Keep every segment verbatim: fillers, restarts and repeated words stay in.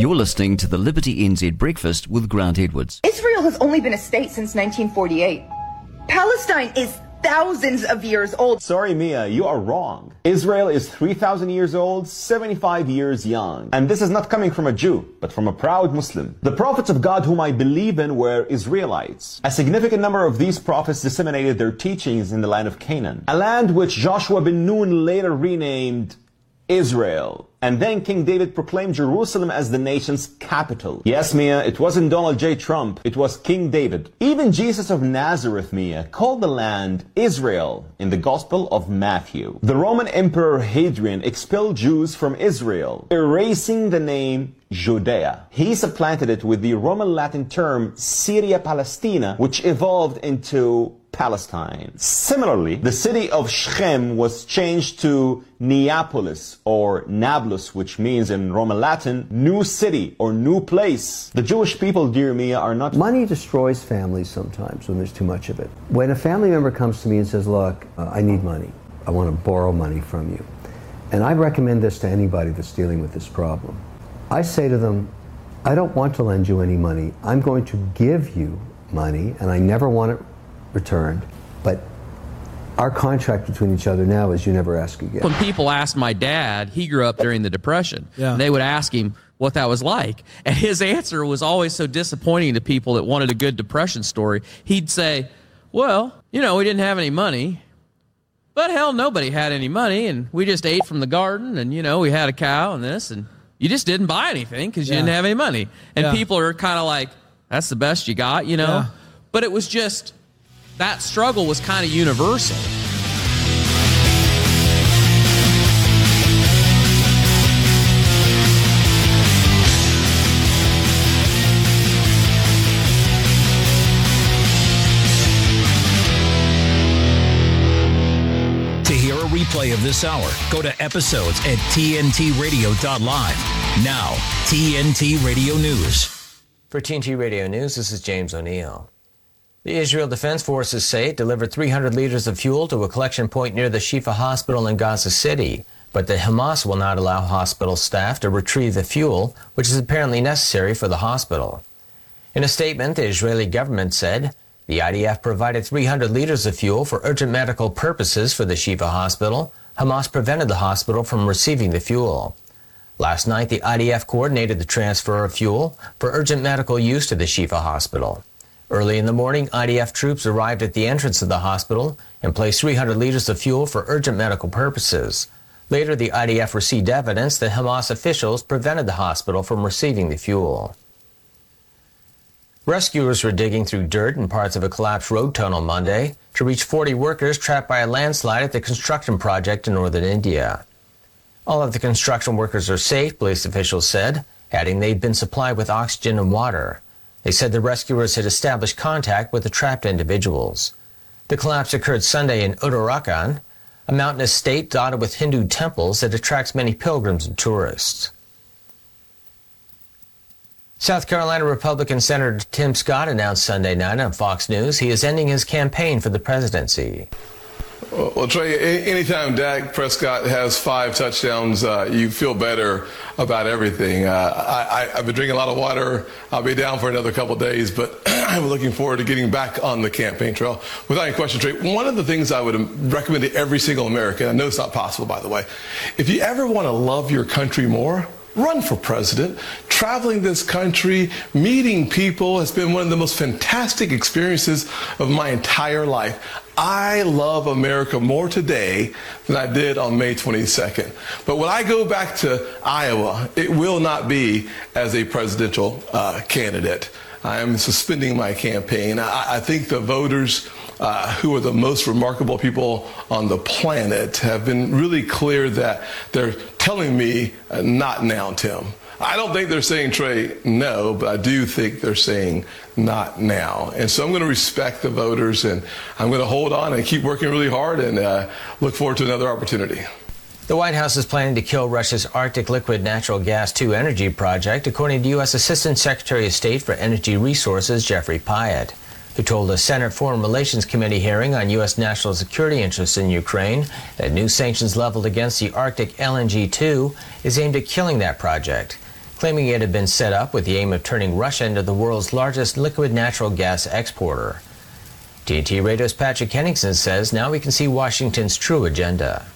You're listening to the Liberty N Z Breakfast with Grant Edwards. Israel has only been a state since nineteen forty-eight. Palestine is thousands of years old. Sorry, Mia, you are wrong. Israel is three thousand years old, seventy-five years young. And this is not coming from a Jew, but from a proud Muslim. The prophets of God whom I believe in were Israelites. A significant number of these prophets disseminated their teachings in the land of Canaan, a land which Joshua bin Nun later renamed Israel. And then King David proclaimed Jerusalem as the nation's capital. Yes, Mia, it wasn't Donald J. Trump, it was King David. Even Jesus of Nazareth, Mia, called the land Israel in the Gospel of Matthew. The Roman Emperor Hadrian expelled Jews from Israel, erasing the name Judea. He supplanted it with the Roman Latin term Syria Palestina, which evolved into Palestine. Similarly, the city of Shechem was changed to Neapolis or Nablus, which means in Roman Latin, new city or new place. The Jewish people, dear Mia, are not... Money destroys families sometimes when there's too much of it. When a family member comes to me and says, look, uh, I need money. I want to borrow money from you. And I recommend this to anybody that's dealing with this problem. I say to them, I don't want to lend you any money. I'm going to give you money, and I never want it returned, but our contract between each other now is you never ask again. When people asked my dad, he grew up during the Depression, yeah. They would ask him what that was like, and his answer was always so disappointing to people that wanted a good Depression story. He'd say, well, you know, we didn't have any money, but hell, nobody had any money, and we just ate from the garden, and, you know, we had a cow and this, and you just didn't buy anything because you yeah. didn't have any money. And yeah. people are kind of like, that's the best you got, you know? Yeah. But it was just... that struggle was kind of universal. To hear a replay of this hour, go to episodes at T N T radio dot live. Now, T N T Radio News. For T N T Radio News, this is James O'Neill. The Israel Defense Forces say it delivered three hundred liters of fuel to a collection point near the Shifa Hospital in Gaza City, but the Hamas will not allow hospital staff to retrieve the fuel, which is apparently necessary for the hospital. In a statement, the Israeli government said the I D F provided three hundred liters of fuel for urgent medical purposes for the Shifa Hospital. Hamas prevented the hospital from receiving the fuel. Last night, the I D F coordinated the transfer of fuel for urgent medical use to the Shifa Hospital. Early in the morning, I D F troops arrived at the entrance of the hospital and placed three hundred liters of fuel for urgent medical purposes. Later, the I D F received evidence that Hamas officials prevented the hospital from receiving the fuel. Rescuers were digging through dirt in parts of a collapsed road tunnel Monday to reach forty workers trapped by a landslide at the construction project in northern India. All of the construction workers are safe, police officials said, adding they've been supplied with oxygen and water. They said the rescuers had established contact with the trapped individuals. The collapse occurred Sunday in Uttarakhand, a mountainous state dotted with Hindu temples that attracts many pilgrims and tourists. South Carolina Republican Senator Tim Scott announced Sunday night on Fox News he is ending his campaign for the presidency. Well, Trey, anytime Dak Prescott has five touchdowns, uh, you feel better about everything. Uh, I, I, I've been drinking a lot of water. I'll be down for another couple of days, but I'm looking forward to getting back on the campaign trail. Without any question, Trey, one of the things I would recommend to every single American, I know it's not possible, by the way, if you ever want to love your country more, run for president. Traveling this country, meeting people has been one of the most fantastic experiences of my entire life. I love America more today than I did on May twenty-second. But when I go back to Iowa, it will not be as a presidential uh, candidate. I am suspending my campaign. I, I think the voters uh, who are the most remarkable people on the planet have been really clear that they're telling me uh, not now, Tim. I don't think they're saying, Trey, no, but I do think they're saying not now. And so I'm going to respect the voters, and I'm going to hold on and keep working really hard and uh, look forward to another opportunity. The White House is planning to kill Russia's Arctic Liquid Natural Gas two energy project, according to U S Assistant Secretary of State for Energy Resources Jeffrey Pyatt, who told a Senate Foreign Relations Committee hearing on U S national security interests in Ukraine that new sanctions leveled against the Arctic L N G two is aimed at killing that project. claiming it had been set up with the aim of turning Russia into the world's largest liquid natural gas exporter. T N T Radio's Patrick Henningsen says now we can see Washington's true agenda.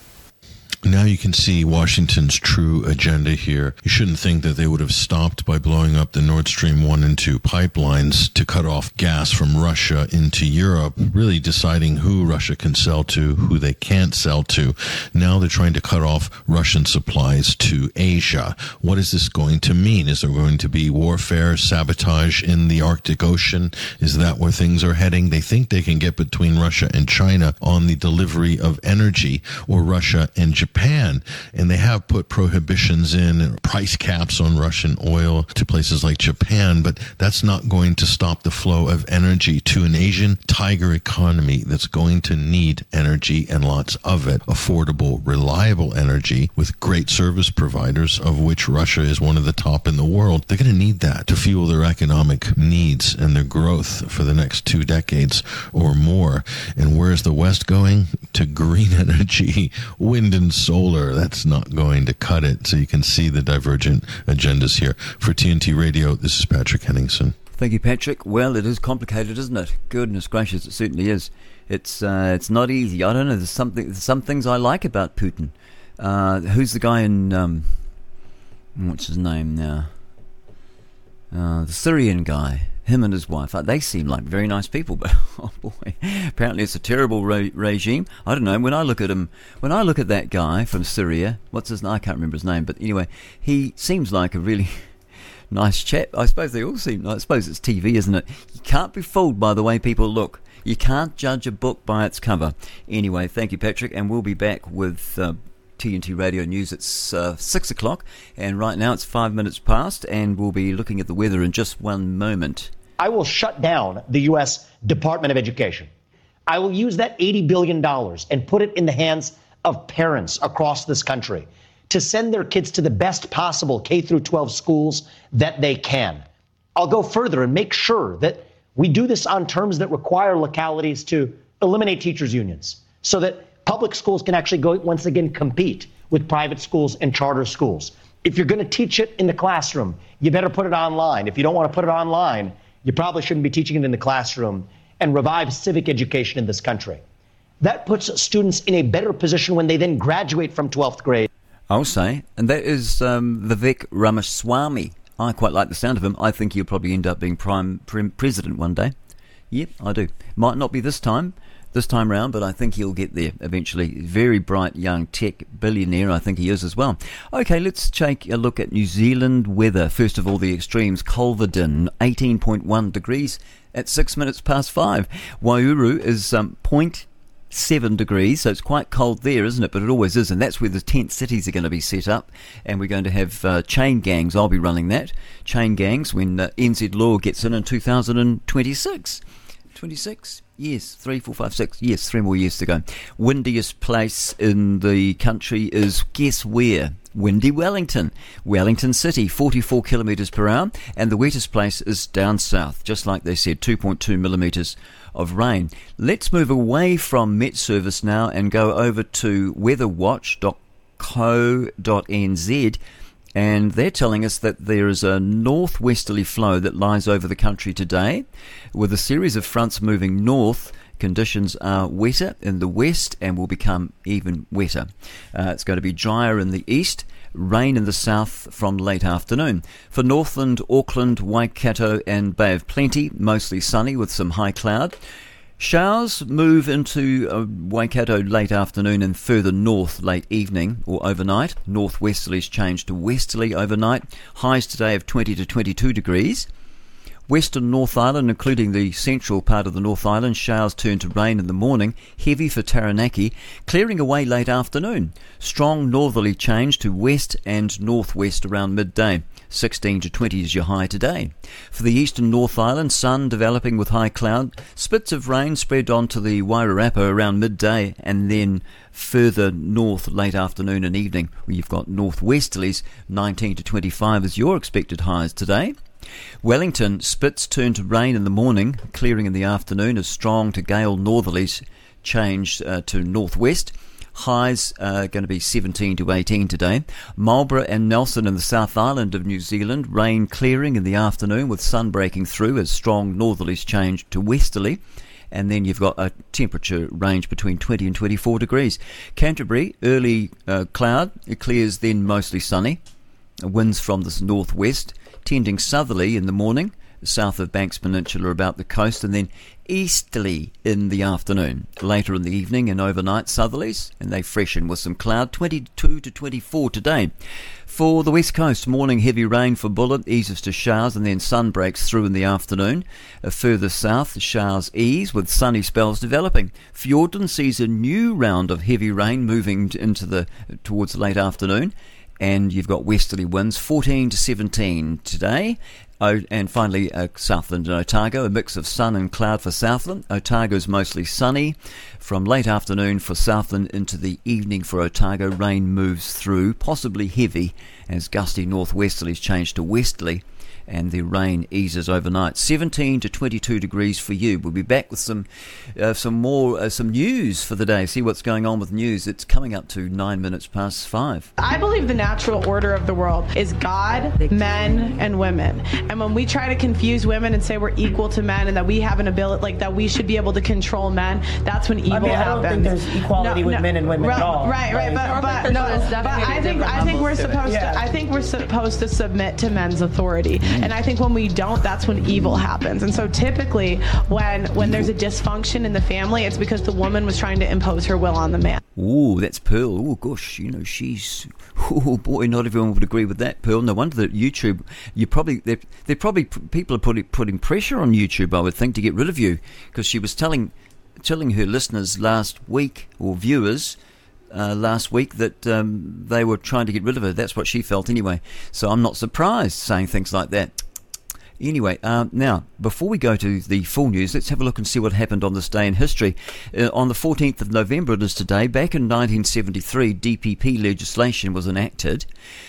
Now you can see Washington's true agenda here. You shouldn't think that they would have stopped by blowing up the Nord Stream one and two pipelines to cut off gas from Russia into Europe, really deciding who Russia can sell to, who they can't sell to. Now they're trying to cut off Russian supplies to Asia. What is this going to mean? Is there going to be warfare, sabotage in the Arctic Ocean? Is that where things are heading? They think they can get between Russia and China on the delivery of energy, or Russia and Japan. Japan, and they have put prohibitions in and price caps on Russian oil to places like Japan, but that's not going to stop the flow of energy to an Asian tiger economy that's going to need energy, and lots of it, affordable, reliable energy with great service providers, of which Russia is one of the top in the world. They're going to need that to fuel their economic needs and their growth for the next two decades or more. And where is the West going? To green energy, wind and solar. That's not going to cut it. So you can see the divergent agendas here. For T N T Radio, this is Patrick Henningsen. Thank you, Patrick. Well, it is complicated, isn't it? Goodness gracious, it certainly is. It's uh, it's not easy. I don't know. There's something. There's some things I like about Putin. Uh, who's the guy in um, what's his name now? Uh, the Syrian guy. Him and his wife, they seem like very nice people, but oh boy, apparently it's a terrible re- regime. I don't know. When I look at him, when I look at that guy from Syria, what's his name? I can't remember his name, but anyway, he seems like a really nice chap. I suppose they all seem. I suppose it's T V, isn't it? You can't be fooled by the way people look. You can't judge a book by its cover. Anyway, thank you, Patrick, and we'll be back with Uh, T N T Radio News. It's uh, six o'clock, and right now it's five minutes past, and we'll be looking at the weather in just one moment. I will shut down the U S Department of Education. I will use that eighty billion dollars and put it in the hands of parents across this country to send their kids to the best possible K through twelve schools that they can. I'll go further and make sure that we do this on terms that require localities to eliminate teachers' unions so that public schools can actually go, once again, compete with private schools and charter schools. If you're going to teach it in the classroom, you better put it online. If you don't want to put it online, you probably shouldn't be teaching it in the classroom, and revive civic education in this country. That puts students in a better position when they then graduate from twelfth grade. I'll say, and that is um, Vivek Ramaswamy. I quite like the sound of him. I think he'll probably end up being prime president one day. Yep, I do. Might not be this time. This time round, but I think he'll get there eventually. Very bright young tech billionaire, I think he is as well. Okay, let's take a look at New Zealand weather. First of all, the extremes. Culverden, eighteen point one degrees at six minutes past five. Waiuru is um, zero point seven degrees, so it's quite cold there, isn't it? But it always is, and that's where the tent cities are going to be set up, and we're going to have uh, chain gangs. I'll be running that. Chain gangs when uh, N Z law gets in in two thousand twenty-six. twenty-six? Yes, three, four, five, six. Yes, three more years to go. Windiest place in the country is, guess where? Windy Wellington. Wellington City, forty-four kilometres per hour. And the wettest place is down south, just like they said, two point two millimetres of rain. Let's move away from Met Service now and go over to weatherwatch dot co dot n z. And they're telling us that there is a northwesterly flow that lies over the country today. With a series of fronts moving north, conditions are wetter in the west and will become even wetter. Uh, it's going to be drier in the east, rain in the south from late afternoon. For Northland, Auckland, Waikato and Bay of Plenty, mostly sunny with some high cloud. Showers move into uh, Waikato late afternoon and further north late evening or overnight. Northwesterlies change to westerly overnight. Highs today of twenty to twenty-two degrees. Western North Island, including the central part of the North Island, showers turn to rain in the morning, heavy for Taranaki, clearing away late afternoon. Strong northerly change to west and northwest around midday. sixteen to twenty is your high today. For the eastern North Island, sun developing with high cloud, spits of rain spread onto the Wairarapa around midday and then further north late afternoon and evening, where you've got northwesterlies. nineteen to twenty-five is your expected highs today. Wellington, spits turn to rain in the morning, clearing in the afternoon as strong to gale northerlies change uh, to northwest. Highs are going to be seventeen to eighteen today. Marlborough and Nelson in the South Island of New Zealand, rain clearing in the afternoon with sun breaking through as strong northerlies change to westerly. And then you've got a temperature range between twenty and twenty-four degrees. Canterbury, early uh, cloud, it clears then mostly sunny. Winds from this northwest, tending southerly in the morning, south of Banks Peninsula about the coast, and then easterly in the afternoon. Later in the evening and overnight southerlies, and they freshen with some cloud, twenty-two to twenty-four today. For the west coast, morning heavy rain for Buller, eases to showers, and then sun breaks through in the afternoon. Further south, showers ease with sunny spells developing. Fiordland sees a new round of heavy rain moving into the towards late afternoon, and you've got westerly winds, fourteen to seventeen today. Oh, and finally, uh, Southland and Otago, a mix of sun and cloud for Southland. Otago's mostly sunny. From late afternoon for Southland into the evening for Otago, rain moves through, possibly heavy, as gusty northwesterlies change to westerly, and the rain eases overnight. seventeen to twenty-two degrees for you. We'll be back with some uh, some more uh, some news for the day. See what's going on with news. It's coming up to nine minutes past five. I believe the natural order of the world is God, men, and women. And when we try to confuse women and say we're equal to men and that we have an ability, like that we should be able to control men, that's when evil I mean, I happens. I don't think there's equality no, with no, men and women right, at all. Right, right, right. But, but, but, no, but I think I think we're supposed to, yeah. to I think we're supposed to submit to men's authority. And I think when we don't, that's when evil happens. And so typically when when there's a dysfunction in the family, it's because the woman was trying to impose her will on the man. Ooh, that's Pearl. Oh, gosh, you know, she's... Oh, boy, not everyone would agree with that, Pearl. No wonder that YouTube, you probably... They're, they're probably... People are putting, putting pressure on YouTube, I would think, to get rid of you. Because she was telling, telling her listeners last week, or viewers... Uh, last week that um, they were trying to get rid of her. That's what she felt anyway. So I'm not surprised saying things like that. Anyway, um, now, before we go to the full news, let's have a look and see what happened on this day in history. Uh, on the fourteenth of November, it is today, back in nineteen seventy-three, D P P legislation was enacted.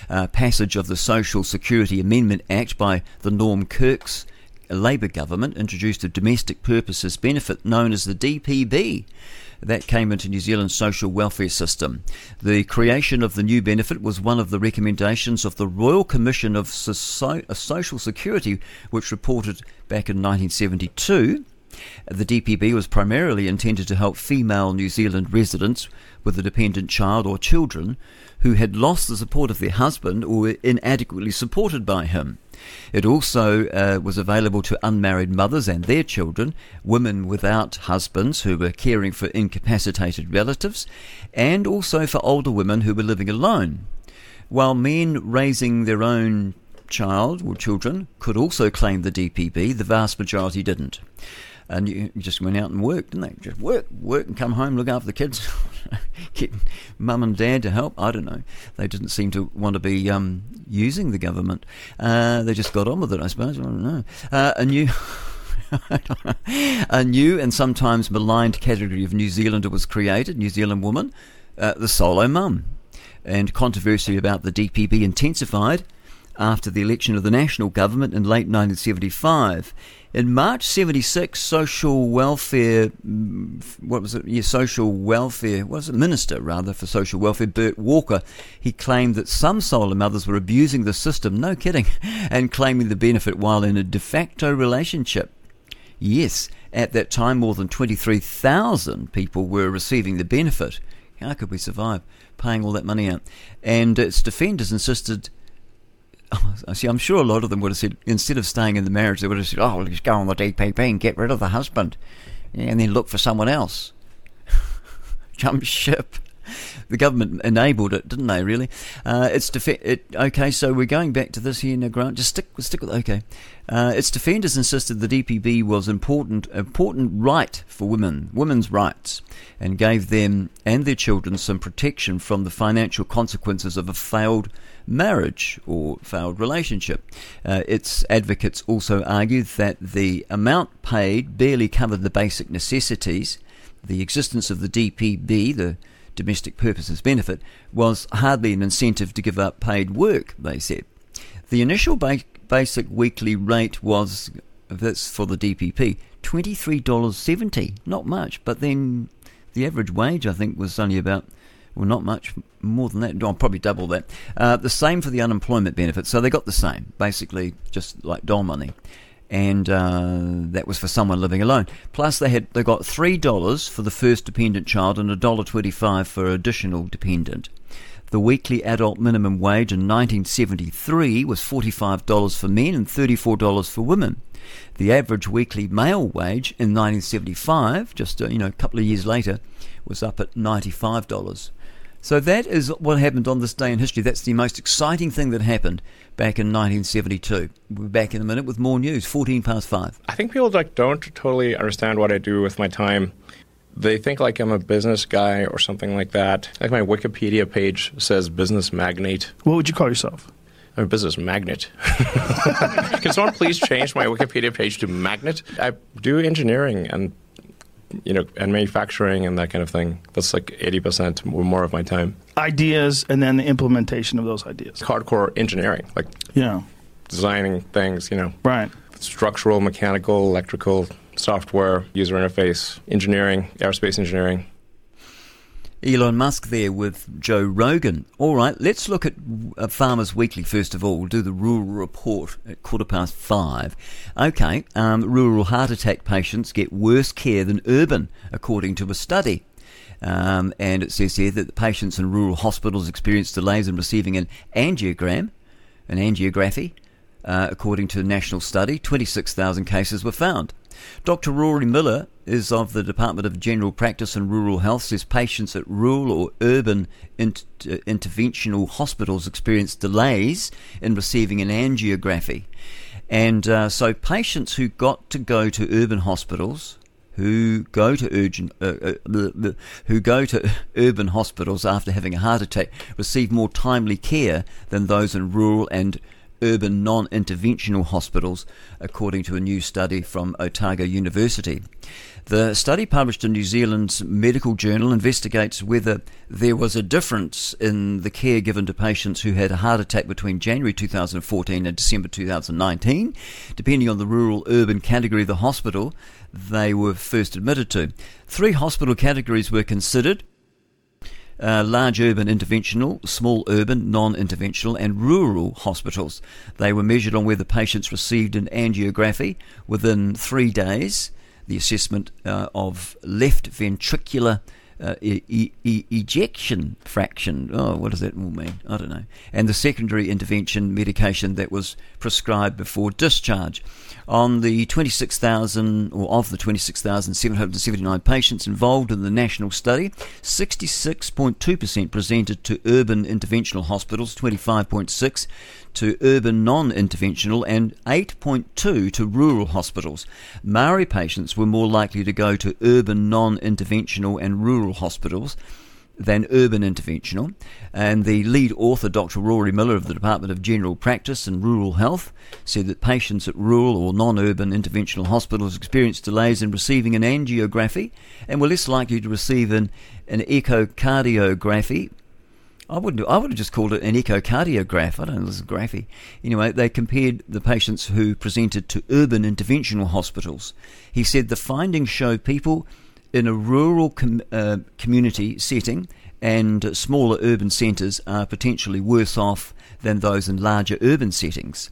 Uh, passage of the Social Security Amendment Act by the Norm Kirk's Labour government introduced a domestic purposes benefit known as the D P B. That came into New Zealand's social welfare system. The creation of the new benefit was one of the recommendations of the Royal Commission of Social Security, which reported back in nineteen seventy-two. The D P B was primarily intended to help female New Zealand residents with a dependent child or children who had lost the support of their husband or were inadequately supported by him. It also uh, was available to unmarried mothers and their children, women without husbands who were caring for incapacitated relatives, and also for older women who were living alone. While men raising their own child or children could also claim the D P B, the vast majority didn't. And you just went out and worked, didn't they? Just work, work and come home, look after the kids, get mum and dad to help. I don't know. They didn't seem to want to be um, using the government. Uh, they just got on with it, I suppose. I don't know. Uh, a new... a new and sometimes maligned category of New Zealander was created, New Zealand woman, uh, the solo mum. And controversy about the D P B intensified after the election of the national government in late nineteen seventy-five. In March seventy-six, social welfare, what was it? Yeah, social welfare, what was it? Minister, rather, for social welfare, Bert Walker, he claimed that some solo mothers were abusing the system, no kidding, and claiming the benefit while in a de facto relationship. Yes, at that time, more than twenty-three thousand people were receiving the benefit. How could we survive paying all that money out? And its defenders insisted... I see, I'm sure a lot of them would have said, instead of staying in the marriage, they would have said, oh, let's go on the D P P and get rid of the husband and then look for someone else. Jump ship. The government enabled it, didn't they, really? Uh, it's def- it, Okay, so we're going back to this here now, Grant. Just stick, stick with okay. Uh, its defenders insisted the D P B was important, important right for women, women's rights, and gave them and their children some protection from the financial consequences of a failed marriage or failed relationship. Uh, its advocates also argued that the amount paid barely covered the basic necessities. The existence of the D P B, the domestic purposes benefit, was hardly an incentive to give up paid work, they said. The initial ba- basic weekly rate was, that's for the D P P, twenty-three dollars seventy, not much, but then the average wage, I think, was only about Well, not much more than that. Oh, probably double that. Uh, the same for the unemployment benefit. So they got the same, basically just like dole money. And uh, that was for someone living alone. Plus, they had they got three dollars for the first dependent child and one dollar twenty-five for additional dependent. The weekly adult minimum wage in nineteen seventy-three was forty-five dollars for men and thirty-four dollars for women. The average weekly male wage in nineteen seventy-five, just you know a couple of years later, was up at ninety-five dollars. So that is what happened on this day in history. That's the most exciting thing that happened back in nineteen seventy-two. We'll be back in a minute with more news, fourteen past five. I think people like don't totally understand what I do with my time. They think like I'm a business guy or something like that. Like my Wikipedia page says business magnate. What would you call yourself? I'm a business magnet. Can someone please change my Wikipedia page to magnet? I do engineering and you know, and manufacturing and that kind of thing. That's like eighty percent or more of my time. Ideas and then the implementation of those ideas. Hardcore engineering, like yeah, designing things, you know. Right. Structural, mechanical, electrical, software, user interface, engineering, aerospace engineering. Elon Musk there with Joe Rogan. All right, let's look at uh, Farmers Weekly first of all. We'll do the rural report at quarter past five. Okay, um, rural heart attack patients get worse care than urban, according to a study. Um, and it says here that the patients in rural hospitals experience delays in receiving an angiogram, an angiography. Uh, according to a national study, twenty-six thousand cases were found. Doctor Rory Miller is of the Department of General Practice and Rural Health, says patients at rural or urban inter- interventional hospitals experience delays in receiving an angiography. And uh, so patients who got to go to urban hospitals, who go to urgent, uh, uh, who go to urban hospitals after having a heart attack receive more timely care than those in rural and urban non-interventional hospitals, according to a new study from Otago University. The study published in New Zealand's Medical Journal investigates whether there was a difference in the care given to patients who had a heart attack between January twenty fourteen and December twenty nineteen, depending on the rural-urban category of the hospital they were first admitted to. Three hospital categories were considered: Uh, large urban interventional, small urban, non-interventional and rural hospitals. They were measured on whether patients received an angiography within three days, the assessment uh, of left ventricular uh, e- e- e- ejection fraction. Oh, what does that all mean? I don't know. And the secondary intervention medication that was prescribed before discharge. On the twenty-six thousand, or of the twenty-six thousand seven hundred seventy-nine patients involved in the national study, sixty-six point two percent presented to urban interventional hospitals, twenty-five point six percent to urban non-interventional, and eight point two percent to rural hospitals. Maori patients were more likely to go to urban non-interventional and rural hospitals than urban interventional, and the lead author, Doctor Rory Miller of the Department of General Practice and Rural Health, said that patients at rural or non-urban interventional hospitals experienced delays in receiving an angiography and were less likely to receive an, an echocardiography. I wouldn't. I would have just called it an echocardiograph. I don't know, this is a graphy. Anyway, they compared the patients who presented to urban interventional hospitals. He said the findings show people in a rural com- uh, community setting and smaller urban centres are potentially worse off than those in larger urban settings.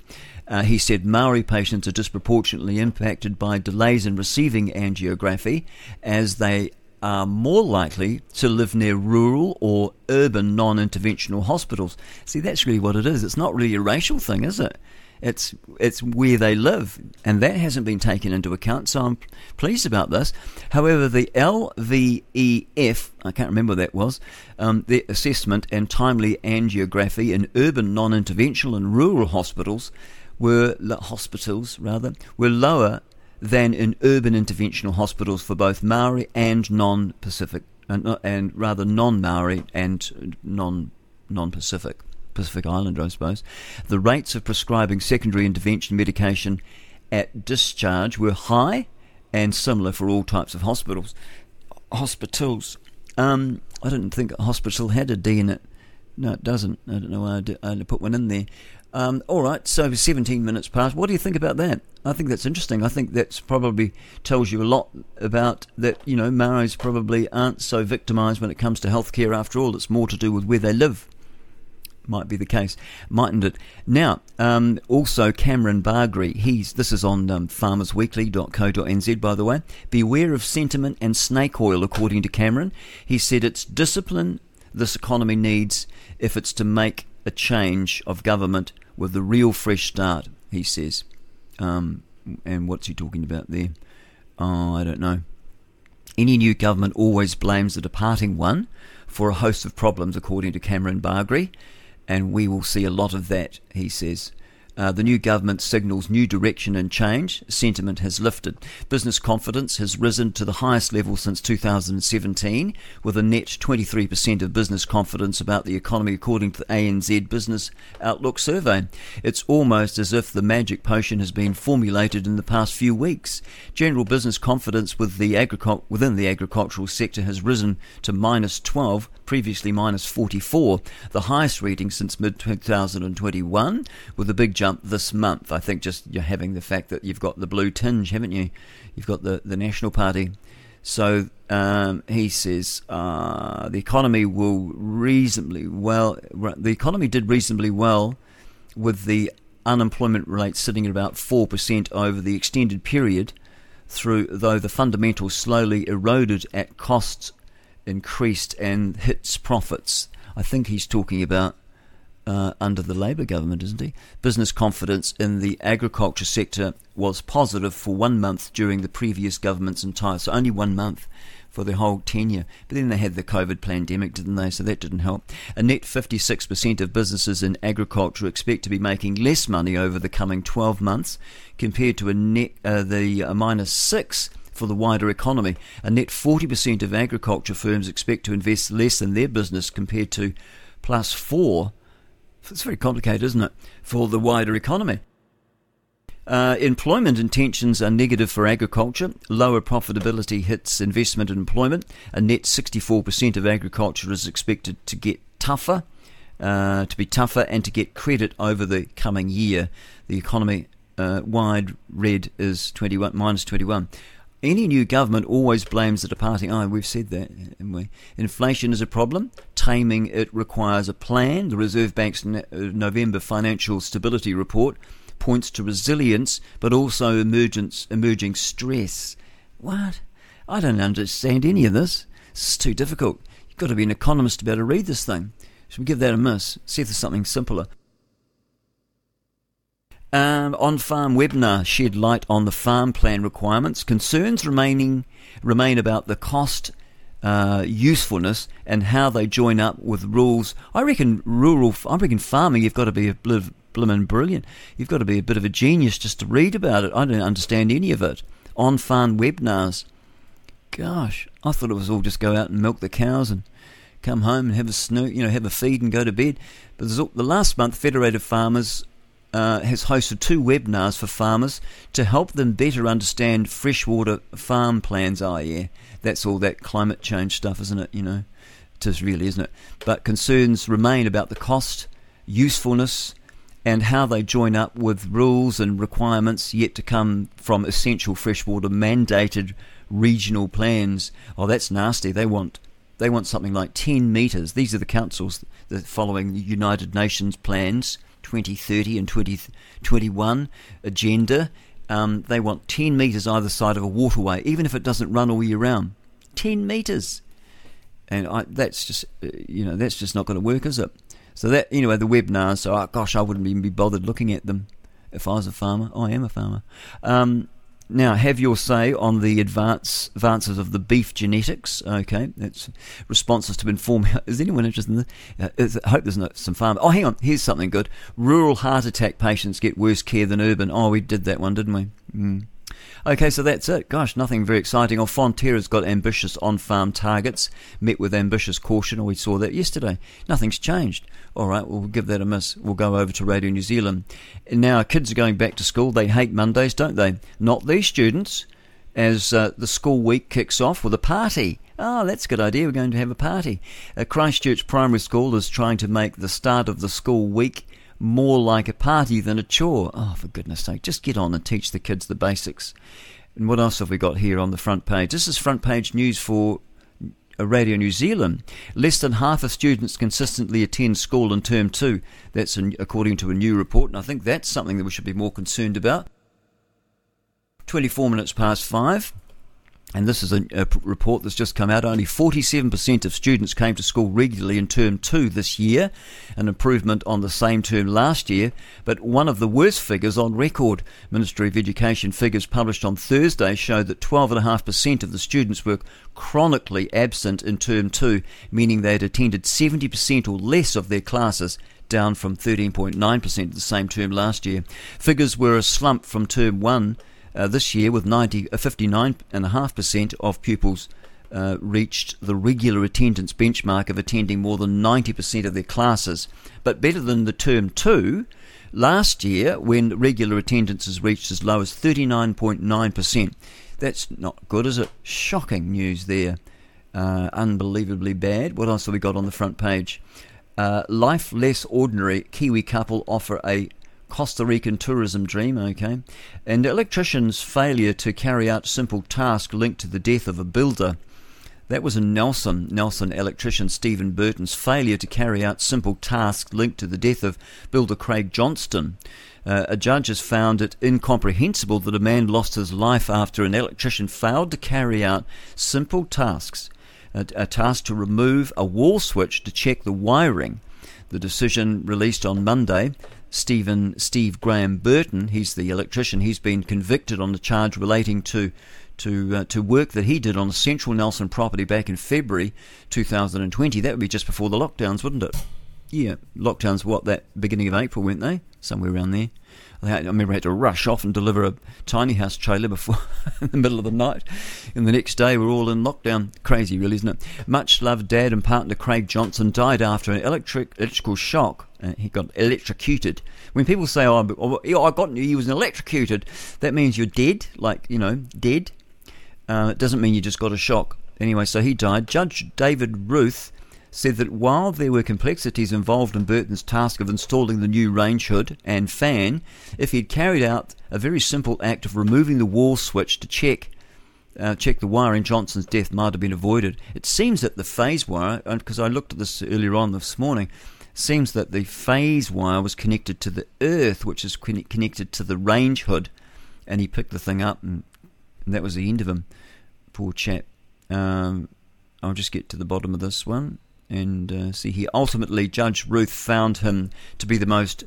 Uh, he said Maori patients are disproportionately impacted by delays in receiving angiography as they are more likely to live near rural or urban non-interventional hospitals. See, that's really what it is. It's not really a racial thing, is it? It's it's where they live, and that hasn't been taken into account, so I'm pleased about this. However, the L V E F, I can't remember what that was, um, the assessment and timely angiography in urban non-interventional and rural hospitals were hospitals rather were lower than in urban interventional hospitals for both Maori and non-Pacific, and, and rather non-Maori and non non-Pacific. Pacific Islander, I suppose. The rates of prescribing secondary intervention medication at discharge were high and similar for all types of hospitals. Hospitals. Um, I didn't think a hospital had a D in it. No, it doesn't. I don't know why I, did, I put one in there. Um, all right, so seventeen minutes past. What do you think about that? I think that's interesting. I think that's probably tells you a lot about that, you know, Maoris probably aren't so victimised when it comes to healthcare after all. It's more to do with where they live. Might be the case, mightn't it? Now, um, also Cameron Bargree, he's, this is on um, farmers weekly dot co dot n z, by the way. Beware of sentiment and snake oil, according to Cameron. He said it's discipline this economy needs if it's to make a change of government with a real fresh start, he says. Um, and what's he talking about there? Oh, I don't know. Any new government always blames the departing one for a host of problems, according to Cameron Bargree. And we will see a lot of that, he says. Uh, the new government signals new direction and change. Sentiment has lifted. Business confidence has risen to the highest level since two thousand seventeen, with a net twenty-three percent of business confidence about the economy, according to the A N Z Business Outlook survey. It's almost as if the magic potion has been formulated in the past few weeks. General business confidence with the agricul- within the agricultural sector has risen to minus twelve, previously minus forty-four, the highest reading since mid twenty twenty-one, with a big jump this month. I think just you're having the fact that you've got the blue tinge, haven't you? You've got the, the National Party. So um, he says uh, the economy will reasonably well. The economy did reasonably well, with the unemployment rate sitting at about four percent over the extended period. Through though the fundamentals slowly eroded at costs increased and hits profits. I think he's talking about. Uh, under the Labour government, isn't he? Business confidence in the agriculture sector was positive for one month during the previous government's entire, so only one month for the whole tenure. But then they had the COVID pandemic, didn't they? So that didn't help. A net fifty-six percent of businesses in agriculture expect to be making less money over the coming twelve months compared to a net uh, the uh, minus six for the wider economy. A net forty percent of agriculture firms expect to invest less in their business compared to plus four. It's very complicated, isn't it, for the wider economy. Uh, employment intentions are negative for agriculture. Lower profitability hits investment and employment. A net sixty-four percent of agriculture is expected to get tougher, uh, to be tougher and to get credit over the coming year. The economy uh, wide red is twenty-one, minus twenty-one. Any new government always blames the departing. Oh, we've said that, haven't we? Inflation is a problem. Taming it requires a plan. The Reserve Bank's November Financial Stability Report points to resilience, but also emergence, emerging stress. What? I don't understand any of this. This is too difficult. You've got to be an economist to be able to read this thing. Should we give that a miss? See if there's something simpler. Um, on-farm webinar shed light on the farm plan requirements. Concerns remaining remain about the cost, uh, usefulness, and how they join up with rules. I reckon rural. I reckon farming. You've got to be a bit of blimmin' brilliant. You've got to be a bit of a genius just to read about it. I don't understand any of it. On-farm webinars. Gosh, I thought it was all just go out and milk the cows and come home and have a snoo, you know, have a feed and go to bed. But the last month, Federated Farmers. Uh, has hosted two webinars for farmers to help them better understand freshwater farm plans. Oh yeah, that's all that climate change stuff, isn't it? You know, it is really, isn't it? But concerns remain about the cost, usefulness, and how they join up with rules and requirements yet to come from essential freshwater mandated regional plans. Oh, that's nasty. They want they want something like ten metres. These are the councils that following the United Nations plans. twenty thirty and twenty twenty-one agenda, um, they want ten metres either side of a waterway, even if it doesn't run all year round. ten metres! And I, that's just, you know, that's just not going to work, is it? So that, anyway, the webinars, so oh, gosh, I wouldn't even be bothered looking at them if I was a farmer. Oh, I am a farmer. Um, now, have your say on the advance, advances of the beef genetics. Okay, that's responses to inform. Is anyone interested in this? Uh, is, I hope there's not some farm. Oh, hang on, here's something good. Rural heart attack patients get worse care than urban. Oh, we did that one, didn't we? Mm. Okay, so that's it. Gosh, nothing very exciting. Oh, Fonterra's got ambitious on-farm targets, met with ambitious caution. Oh, we saw that yesterday. Nothing's changed. All right, we'll give that a miss. We'll go over to Radio New Zealand. And now, kids are going back to school. They hate Mondays, don't they? Not these students, as uh, the school week kicks off with a party. Oh, that's a good idea. We're going to have a party. Uh, Christchurch Primary School is trying to make the start of the school week more like a party than a chore. Oh, for goodness sake, just get on and teach the kids the basics. And what else have we got here on the front page? This is front page news for Radio New Zealand. Less than half of students consistently attend school in term two. That's according to a new report, and I think that's something that we should be more concerned about. twenty-four minutes past five, and this is a, a report that's just come out. Only forty-seven percent of students came to school regularly in term two this year, an improvement on the same term last year, but one of the worst figures on record. Ministry of Education figures published on Thursday show that twelve point five percent of the students were chronically absent in term two, meaning they had attended seventy percent or less of their classes, down from thirteen point nine percent the same term last year. Figures were a slump from term one Uh, this year, with fifty-nine point five percent of pupils uh, reached the regular attendance benchmark of attending more than ninety percent of their classes. But better than the term two, last year, when regular attendances reached as low as thirty-nine point nine percent. That's not good, is it? Shocking news there. Uh, unbelievably bad. What else have we got on the front page? Uh, life less ordinary. Kiwi couple offer a Costa Rican tourism dream, okay. And electrician's failure to carry out simple task linked to the death of a builder. That was in Nelson. Nelson electrician Stephen Burton's failure to carry out simple tasks linked to the death of builder Craig Johnston. Uh, a judge has found it incomprehensible that a man lost his life after an electrician failed to carry out simple tasks. A, a task to remove a wall switch to check the wiring. The decision released on Monday. Stephen Steve Graham Burton, he's the electrician, he's been convicted on the charge relating to to uh, to work that he did on a central Nelson property back in February twenty twenty. That would be just before the lockdowns, wouldn't it? Yeah, lockdowns, what, that beginning of April, weren't they? Somewhere around there. I remember I had to rush off and deliver a tiny house trailer before in the middle of the night. And the next day, we're all in lockdown. Crazy, really, isn't it? Much-loved dad and partner Craig Johnson died after an electric electrical shock. Uh, he got electrocuted. When people say, oh, I got he was electrocuted, that means you're dead, like, you know, dead. Uh, it doesn't mean you just got a shock. Anyway, so he died. Judge David Ruth said that while there were complexities involved in Burton's task of installing the new range hood and fan, if he'd carried out a very simple act of removing the wall switch to check uh, check the wiring, Johnson's death might have been avoided. It seems that the phase wire, because I looked at this earlier on this morning, seems that the phase wire was connected to the earth, which is connected to the range hood, and he picked the thing up, and, and that was the end of him. Poor chap. Um, I'll just get to the bottom of this one. And uh, see here, ultimately, Judge Ruth found him to be the most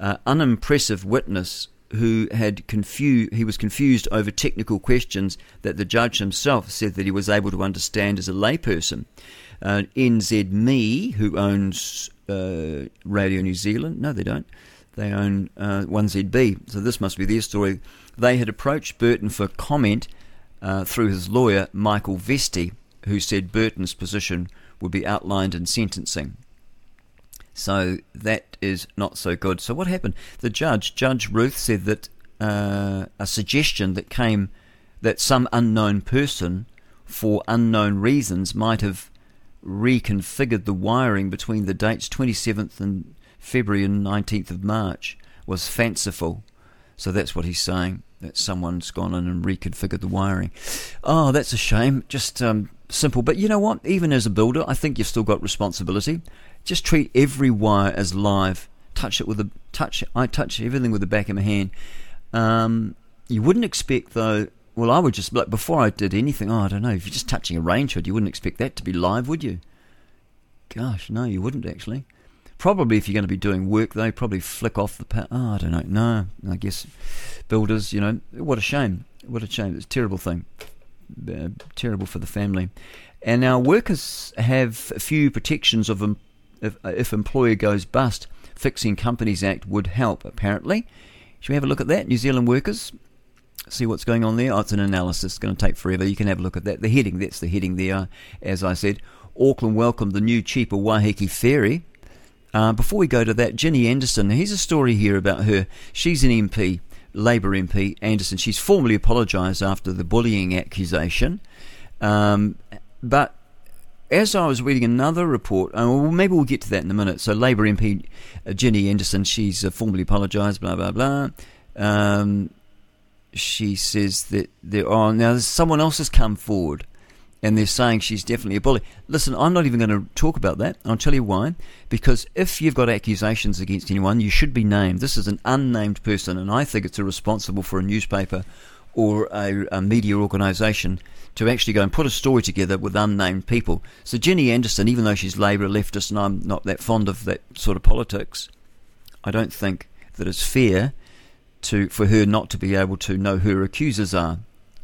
uh, unimpressive witness who had confused, he was confused over technical questions that the judge himself said that he was able to understand as a layperson. Uh, N Z M E, who owns uh, Radio New Zealand, no they don't, they own uh, one Z B, so this must be their story. They had approached Burton for comment uh, through his lawyer, Michael Vesti, who said Burton's position would be outlined in sentencing. So that is not so good. So what happened? The judge, Judge Ruth, said that uh, a suggestion that came that some unknown person, for unknown reasons, might have reconfigured the wiring between the dates twenty-seventh of February and nineteenth of March was fanciful. So that's what he's saying, that someone's gone in and reconfigured the wiring. Oh, that's a shame. Just... um. Simple, but you know what? Even as a builder, I think you've still got responsibility. Just treat every wire as live. Touch it with a touch. I touch everything with the back of my hand. Um, you wouldn't expect, though. Well, I would just like before I did anything. Oh, I don't know. If you're just touching a range hood, you wouldn't expect that to be live, would you? Gosh, no, you wouldn't actually. Probably if you're going to be doing work, though, probably flick off the power. Oh, I don't know. No, I guess builders. You know, what a shame. What a shame. It's a terrible thing. Uh, terrible for the family. And our workers have few protections of um, if, if employer goes bust. Fixing Companies Act would help, apparently. Should we have a look at that? New Zealand workers, see what's going on there. Oh, it's an analysis, it's going to take forever. You can have a look at that. The heading, that's the heading there, as I said. Auckland welcomed the new cheaper Waiheke ferry. Uh, before we go to that, Ginny Anderson, here's a story here about her. She's an M P. Labour M P Anderson, she's formally apologised after the bullying accusation, um, but as I was reading another report, and well, maybe we'll get to that in a minute. So Labour M P uh, Jenny Anderson, she's uh, formally apologised, blah, blah, blah. Um, she says that there are, now someone else has come forward and they're saying she's definitely a bully. Listen, I'm not even going to talk about that. I'll tell you why. Because if you've got accusations against anyone, you should be named. This is an unnamed person, and I think it's irresponsible for a newspaper or a, a media organisation to actually go and put a story together with unnamed people. So Jenny Anderson, even though she's Labour, leftist, and I'm not that fond of that sort of politics, I don't think that it's fair to for her not to be able to know who her accusers are.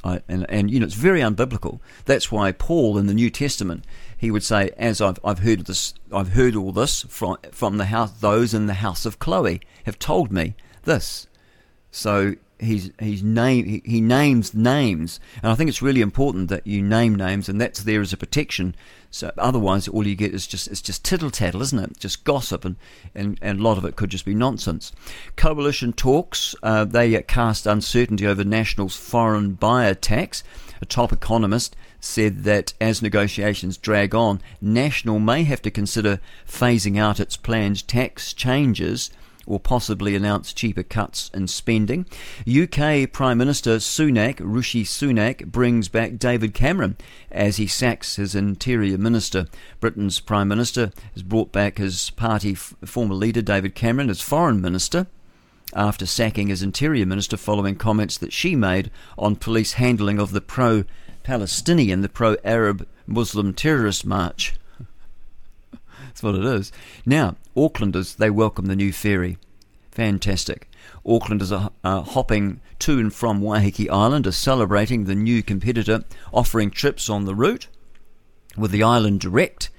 I, and, and, you know, it's very unbiblical. That's why Paul in the New Testament, he would say, as I've I've heard this, I've heard all this from from the house, those in the house of Chloe have told me this. So He's he's name he, he names names, and I think it's really important that you name names, and that's there as a protection. So otherwise, all you get is just it's just tittle tattle, isn't it? Just gossip, and, and, and a lot of it could just be nonsense. Coalition talks uh, they cast uncertainty over National's foreign buyer tax. A top economist said that as negotiations drag on, National may have to consider phasing out its planned tax changes, or possibly announce cheaper cuts in spending. U K Prime Minister Sunak, Rishi Sunak, brings back David Cameron as he sacks his interior minister. Britain's Prime Minister has brought back his party f- former leader David Cameron as foreign minister after sacking his interior minister following comments that she made on police handling of the pro-Palestinian, the pro-Arab Muslim terrorist march. That's what it is. Now, Aucklanders, they welcome the new ferry. Fantastic. Aucklanders are, are hopping to and from Waiheke Island, are celebrating the new competitor, offering trips on the route, with the Island Direct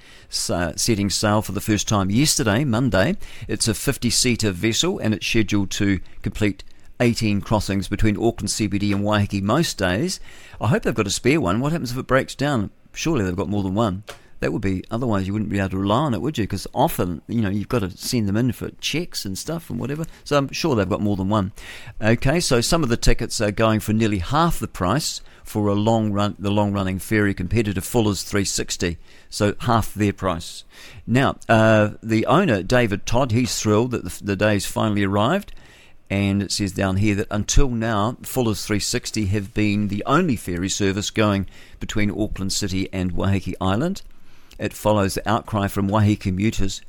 uh, setting sail for the first time yesterday, Monday. It's a fifty-seater vessel, and it's scheduled to complete eighteen crossings between Auckland C B D and Waiheke most days. I hope they've got a spare one. What happens if it breaks down? Surely they've got more than one. That would be, otherwise you wouldn't be able to rely on it, would you? Because often, you know, you've got to send them in for checks and stuff and whatever. So I'm sure they've got more than one. Okay, so some of the tickets are going for nearly half the price for a long run, the long-running ferry competitor Fuller's three sixty. So half their price. Now, uh, the owner, David Todd, he's thrilled that the, the day's finally arrived. And it says down here that until now, Fuller's three sixty have been the only ferry service going between Auckland City and Waiheke Island. It follows the outcry from Waiheke commuters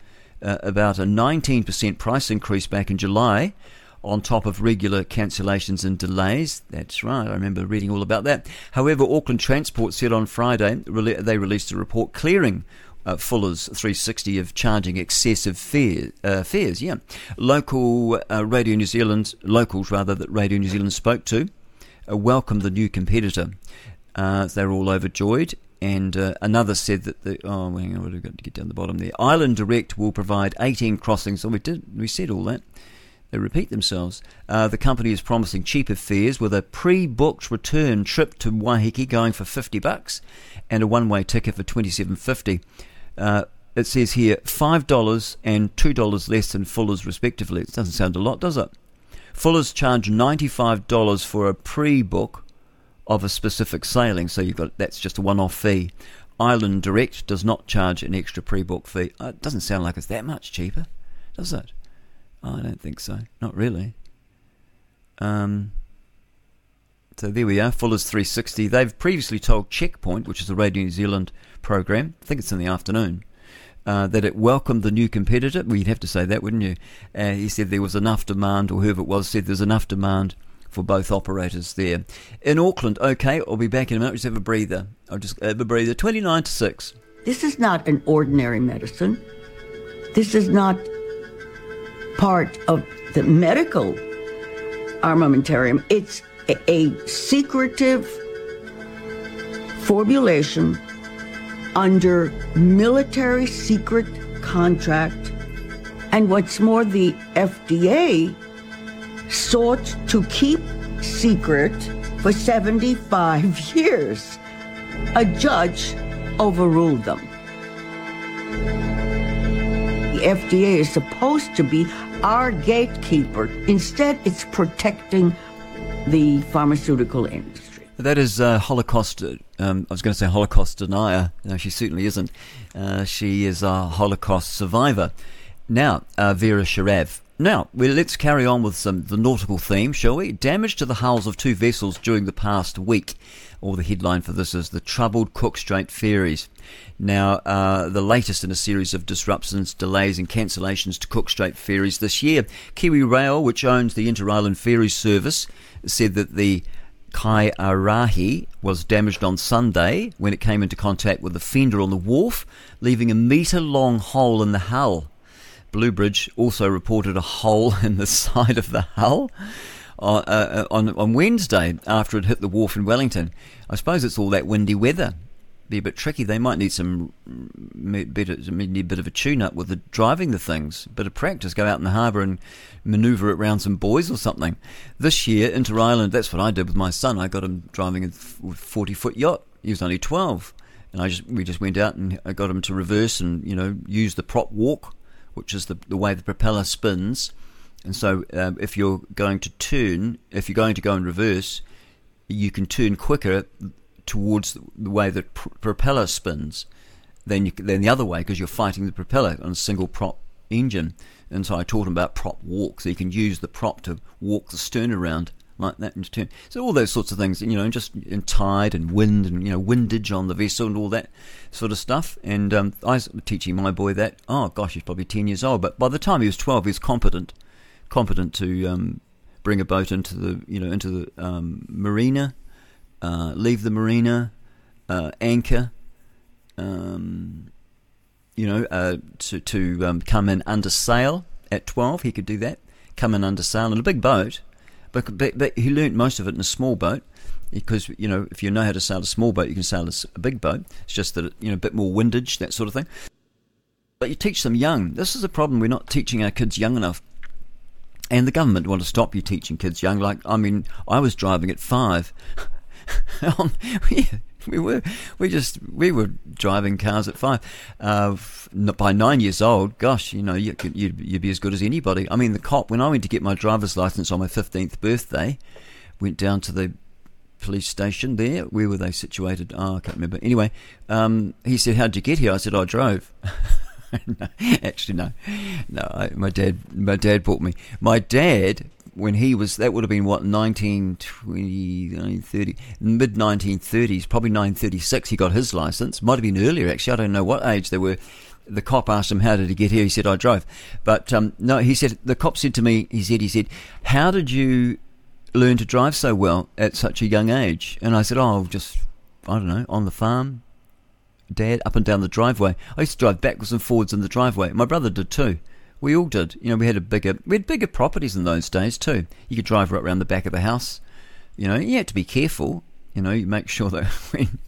uh, about a nineteen percent price increase back in July on top of regular cancellations and delays. That's right, I remember reading all about that. However, Auckland Transport said on Friday they released a report clearing uh, Fuller's three sixty of charging excessive fare, uh, fares. Yeah, Local uh, Radio New Zealand, locals rather, that Radio New Zealand spoke to uh, welcomed the new competitor. Uh, they're all overjoyed. And uh, another said that the oh, hang on, we've got to get down the bottom there. Island Direct will provide eighteen crossings. So we did, we said all that. They repeat themselves. Uh, the company is promising cheaper fares with a pre-booked return trip to Waiheke going for fifty bucks, and a one-way ticket for twenty-seven fifty. Uh, it says here five dollars and two dollars less than Fuller's respectively. It doesn't sound a lot, does it? Fuller's charge ninety-five dollars for a pre-book of a specific sailing, so you've got that's just a one-off fee. Island Direct does not charge an extra pre-book fee. Uh, it doesn't sound like it's that much cheaper, does it? Oh, I don't think so. Not really. Um. So there we are. Fuller's three sixty. They've previously told Checkpoint, which is the Radio New Zealand program, I think it's in the afternoon, uh, that it welcomed the new competitor. Well, you'd have to say that, wouldn't you? Uh, he said there was enough demand, or whoever it was said there's enough demand for both operators there. In Auckland, okay, I'll be back in a minute. Just have a breather. I'll just have a breather. twenty-nine to six. This is not an ordinary medicine. This is not part of the medical armamentarium. It's a, a secretive formulation under military secret contract. And what's more, the F D A sought to keep secret for seventy-five years. A judge overruled them. The F D A is supposed to be our gatekeeper. Instead, it's protecting the pharmaceutical industry. That is uh, Holocaust. Um, I was going to say Holocaust denier. No, she certainly isn't. Uh, she is a Holocaust survivor. Now, uh, Vera Sharav. Now, well, let's carry on with some the nautical theme, shall we? Damage to the hulls of two vessels during the past week. Or the headline for this is the troubled Cook Strait ferries. Now, uh, the latest in a series of disruptions, delays and cancellations to Cook Strait ferries this year. Kiwi Rail, which owns the Inter-Island Ferry Service, said that the Kai Arahi was damaged on Sunday when it came into contact with the fender on the wharf, leaving a metre-long hole in the hull. Bluebridge also reported a hole in the side of the hull on, uh, on, on Wednesday after it hit the wharf in Wellington. I suppose it's all that windy weather. Be a bit tricky. They might need some better, need a bit of a tune-up with the driving the things. Bit of practice. Go out in the harbour and manoeuvre it round some buoys or something. This year, Inter-Island, that's what I did with my son. I got him driving a forty-foot yacht. He was only twelve, and I just we just went out and I got him to reverse and you know use the prop walk, which is the the way the propeller spins. And so, um, if you're going to turn, if you're going to go in reverse, you can turn quicker towards the way the pr- propeller spins than, you, than the other way, because you're fighting the propeller on a single prop engine. And so I taught him about prop walk, so you can use the prop to walk the stern around like that and turn. So all those sorts of things, you know, just in tide and wind and, you know, windage on the vessel and all that sort of stuff. And um, I was teaching my boy that. Oh, gosh, he's probably ten years old. But by the time he was twelve, he was competent, competent to um, bring a boat into the, you know, into the um, marina, Uh, leave the marina, uh, anchor, um, you know, uh, to, to um, come in under sail at twelve. He could do that, come in under sail in a big boat. But, but, but he learnt most of it in a small boat because, you know, if you know how to sail a small boat, you can sail a big boat. It's just that, you know, a bit more windage, that sort of thing. But you teach them young. This is a problem. We're not teaching our kids young enough. And the government want to stop you teaching kids young. Like, I mean, I was driving at five. Um, yeah, we were we just we were driving cars at five. Uh, by nine years old, gosh, you know, you, you'd, you'd be as good as anybody. I mean, the cop, when I went to get my driver's license on my fifteenth birthday, went down to the police station there. Where were they situated? Oh, I can't remember. Anyway, um, he said, "How'd you get here?" I said, "I drove." no, actually, no, no. I, my dad, my dad bought me. My dad. When he was, that would have been what, nineteen twenty, nineteen thirty, mid nineteen thirties, probably nineteen thirty-six, he got his license. Might have been earlier, actually. I don't know what age they were. The cop asked him, "How did he get here?" He said, "I drove." But um, no, he said, the cop said to me, he said, he said, "How did you learn to drive so well at such a young age?" And I said, "Oh, just, I don't know, on the farm, Dad, up and down the driveway. I used to drive backwards and forwards in the driveway. My brother did too. We all did. You know, we had a bigger, we had bigger properties in those days too. You could drive right around the back of the house. You know, you had to be careful. You know, you make sure that when,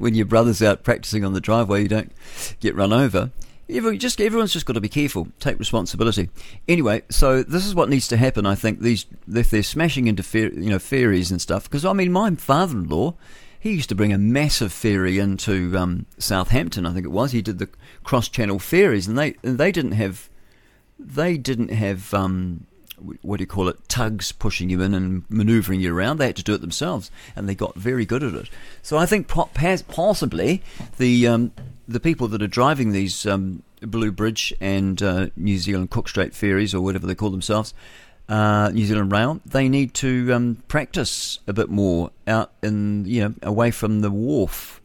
when your brother's out practicing on the driveway, you don't get run over. Every, just everyone's just got to be careful, take responsibility. Anyway, so this is what needs to happen. I think these, if they're smashing into fer, you know ferries and stuff, because I mean, my father-in-law, he used to bring a massive ferry into um, Southampton. I think it was. He did the cross-channel ferries, and they and they didn't have. They didn't have, um, what do you call it, tugs pushing you in and manoeuvring you around. They had to do it themselves, and they got very good at it. So I think possibly the um, the people that are driving these um, Blue Bridge and uh, New Zealand Cook Strait ferries, or whatever they call themselves, uh, New Zealand Rail, they need to um, practice a bit more out in, you know, away from the wharf.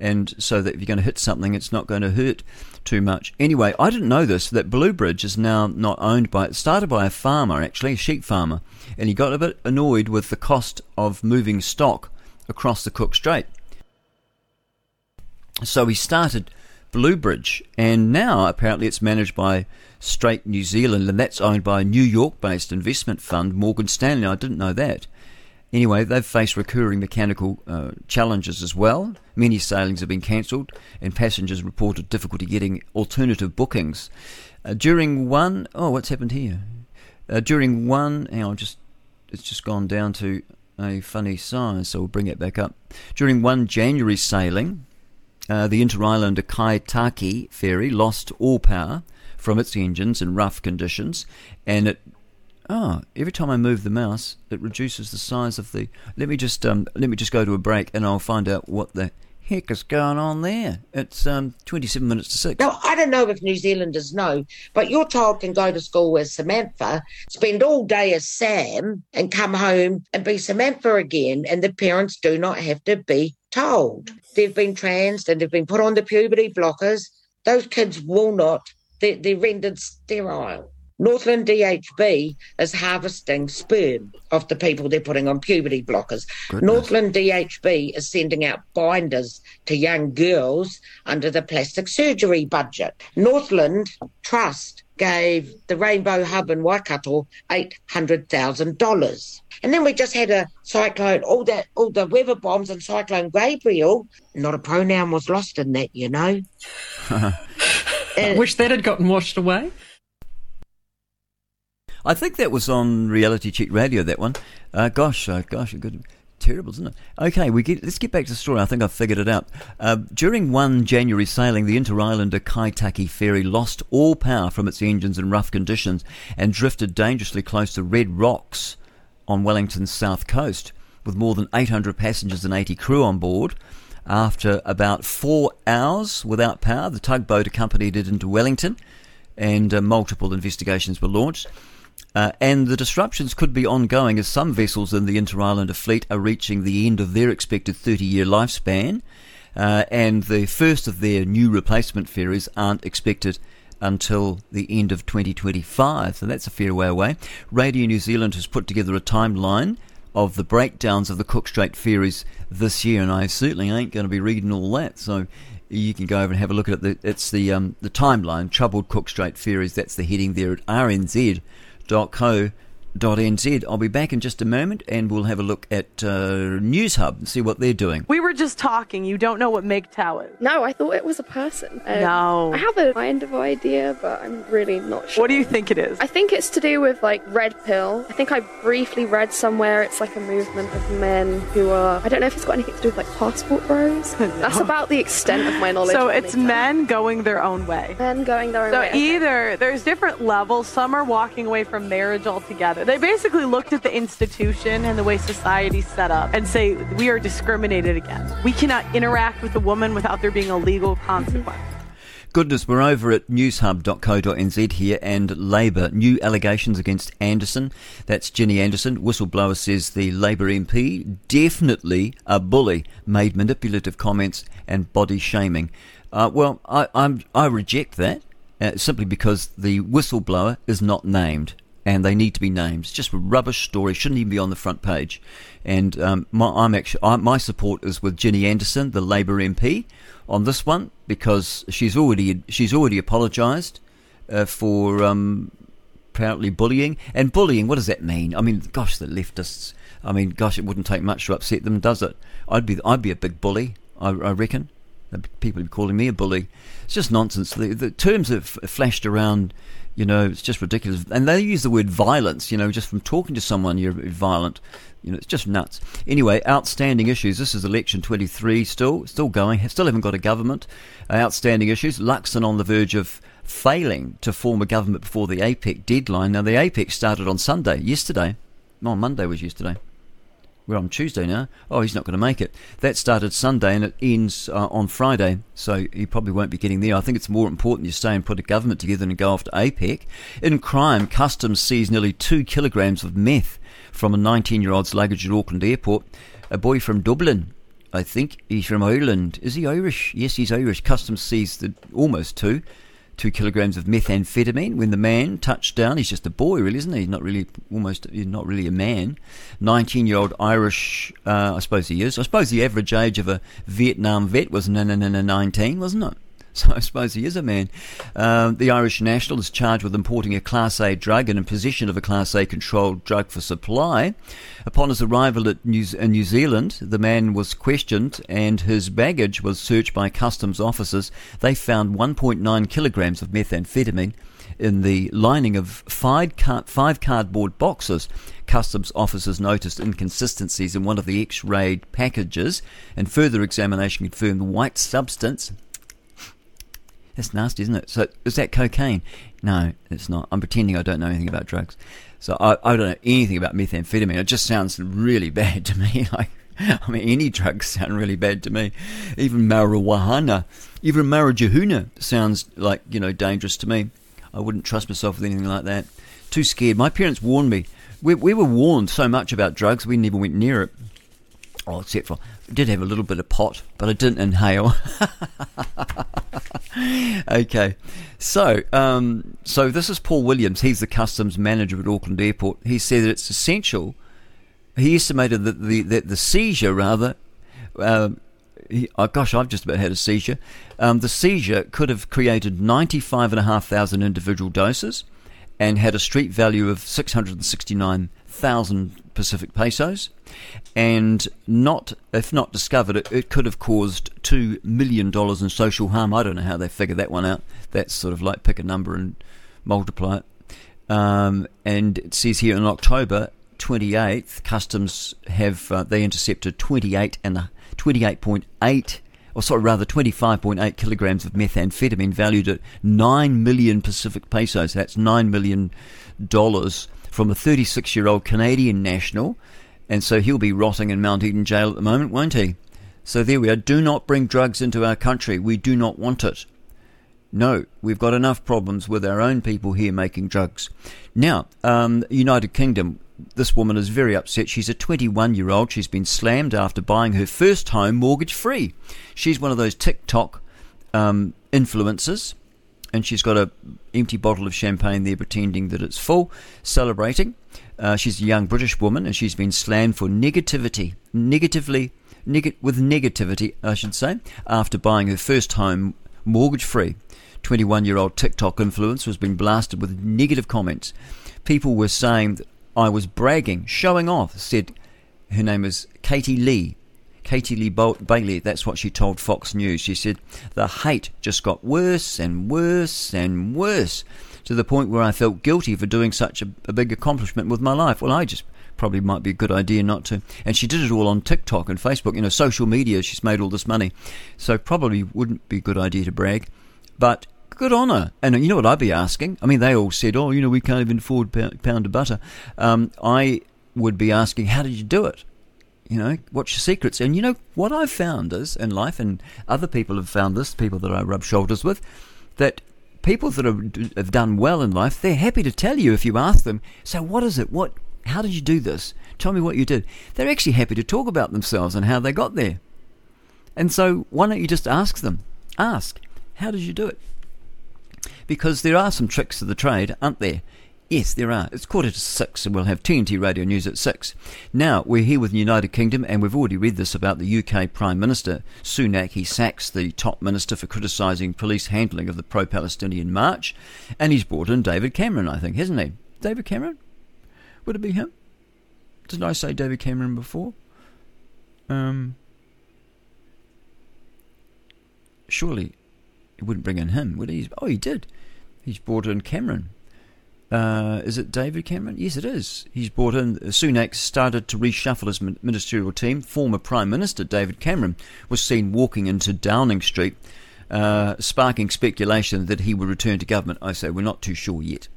And so that if you're going to hit something, it's not going to hurt too much. Anyway, I didn't know this, that Blue Bridge is now not owned by, it started by a farmer, actually, a sheep farmer. And he got a bit annoyed with the cost of moving stock across the Cook Strait. So he started Blue Bridge, and now apparently it's managed by Strait New Zealand, and that's owned by a New York-based investment fund, Morgan Stanley. I didn't know that. Anyway, they've faced recurring mechanical uh, challenges as well. Many sailings have been cancelled, and passengers reported difficulty getting alternative bookings. Uh, during one, oh, what's happened here? Uh, during one, hang on, just it's just gone down to a funny size, so we'll bring it back up. During one January sailing, uh, the Inter-Islander Kaitaki ferry lost all power from its engines in rough conditions, and it Oh, every time I move the mouse, it reduces the size of the... Let me just um, let me just go to a break and I'll find out what the heck is going on there. It's um, twenty-seven minutes to six. Now, I don't know if New Zealanders know, but your child can go to school as Samantha, spend all day as Sam, and come home and be Samantha again, and the parents do not have to be told. They've been transed and they've been put on the puberty blockers. Those kids will not. They're, they're rendered sterile. Northland D H B is harvesting sperm of the people they're putting on puberty blockers. Goodness. Northland D H B is sending out binders to young girls under the plastic surgery budget. Northland Trust gave the Rainbow Hub in Waikato eight hundred thousand dollars. And then we just had a cyclone, all that, all the weather bombs and Cyclone Gabriel. Not a pronoun was lost in that, you know. I uh, wish that had gotten washed away. I think that was on Reality Check Radio, that one. Uh, gosh, uh, gosh, a good, terrible, isn't it? Okay, we get, let's get back to the story. I think I've figured it out. Uh, during first of January sailing, the inter-islander Kaitaki ferry lost all power from its engines in rough conditions and drifted dangerously close to red rocks on Wellington's south coast, with more than eight hundred passengers and eighty crew on board. After about four hours without power, the tugboat accompanied it into Wellington, and uh, multiple investigations were launched. Uh, and the disruptions could be ongoing as some vessels in the Inter-Islander fleet are reaching the end of their expected thirty-year lifespan, uh, and the first of their new replacement ferries aren't expected until the end of twenty twenty-five, so that's a fair way away. Radio New Zealand has put together a timeline of the breakdowns of the Cook Strait ferries this year, and I certainly ain't going to be reading all that, so you can go over and have a look at it. It's the, um, the timeline, Troubled Cook Strait Ferries, that's the heading there at R N Z dot co dot N Z. I'll be back in just a moment and we'll have a look at uh, News Hub and see what they're doing. We were just talking. You don't know what M G T O W is. No, I thought it was a person. Um, no. I have a kind of idea, but I'm really not sure. What do you think it is? I think it's to do with, like, red pill. I think I briefly read somewhere it's like a movement of men who are... I don't know if it's got anything to do with, like, passport bros. No. That's about the extent of my knowledge. So it's men going their own way. Men going their own so way. So either... Okay. There's different levels. Some are walking away from marriage altogether. They basically looked at the institution and the way society's set up and say, we are discriminated against. We cannot interact with a woman without there being a legal consequence. Goodness, we're over at newshub dot co dot N Z here, and Labour, new allegations against Anderson. That's Jenny Anderson. Whistleblower says the Labour M P, definitely a bully, made manipulative comments and body shaming. Uh, well, I, I'm, I reject that uh, simply because the whistleblower is not named. And they need to be named. It's just a rubbish story. Shouldn't even be on the front page. And um, my, I'm actually, I, my support is with Jenny Anderson, the Labour M P, on this one, because she's already she's already apologised uh, for um, apparently bullying. And bullying, what does that mean? I mean, gosh, the leftists. I mean, gosh, it wouldn't take much to upset them, does it? I'd be I'd be a big bully, I, I reckon. People would be calling me a bully. It's just nonsense. The, the terms have flashed around. You know, it's just ridiculous. And they use the word violence, you know, just from talking to someone, you're violent. You know, it's just nuts. Anyway, outstanding issues. This is election twenty-three still, still going. Still haven't got a government. Uh, outstanding issues. Luxon on the verge of failing to form a government before the APEC deadline. Now, the APEC started on Sunday, yesterday. No, Monday was yesterday. We're on Tuesday now. Oh, he's not going to make it. That started Sunday and it ends uh, on Friday, so he probably won't be getting there. I think it's more important you stay and put a government together and go after APEC. In crime, Customs seized nearly two kilograms of meth from a nineteen-year-old's luggage at Auckland Airport. A boy from Dublin, I think. He's from Ireland. Is he Irish? Yes, he's Irish. Customs seized the, almost two. Two kilograms of methamphetamine when the man touched down. He's just a boy, really, isn't he? He's not really, almost, he's not really a man. nineteen-year-old Irish, uh, I suppose he is. I suppose the average age of a Vietnam vet was nineteen, wasn't it? So I suppose he is a man. Um, the Irish national is charged with importing a Class A drug and in possession of a Class A controlled drug for supply. Upon his arrival at New, in New Zealand, the man was questioned and his baggage was searched by customs officers. They found one point nine kilograms of methamphetamine in the lining of five, card, five cardboard boxes. Customs officers noticed inconsistencies in one of the X-rayed packages, and further examination confirmed the white substance. That's nasty, isn't it? So is that cocaine? No, it's not. I'm pretending I don't know anything about drugs. So I, I don't know anything about methamphetamine. It just sounds really bad to me. Like, I mean, any drugs sound really bad to me. Even marijuana, even marijuana sounds like, you know, dangerous to me. I wouldn't trust myself with anything like that. Too scared. My parents warned me. We we were warned so much about drugs, we never went near it. Oh, except for I did have a little bit of pot, but I didn't inhale. Okay, so um, so this is Paul Williams. He's the customs manager at Auckland Airport. He said that it's essential. He estimated that the that the seizure rather, um, he, oh gosh, I've just about had a seizure. Um, the seizure could have created ninety-five and a half thousand individual doses, and had a street value of six hundred sixty-nine thousand Pacific pesos, and not if not discovered, it, it could have caused two million dollars in social harm. I don't know how they figure that one out. That's sort of like pick a number and multiply it. Um, and it says here on October twenty-eighth, customs have uh, they intercepted twenty-eight and twenty-eight point eight. Or sorry, rather twenty-five point eight kilograms of methamphetamine valued at nine million Pacific pesos. That's nine million dollars from a thirty-six-year-old Canadian national. And so he'll be rotting in Mount Eden jail at the moment, won't he? So there we are. Do not bring drugs into our country. We do not want it. No, we've got enough problems with our own people here making drugs. Now, um, United Kingdom. This woman is very upset. She's a twenty-one-year-old. She's been slammed after buying her first home mortgage-free. She's one of those TikTok um, influencers, and she's got an empty bottle of champagne there pretending that it's full, celebrating. Uh, she's a young British woman, and she's been slammed for negativity, negatively, neg- with negativity, I should say, after buying her first home mortgage-free. twenty-one-year-old TikTok influencer has been blasted with negative comments. People were saying that I was bragging, showing off, said her name is Katie Lee. Katie Lee Bailey, that's what she told Fox News. She said, the hate just got worse and worse and worse to the point where I felt guilty for doing such a, a big accomplishment with my life. Well, I just probably might be a good idea not to. And she did it all on TikTok and Facebook, you know, social media. She's made all this money. So probably wouldn't be a good idea to brag. But good on her. And you know what I'd be asking? I mean, they all said, oh, you know, we can't even afford a pound of butter. Um, I would be asking, how did you do it? You know, what's your secrets? And you know, what I've found is in life, and other people have found this, people that I rub shoulders with, that people that have, have done well in life, they're happy to tell you if you ask them, so what is it? What? How did you do this? Tell me what you did. They're actually happy to talk about themselves and how they got there. And so why don't you just ask them? Ask, how did you do it? Because there are some tricks to the trade, aren't there? Yes, there are. It's quarter to six, and we'll have T N T Radio News at six. Now, we're here with the United Kingdom, and we've already read this about the U K Prime Minister, Sunak. He sacks the top minister for criticising police handling of the pro-Palestinian march, and he's brought in David Cameron, I think, hasn't he? David Cameron? Would it be him? Did I say David Cameron before? Um, surely... He wouldn't bring in him, would he? Oh, he did. He's brought in Cameron. Uh, is it David Cameron? Yes, it is. He's brought in... Sunak started to reshuffle his ministerial team. Former Prime Minister David Cameron was seen walking into Downing Street, uh, sparking speculation that he would return to government. I say, we're not too sure yet.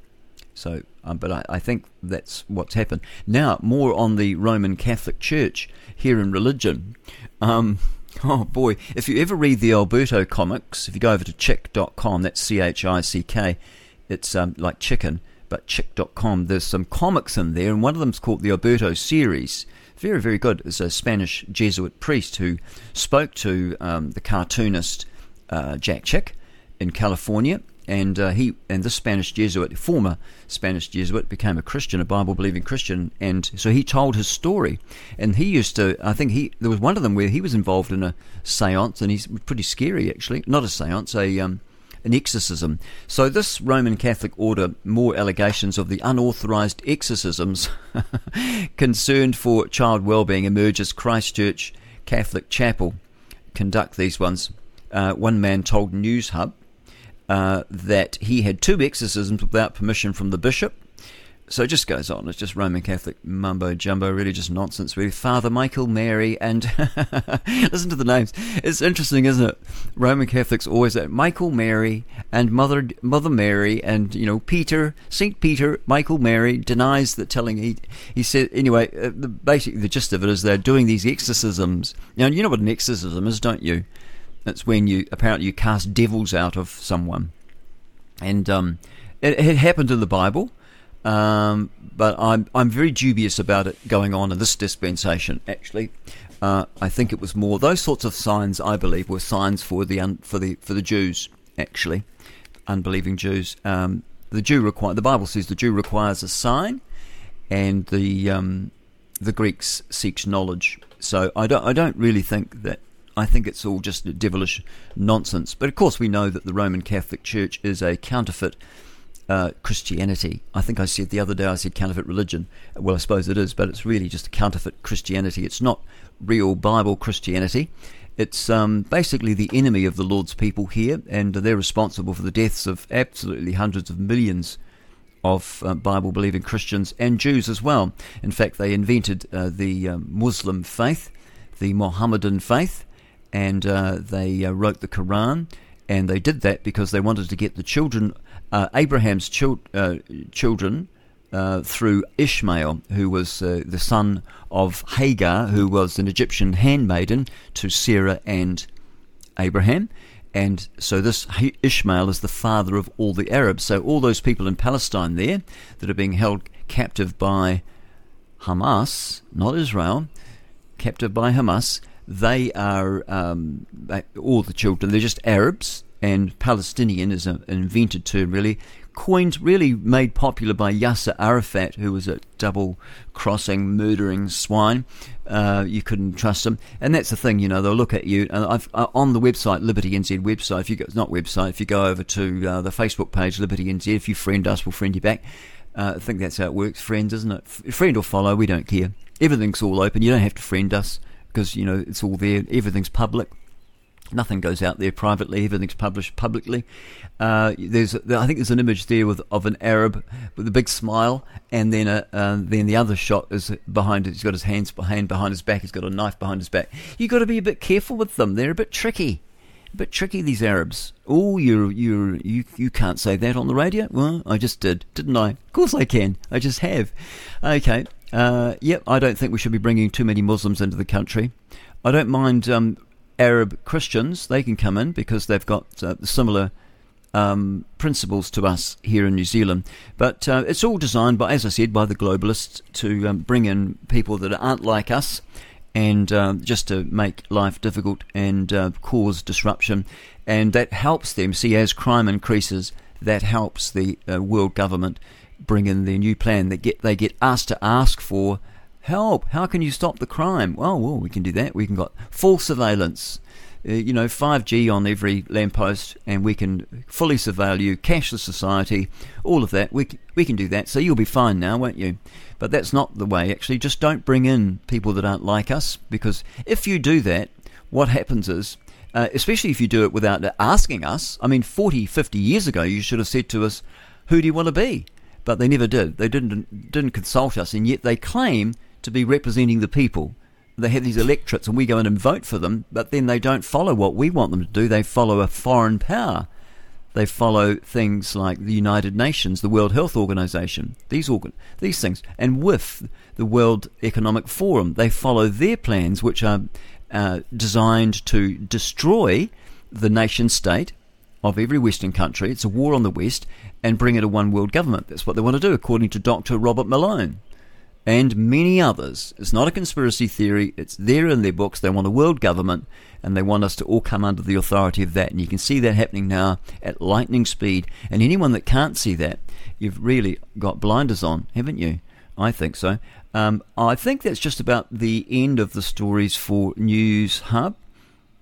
So, um, but I, I think that's what's happened. Now, more on the Roman Catholic Church here in religion. Um... Oh boy, if you ever read the Alberto comics, if you go over to chick dot com, that's C H I C K, it's um, like chicken, but chick dot com, there's some comics in there, and one of them's called the Alberto series. Very, very good. It's a Spanish Jesuit priest who spoke to um, the cartoonist uh, Jack Chick in California, and uh, he and this Spanish Jesuit, former Spanish Jesuit, became a Christian, a Bible-believing Christian, and so he told his story. And he used to, I think he, there was one of them where he was involved in a seance, and he's pretty scary actually, not a seance, a um, an exorcism. So this Roman Catholic order, more allegations of the unauthorised exorcisms concerned for child well-being emerges. Christchurch Catholic Chapel conduct these ones. Uh, one man told News Hub, Uh, that he had two exorcisms without permission from the bishop. So it just goes on. It's just Roman Catholic mumbo-jumbo, really just nonsense with Father Michael, Mary, and... listen to the names. It's interesting, isn't it? Roman Catholics always... at Michael, Mary, and Mother Mother Mary, and, you know, Peter, Saint Peter, Michael, Mary, denies that telling... He he said... Anyway, the basically the gist of it is they're doing these exorcisms. Now, you know what an exorcism is, don't you? It's when you... apparently you cast devils out of someone. And um, it, it happened in the Bible... Um, but I'm I'm very dubious about it going on in this dispensation. Actually, uh, I think it was more those sorts of signs. I believe were signs for the un, for the for the Jews. Actually, unbelieving Jews. Um, the Jew require the Bible says the Jew requires a sign, and the um, the Greeks seeks knowledge. So I don't I don't really think that. I think it's all just devilish nonsense. But of course, we know that the Roman Catholic Church is a counterfeit. Uh, Christianity. I think I said the other day I said counterfeit religion. Well, I suppose it is, but it's really just a counterfeit Christianity. It's not real Bible Christianity. It's um, basically the enemy of the Lord's people here, and they're responsible for the deaths of absolutely hundreds of millions of uh, Bible-believing Christians and Jews as well. In fact, they invented uh, the um, Muslim faith, the Mohammedan faith, and uh, they uh, wrote the Quran, and they did that because they wanted to get the children... Uh, Abraham's chil- uh, children uh, through Ishmael, who was uh, the son of Hagar, who was an Egyptian handmaiden to Sarah and Abraham. And so this Ishmael is the father of all the Arabs. So all those people in Palestine there that are being held captive by Hamas, not Israel, captive by Hamas, they are um, all the children. They're just Arabs. And Palestinian is an invented term, really, coined, really made popular by Yasser Arafat, who was a double-crossing, murdering swine. Uh, you couldn't trust him. And that's the thing, you know, they'll look at you. And I've, on the website, Liberty N Z website, if you go, not website, if you go over to uh, the Facebook page, Liberty N Z, if you friend us, we'll friend you back. Uh, I think that's how it works, friends, isn't it? Friend or follow, we don't care. Everything's all open. You don't have to friend us because, you know, it's all there. Everything's public. Nothing goes out there privately. Everything's published publicly. Uh, there's, I think, there's an image there with of an Arab with a big smile, and then a, uh, then the other shot is behind it. He's got his hands behind behind his back. He's got a knife behind his back. You've got to be a bit careful with them. They're a bit tricky, a bit tricky. These Arabs. Oh, you you you you can't say that on the radio. Well, I just did, didn't I? Of course I can. I just have. Okay. Uh, yep. I don't think we should be bringing too many Muslims into the country. I don't mind. Um, Arab Christians, they can come in because they've got uh, similar um, principles to us here in New Zealand. But uh, it's all designed, by, as I said, by the globalists to um, bring in people that aren't like us and uh, just to make life difficult and uh, cause disruption. And that helps them. See, as crime increases, that helps the uh, world government bring in their new plan. They get, they get asked to ask for help. How can you stop the crime? Well, well, we can do that. We can got full surveillance, uh, you know, five G on every lamppost, and we can fully surveil you, cashless society, all of that. We, we can do that, so you'll be fine now, won't you? But that's not the way, actually. Just don't bring in people that aren't like us, because if you do that, what happens is, uh, especially if you do it without asking us, I mean, forty, fifty years ago, you should have said to us, who do you want to be? But they never did. They didn't didn't consult us, and yet they claim to be representing the people. They have these electorates and we go in and vote for them, but then they don't follow what we want them to do. They follow a foreign power. They follow things like the United Nations, the World Health Organization, these organ- these things, and with the World Economic Forum. They follow their plans, which are uh, designed to destroy the nation state of every Western country. It's a war on the West, and bring it a one world government. That's what they want to do, according to Doctor Robert Malone. And many others. It's not a conspiracy theory. It's there in their books. They want a world government, and they want us to all come under the authority of that. And you can see that happening now at lightning speed. And anyone that can't see that, you've really got blinders on, haven't you? I think so. Um, I think that's just about the end of the stories for News Hub.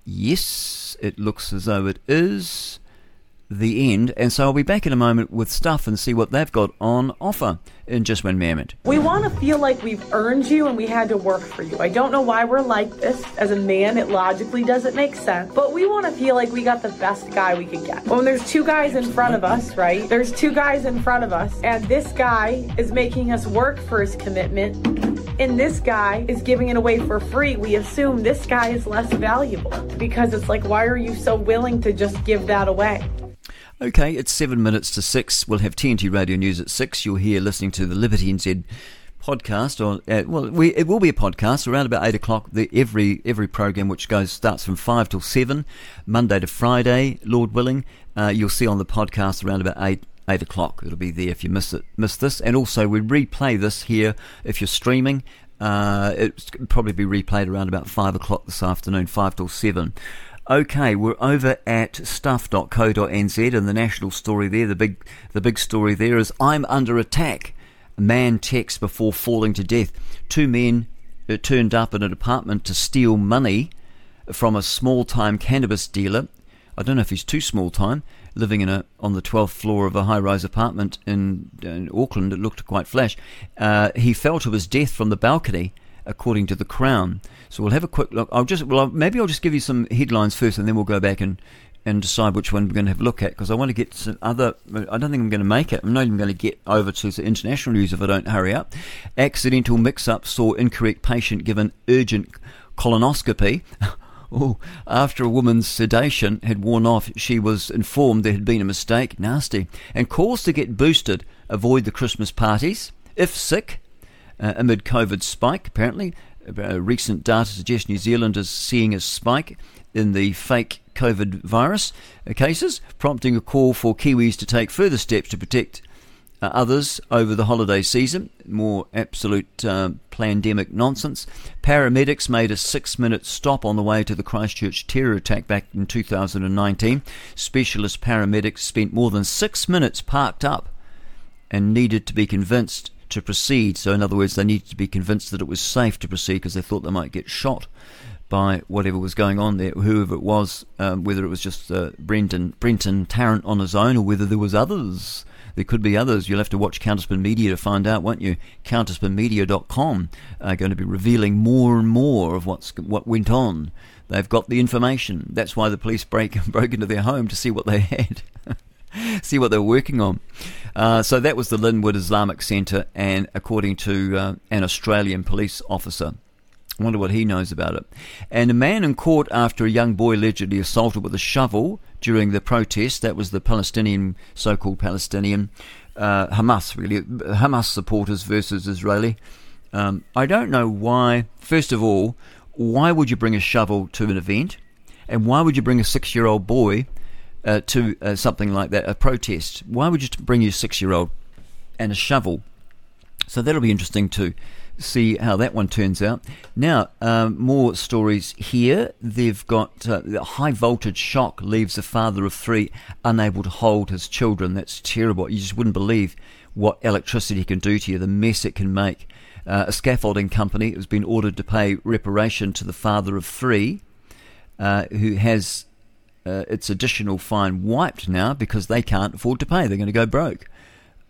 Yes, it looks as though it is. the end, and so I'll be back in a moment with stuff and see what they've got on offer in just one moment. We want to feel like we've earned you and we had to work for you. I don't know why we're like this. As a man, it logically doesn't make sense, but we want to feel like we got the best guy we could get. When there's two guys in front of us, right? There's two guys in front of us, and this guy is making us work for his commitment. And this guy is giving it away for free. We assume this guy is less valuable because it's like, why are you so willing to just give that away? Okay, it's seven minutes to six. We'll have T N T Radio News at six. You're here listening to the Liberty N Z podcast, or uh, well, we, it will be a podcast around about eight o'clock. The every every program which goes starts from five till seven, Monday to Friday, Lord willing. Uh, you'll see on the podcast around about eight. Eight o'clock. It'll be there if you miss it, miss this. And also, we replay this here if you're streaming. Uh, it's probably be replayed around about five o'clock this afternoon, five till seven. Okay, we're over at stuff dot co dot n z, and the national story there, the big, the big story there is I'm under attack. Man texts before falling to death. Two men turned up in an apartment to steal money from a small-time cannabis dealer. I don't know if he's too small-time. Living in a on the twelfth floor of a high-rise apartment in, in Auckland, it looked quite flash. Uh, he fell to his death from the balcony, according to the Crown. So we'll have a quick look. I'll just well I'll, maybe I'll just give you some headlines first, and then we'll go back and, and decide which one we're going to have a look at, because I want to get some other. I don't think I'm going to make it. I'm not even going to get over to the international news if I don't hurry up. Accidental mix-up saw incorrect patient given urgent colonoscopy. Oh, after a woman's sedation had worn off, she was informed there had been a mistake. Nasty. And calls to get boosted. Avoid the Christmas parties if sick. Uh, amid COVID spike, apparently. Uh, recent data suggests New Zealand is seeing a spike in the fake COVID virus cases, prompting a call for Kiwis to take further steps to protect Uh, others over the holiday season. More absolute uh, pandemic nonsense. Paramedics made a six-minute stop on the way to the Christchurch terror attack back in two thousand nineteen. Specialist paramedics spent more than six minutes parked up and needed to be convinced to proceed. So in other words, they needed to be convinced that it was safe to proceed because they thought they might get shot by whatever was going on there, whoever it was, um, whether it was just uh, Brenton, Brenton Tarrant on his own or whether there was others. There could be others. You'll have to watch Counterspin Media to find out, won't you? counterspin media dot com are going to be revealing more and more of what's what went on. They've got the information. That's why the police break broke into their home, to see what they had, see what they were working on. Uh, so that was the Linwood Islamic Centre, and according to uh, an Australian police officer. I wonder what he knows about it. And a man in court after a young boy allegedly assaulted with a shovel during the protest. That was the Palestinian, so-called Palestinian, uh, Hamas, really. Hamas supporters versus Israeli. Um, I don't know why, first of all, why would you bring a shovel to an event? And why would you bring a six-year-old boy uh, to uh, something like that, a protest? Why would you bring your six-year-old and a shovel? So that'll be interesting too. See how that one turns out. Now, um, more stories here. They've got uh, the high voltage shock leaves a father of three unable to hold his children. That's terrible. You just wouldn't believe what electricity can do to you, the mess it can make. Uh, a scaffolding company has been ordered to pay reparation to the father of three uh, who has uh, its additional fine wiped now because they can't afford to pay. They're going to go broke.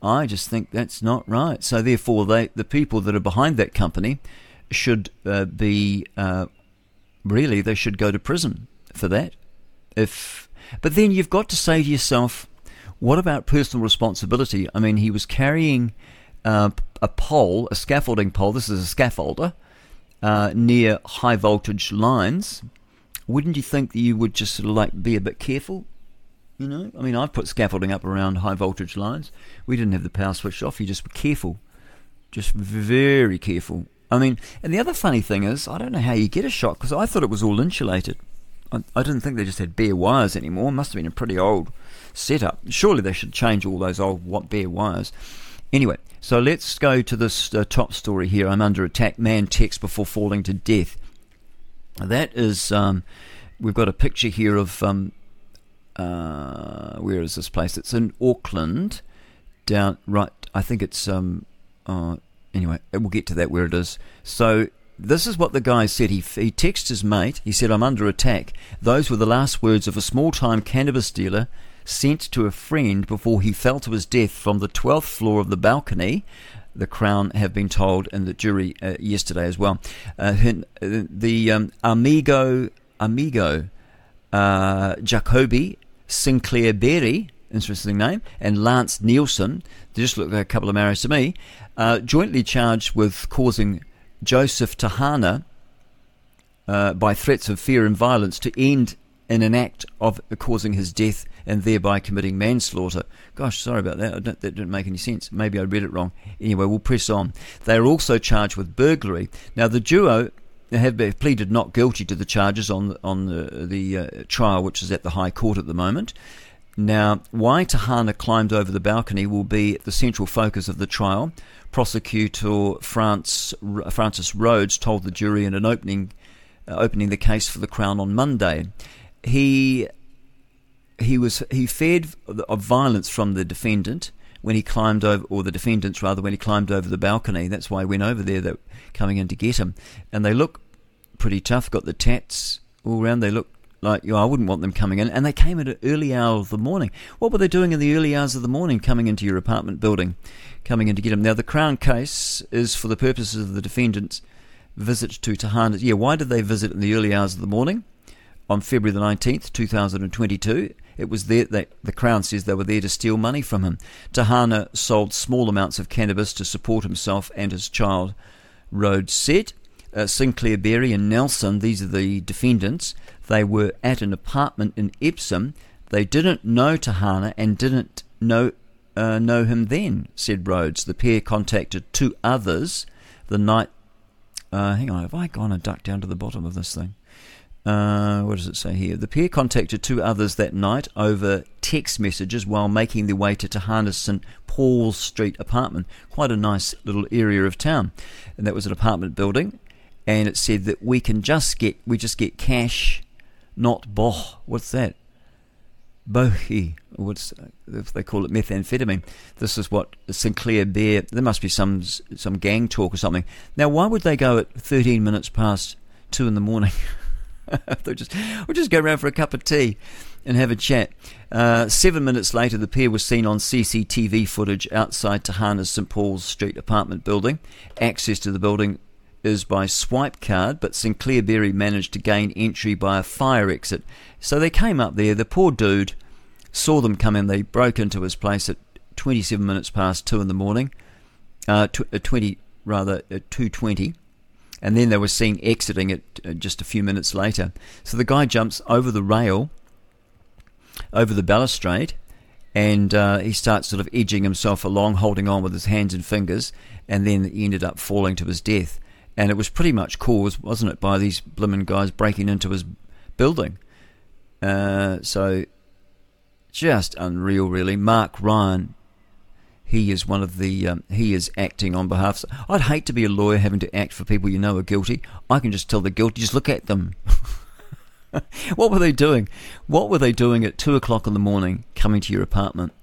I just think that's not right. So therefore, they, the people that are behind that company should uh, be, uh, really, they should go to prison for that. If, but then you've got to say to yourself, what about personal responsibility? I mean, he was carrying uh, a pole, a scaffolding pole, this is a scaffolder, uh, near high voltage lines. Wouldn't you think that you would just sort of like be a bit careful? You know, I mean, I've put scaffolding up around high voltage lines. We didn't have the power switched off. You just were careful, just very careful. I mean, and the other funny thing is, I don't know how you get a shock, because I thought it was all insulated. I, I didn't think they just had bare wires anymore. It must have been a pretty old setup. Surely they should change all those old what bare wires. Anyway, so let's go to this uh, top story here. I'm under attack. Man texts before falling to death. That is, um, we've got a picture here of. Um, Uh, where is this place? It's in Auckland, down right. I think it's um. Uh, anyway, we'll get to that where it is. So this is what the guy said. He he texted his mate. He said, "I'm under attack." Those were the last words of a small-time cannabis dealer sent to a friend before he fell to his death from the twelfth floor of the balcony, the Crown have been told in the jury uh, yesterday as well. Uh, the um, Amigo, Amigo uh, Jacobi, Sinclair Berry, interesting name, and Lance Nielsen, they just look like a couple of marriages to me, uh, jointly charged with causing Joseph Tahana, uh, by threats of fear and violence, to end in an act of causing his death and thereby committing manslaughter. Gosh, sorry about that. I don't, that didn't make any sense. Maybe I read it wrong. Anyway, we'll press on. They are also charged with burglary. Now, the duo have pleaded not guilty to the charges on, on the, the uh, trial, which is at the High Court at the moment. Now, why Tahana climbed over the balcony will be the central focus of the trial. Prosecutor France, Francis Rhodes told the jury in an opening, uh, opening the case for the Crown on Monday. He he was he feared of violence from the defendant when he climbed over, or the defendants rather, when he climbed over the balcony. That's why he went over there. They were coming in to get him, and they look pretty tough. Got the tats all around. They look like, you know, I wouldn't want them coming in. And they came at an early hour of the morning. What were they doing in the early hours of the morning, coming into your apartment building, coming in to get him? Now the Crown case is for the purposes of the defendant's visit to Tahana. Yeah, why did they visit in the early hours of the morning? On February the nineteenth, two thousand twenty-two, it was there that the Crown says they were there to steal money from him. Tahana sold small amounts of cannabis to support himself and his child, Rhodes said. Uh, Sinclair Berry and Nelson, these are the defendants, they were at an apartment in Epsom. They didn't know Tahana and didn't know uh, know him then, said Rhodes. The pair contacted two others the night... Uh, hang on, have I gone and ducked down to the bottom of this thing? Uh, what does it say here? The pair contacted two others that night over text messages while making their way to Tahana's Saint Paul's Street apartment. Quite a nice little area of town. And that was an apartment building. And it said that we can just get, we just get cash, not boh. What's that? Bohi. What's, they call it methamphetamine. This is what Sinclair Bear, there must be some some gang talk or something. Now, why would they go at thirteen minutes past two in the morning? They'll just, we'll just go round for a cup of tea and have a chat. Uh, seven minutes later, the pair was seen on C C T V footage outside Tahana's Saint Paul's Street apartment building. Access to the building is by swipe card, but Sinclair Berry managed to gain entry by a fire exit. So they came up there. The poor dude saw them come in. They broke into his place at twenty-seven minutes past two in the morning, uh, twenty rather at two twenty. And then they were seen exiting it just a few minutes later. So the guy jumps over the rail, over the balustrade, and uh, he starts sort of edging himself along, holding on with his hands and fingers, and then he ended up falling to his death. And it was pretty much caused, wasn't it, by these blimmin' guys breaking into his building. Uh, so just unreal, really. Mark Ryan... He is one of the, um, he is acting on behalf. I'd hate to be a lawyer having to act for people you know are guilty. I can just tell they're guilty, just look at them. What were they doing? What were they doing at two o'clock in the morning coming to your apartment?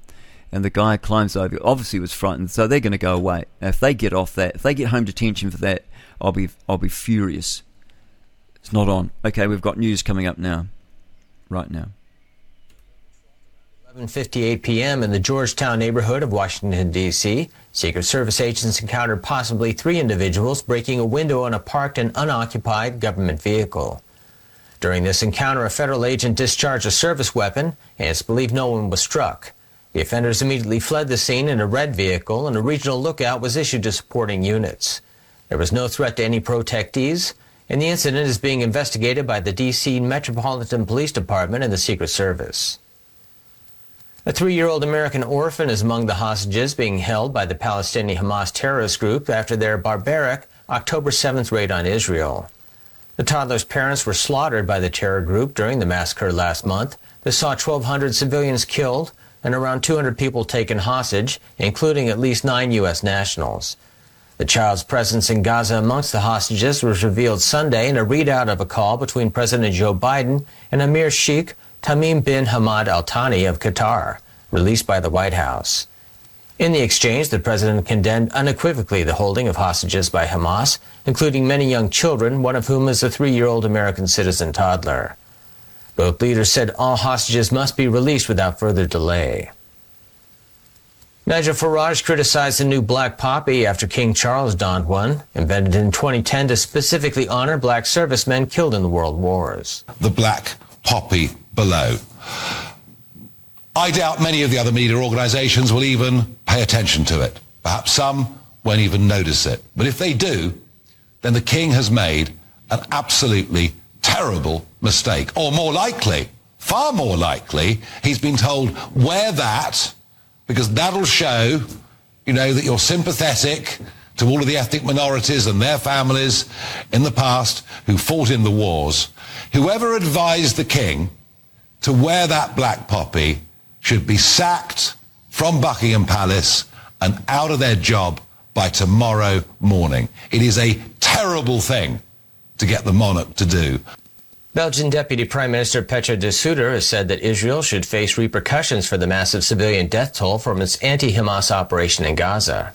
And the guy climbs over, obviously was frightened, so they're going to go away. Now, if they get off that, if they get home detention for that, I'll be, I'll be furious. It's not on. Okay, we've got news coming up now, right now. eleven fifty-eight p.m. in the Georgetown neighborhood of Washington, D C, Secret Service agents encountered possibly three individuals breaking a window on a parked and unoccupied government vehicle. During this encounter, a federal agent discharged a service weapon, and it's believed no one was struck. The offenders immediately fled the scene in a red vehicle, and a regional lookout was issued to supporting units. There was no threat to any protestees, and the incident is being investigated by the D C Metropolitan Police Department and the Secret Service. A three-year-old American orphan is among the hostages being held by the Palestinian Hamas terrorist group after their barbaric October seventh raid on Israel. The toddler's parents were slaughtered by the terror group during the massacre last month. This saw twelve hundred civilians killed and around two hundred people taken hostage, including at least nine U S nationals. The child's presence in Gaza amongst the hostages was revealed Sunday in a readout of a call between President Joe Biden and Amir Sheikh Tamim bin Hamad Al Thani of Qatar, released by the White House. In the exchange, the president condemned unequivocally the holding of hostages by Hamas, including many young children, one of whom is a three-year-old American citizen toddler. Both leaders said all hostages must be released without further delay. Nigel Farage criticized the new black poppy after King Charles donned one, invented in twenty ten to specifically honor black servicemen killed in the world wars. The black poppy below. I doubt many of the other media organisations will even pay attention to it. Perhaps some won't even notice it. But if they do, then the King has made an absolutely terrible mistake. Or more likely, far more likely, he's been told, wear that, because that'll show, you know, that you're sympathetic to all of the ethnic minorities and their families in the past who fought in the wars. Whoever advised the King to wear that black poppy should be sacked from Buckingham Palace and out of their job by tomorrow morning. It is a terrible thing to get the monarch to do. Belgian Deputy Prime Minister Petra de Suter has said that Israel should face repercussions for the massive civilian death toll from its anti-Hamas operation in Gaza.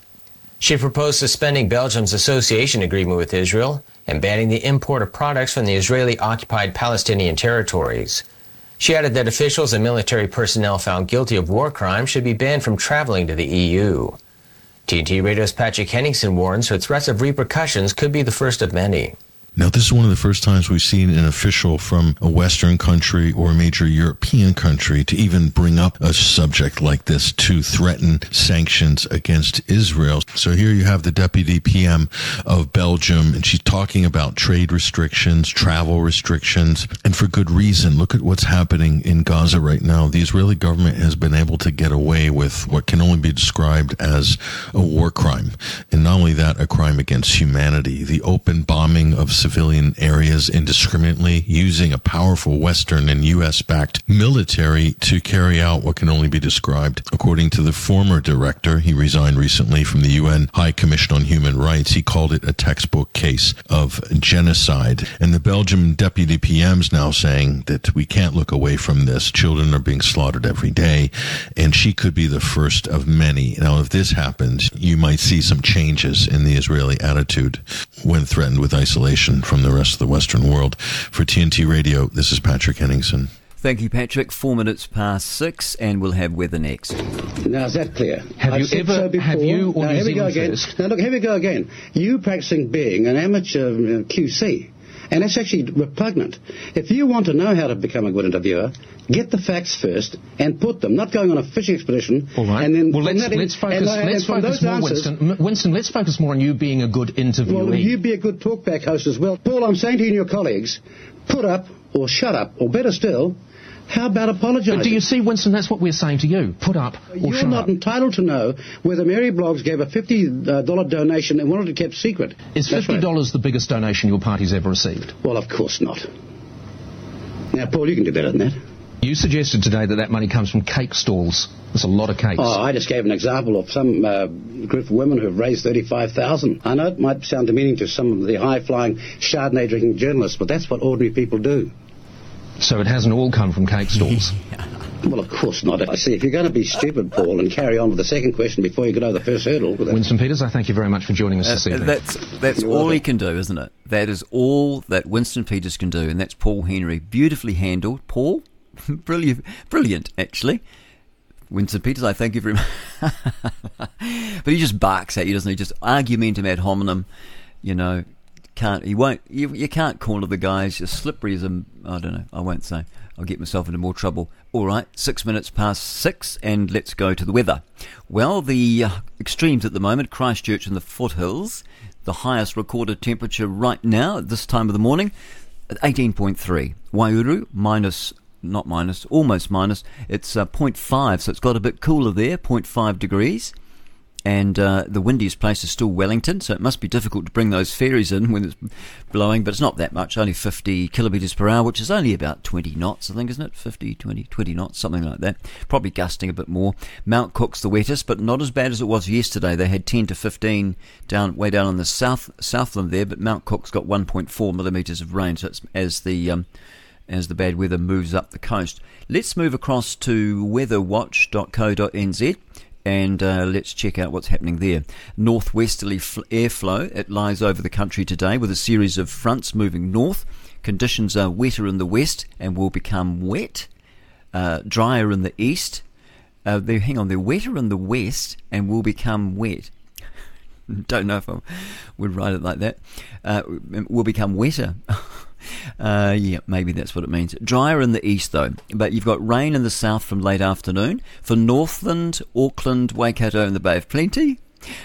She proposed suspending Belgium's association agreement with Israel and banning the import of products from the Israeli-occupied Palestinian territories. She added that officials and military personnel found guilty of war crimes should be banned from traveling to the E U. T N T Radio's Patrick Henningsen warns her threats of repercussions could be the first of many. Now, this is one of the first times we've seen an official from a Western country or a major European country to even bring up a subject like this to threaten sanctions against Israel. So here you have the deputy P M of Belgium, and she's talking about trade restrictions, travel restrictions, and for good reason. Look at what's happening in Gaza right now. The Israeli government has been able to get away with what can only be described as a war crime, and not only that, a crime against humanity. The open bombing of civilian areas indiscriminately, using a powerful Western and U S-backed military to carry out what can only be described. According to the former director, he resigned recently from the U N High Commission on Human Rights, he called it a textbook case of genocide. And the Belgian deputy P M's now saying that we can't look away from this. Children are being slaughtered every day, and she could be the first of many. Now, if this happens, you might see some changes in the Israeli attitude when threatened with isolation from the rest of the Western world. For T N T Radio, this is Patrick Henningsen. Thank you, Patrick. Four minutes past six, and we'll have weather next. Now, is that clear? Have I've you ever, so have you, or now, New Zealand first? Now, look, here we go again. You practicing being an amateur Q C, and that's actually repugnant. If you want to know how to become a good interviewer, get the facts first and put them, not going on a fishing expedition. All right. And then, well, let's, let's focus, and, uh, let's focus more, answers, Winston. Winston, let's focus more on you being a good interviewee. Well, you be a good talkback host as well. Paul, I'm saying to you and your colleagues, put up or shut up, or better still, how about apologising? But do you see, Winston, that's what we're saying to you. Put up or You're shut not up. Entitled to know whether Mary Bloggs gave a fifty dollars donation and wanted it kept secret. Is fifty dollars right. the biggest donation your party's ever received? Well, of course not. Now, Paul, you can do better than that. You suggested today that that money comes from cake stalls. There's a lot of cakes. Oh, I just gave an example of some uh, group of women who have raised thirty-five thousand dollars. I know it might sound demeaning to some of the high-flying Chardonnay-drinking journalists, but that's what ordinary people do. So it hasn't all come from cake stalls? Well, of course not. I see, if you're going to be stupid, Paul, and carry on with the second question before you get over the first hurdle... Winston Peters, I thank you very much for joining us uh, this evening. That's, that's all he can do, isn't it? That is all that Winston Peters can do, and that's Paul Henry. Beautifully handled. Paul? Brilliant, brilliant, actually. Winston Peters, I thank you very much. But he just barks at you, doesn't he? Just argumentum ad hominem, you know. Can't he won't you, you can't corner the guy. He's just slippery as a I don't know. I won't say. I'll get myself into more trouble. All right, six minutes past six, and let's go to the weather. Well, the uh, extremes at the moment: Christchurch and the foothills. The highest recorded temperature right now at this time of the morning, eighteen point three. Wairu minus. Not minus, almost minus. It's uh, zero point five, so it's got a bit cooler there, zero point five degrees. And uh, the windiest place is still Wellington, so it must be difficult to bring those ferries in when it's blowing, but it's not that much, only fifty kilometres per hour, which is only about twenty knots, I think, isn't it? fifty, twenty, twenty knots, something like that. Probably gusting a bit more. Mount Cook's the wettest, but not as bad as it was yesterday. They had ten to fifteen down way down on the south Southland there, but Mount Cook's got one point four millimetres of rain, so it's as the... Um, as the bad weather moves up the coast. Let's move across to weatherwatch dot co dot n z and uh, let's check out what's happening there. Northwesterly fl- airflow, it lies over the country today with a series of fronts moving north. Conditions are wetter in the west and will become wet, uh, drier in the east. Uh, they, hang on, they're wetter in the west and will become wet. Don't know if I would write it like that. Uh, will become wetter. Uh, yeah, maybe that's what it means. Drier in the east though, but you've got rain in the south from late afternoon. For Northland, Auckland, Waikato and the Bay of Plenty,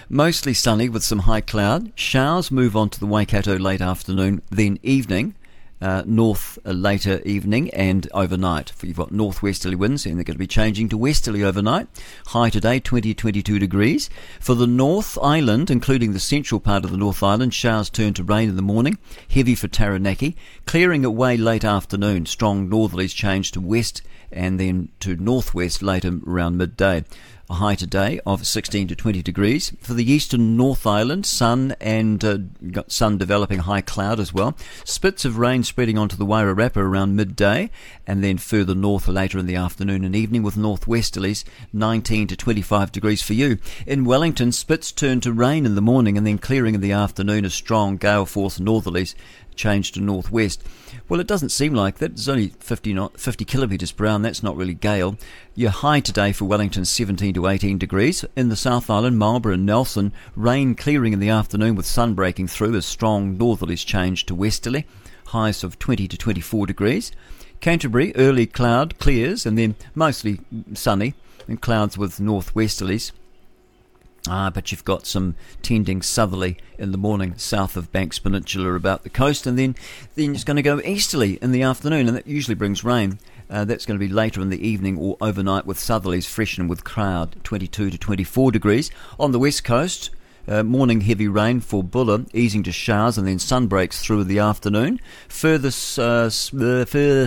mostly sunny with some high cloud. Showers move on to the Waikato late afternoon, then evening, uh, north uh, later evening and overnight. You've got northwesterly winds and they're going to be changing to westerly overnight. High today, twenty to twenty-two degrees. For the North Island, including the central part of the North Island, showers turn to rain in the morning, heavy for Taranaki, clearing away late afternoon. Strong northerlies change to west and then to northwest later around midday. A high today of sixteen to twenty degrees. For the eastern North Island, sun and uh, got sun developing, high cloud as well. Spits of rain spreading onto the Wairarapa around midday and then further north later in the afternoon and evening with northwesterlies, nineteen to twenty-five degrees for you. In Wellington, spits turn to rain in the morning and then clearing in the afternoon as strong gale force northerlies change to northwest. Well, it doesn't seem like that. It's only fifty, not, fifty kilometres per hour, and that's not really gale. Your high today for Wellington, seventeen to eighteen degrees. In the South Island, Marlborough and Nelson, rain clearing in the afternoon with sun breaking through as strong northerlies change to westerly. Highs of twenty to twenty-four degrees. Canterbury, early cloud clears, and then mostly sunny, and clouds with northwesterlies. Ah, but you've got some tending southerly in the morning, south of Banks Peninsula about the coast, and then, then it's going to go easterly in the afternoon, and that usually brings rain. Uh, that's going to be later in the evening or overnight with southerlies freshening with cloud, twenty-two to twenty-four degrees. On the west coast, uh, morning heavy rain for Buller, easing to showers, and then sun breaks through in the afternoon. Further, uh, further, further,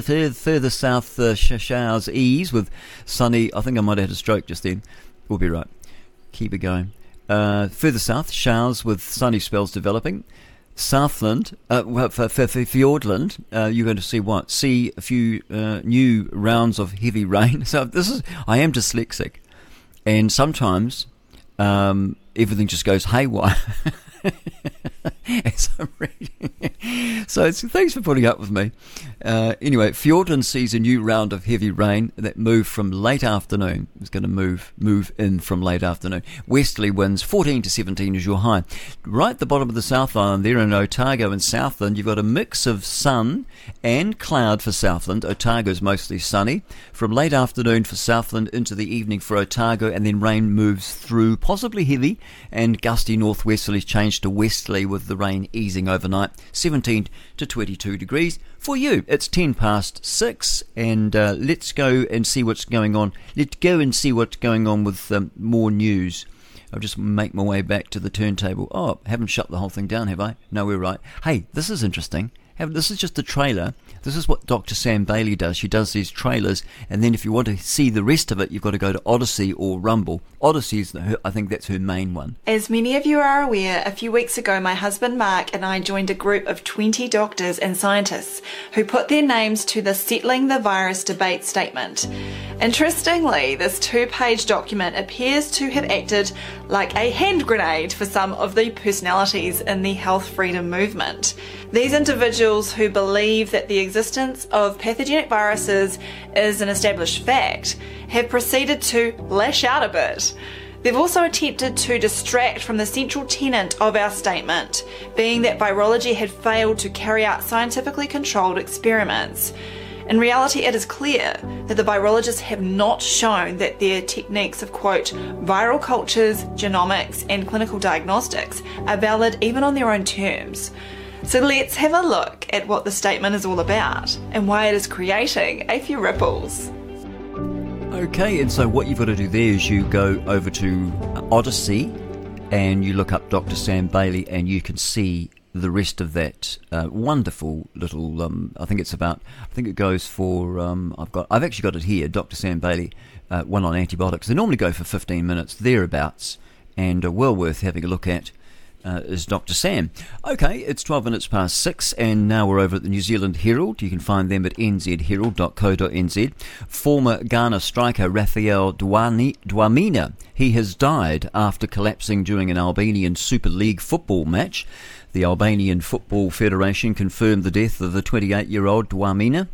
further, further south, uh, showers ease with sunny. I think I might have had a stroke just then. We'll be right. Keep it going. Uh, further south, showers with sunny spells developing. Southland, uh, well, for, for, for Fiordland, uh, you're going to see what? See a few uh, new rounds of heavy rain. So this is, I am dyslexic, and sometimes um, everything just goes haywire as I'm reading. So it's, thanks for putting up with me. Uh, anyway, Fiordland sees a new round of heavy rain that moved from late afternoon. It's going to move move in from late afternoon. Westerly winds, fourteen to seventeen is your high. Right at the bottom of the South Island there in Otago and Southland, you've got a mix of sun and cloud for Southland. Otago's mostly sunny. From late afternoon for Southland into the evening for Otago, and then rain moves through, possibly heavy, and gusty northwesterlies change to westerly with the rain easing overnight, seventeen to twenty-two degrees for you. It's ten past six, and uh, let's go and see what's going on. Let's go and see what's going on with um, more news. I'll just make my way back to the turntable. Oh, haven't shut the whole thing down, have I? No, we're right. Hey, this is interesting. This is just the trailer. This is what Doctor Sam Bailey does. She does these trailers, and then if you want to see the rest of it, you've got to go to Odyssey or Rumble. Odyssey is, the, I think that's her main one. As many of you are aware, a few weeks ago, my husband Mark and I joined a group of twenty doctors and scientists who put their names to the Settling the Virus debate statement. Interestingly, this two-page document appears to have acted like a hand grenade for some of the personalities in the health freedom movement. These individuals who believe that the existence of pathogenic viruses is an established fact have proceeded to lash out a bit. They've also attempted to distract from the central tenet of our statement, being that virology had failed to carry out scientifically controlled experiments. In reality, it is clear that the virologists have not shown that their techniques of, quote, viral cultures, genomics, and clinical diagnostics are valid even on their own terms. So let's have a look at what the statement is all about and why it is creating a few ripples. Okay, and so what you've got to do there is you go over to Odyssey and you look up Doctor Sam Bailey, and you can see the rest of that uh, wonderful little. Um, I think it's about. I think it goes for. Um, I've got. I've actually got it here. Doctor Sam Bailey, uh, one on antibiotics. They normally go for fifteen minutes thereabouts, and are well worth having a look at. Uh, is Doctor Sam. Okay, it's twelve minutes past six, and now we're over at the New Zealand Herald. You can find them at n z herald dot co dot n z. Former Ghana striker Raphael Dwamena, he has died after collapsing during an Albanian Super League football match. The Albanian Football Federation confirmed the death of the twenty-eight-year-old Dwamena,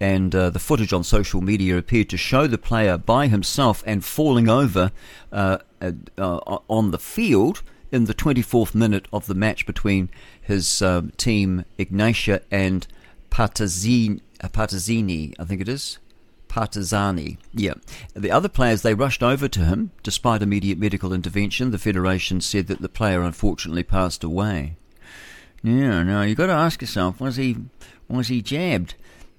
and uh, the footage on social media appeared to show the player by himself and falling over uh, uh, uh, on the field in the twenty-fourth minute of the match between his uh, team Ignatia and Partizani, Partizani, I think it is, Partizani, yeah. The other players, they rushed over to him. Despite immediate medical intervention, the Federation said that the player unfortunately passed away. Yeah, now you've got to ask yourself, was he, was he jabbed?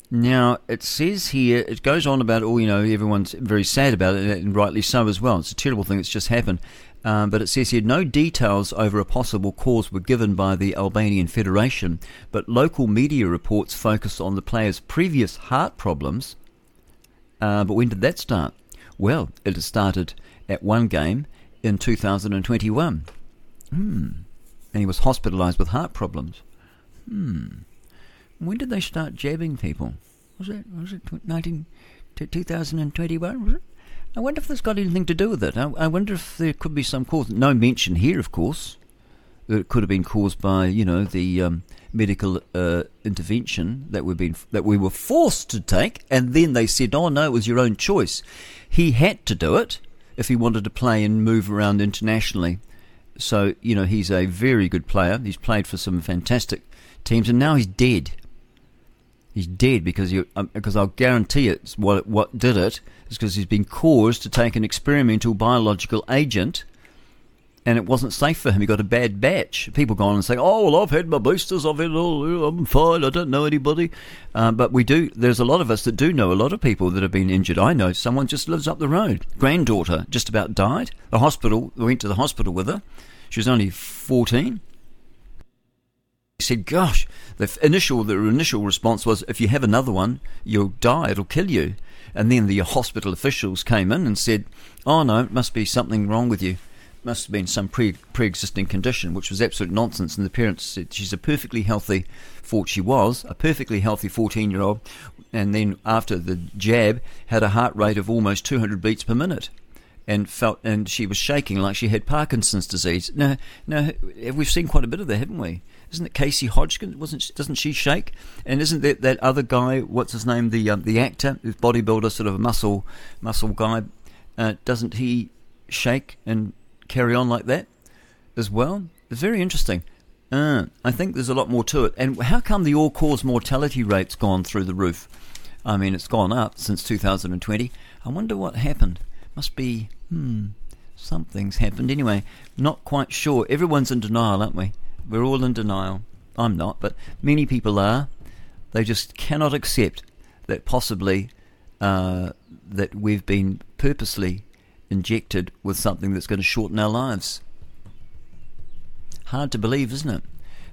Now, it says here, it goes on about, oh, you know, everyone's very sad about it, and rightly so as well. It's a terrible thing that's just happened. Um, but it says here, no details over a possible cause were given by the Albanian Federation, but local media reports focus on the player's previous heart problems. Uh, but when did that start? Well, it started at one game in two thousand twenty-one. Hmm. And he was hospitalised with heart problems. Hmm. When did they start jabbing people? Was it, was it nineteen, two thousand twenty-one, was it? I wonder if that's got anything to do with it. I, I wonder if there could be some cause. No mention here, of course. It could have been caused by, you know, the um, medical uh, intervention that we've been that we were forced to take, and then they said, "Oh no, it was your own choice." He had to do it if he wanted to play and move around internationally. So, you know, he's a very good player. He's played for some fantastic teams, and now he's dead. He's dead because you, um, because I'll guarantee it. What what did it is because he's been caused to take an experimental biological agent, and it wasn't safe for him. He got a bad batch. People go on and say, "Oh well, I've had my boosters. I've had all. I'm fine. I don't know anybody." Uh, but we do. There's a lot of us that do know a lot of people that have been injured. I know someone just lives up the road. Granddaughter just about died. The hospital. We went to the hospital with her. She was only fourteen. He said, gosh, the initial the initial response was, if you have another one, you'll die, it'll kill you. And then the hospital officials came in and said, oh no, it must be something wrong with you. It must have been some pre, pre-existing condition, which was absolute nonsense. And the parents said, she's a perfectly healthy, for she was, a perfectly healthy fourteen-year-old. And then after the jab, had a heart rate of almost two hundred beats per minute. And felt, and she was shaking like she had Parkinson's disease. Now, now we've seen quite a bit of that, haven't we? Isn't it Casey Hodgkin? Wasn't doesn't she shake? And isn't that that other guy? What's his name? The um, the actor, who's bodybuilder, sort of a muscle muscle guy. Uh, doesn't he shake and carry on like that as well? It's very interesting. Uh, I think there's a lot more to it. And how come the all-cause mortality rate's gone through the roof? I mean, it's gone up since two thousand twenty. I wonder what happened. Must be, hmm, something's happened. Anyway, not quite sure. Everyone's in denial, aren't we? We're all in denial. I'm not, but many people are. They just cannot accept that possibly uh, that we've been purposely injected with something that's going to shorten our lives. Hard to believe, isn't it?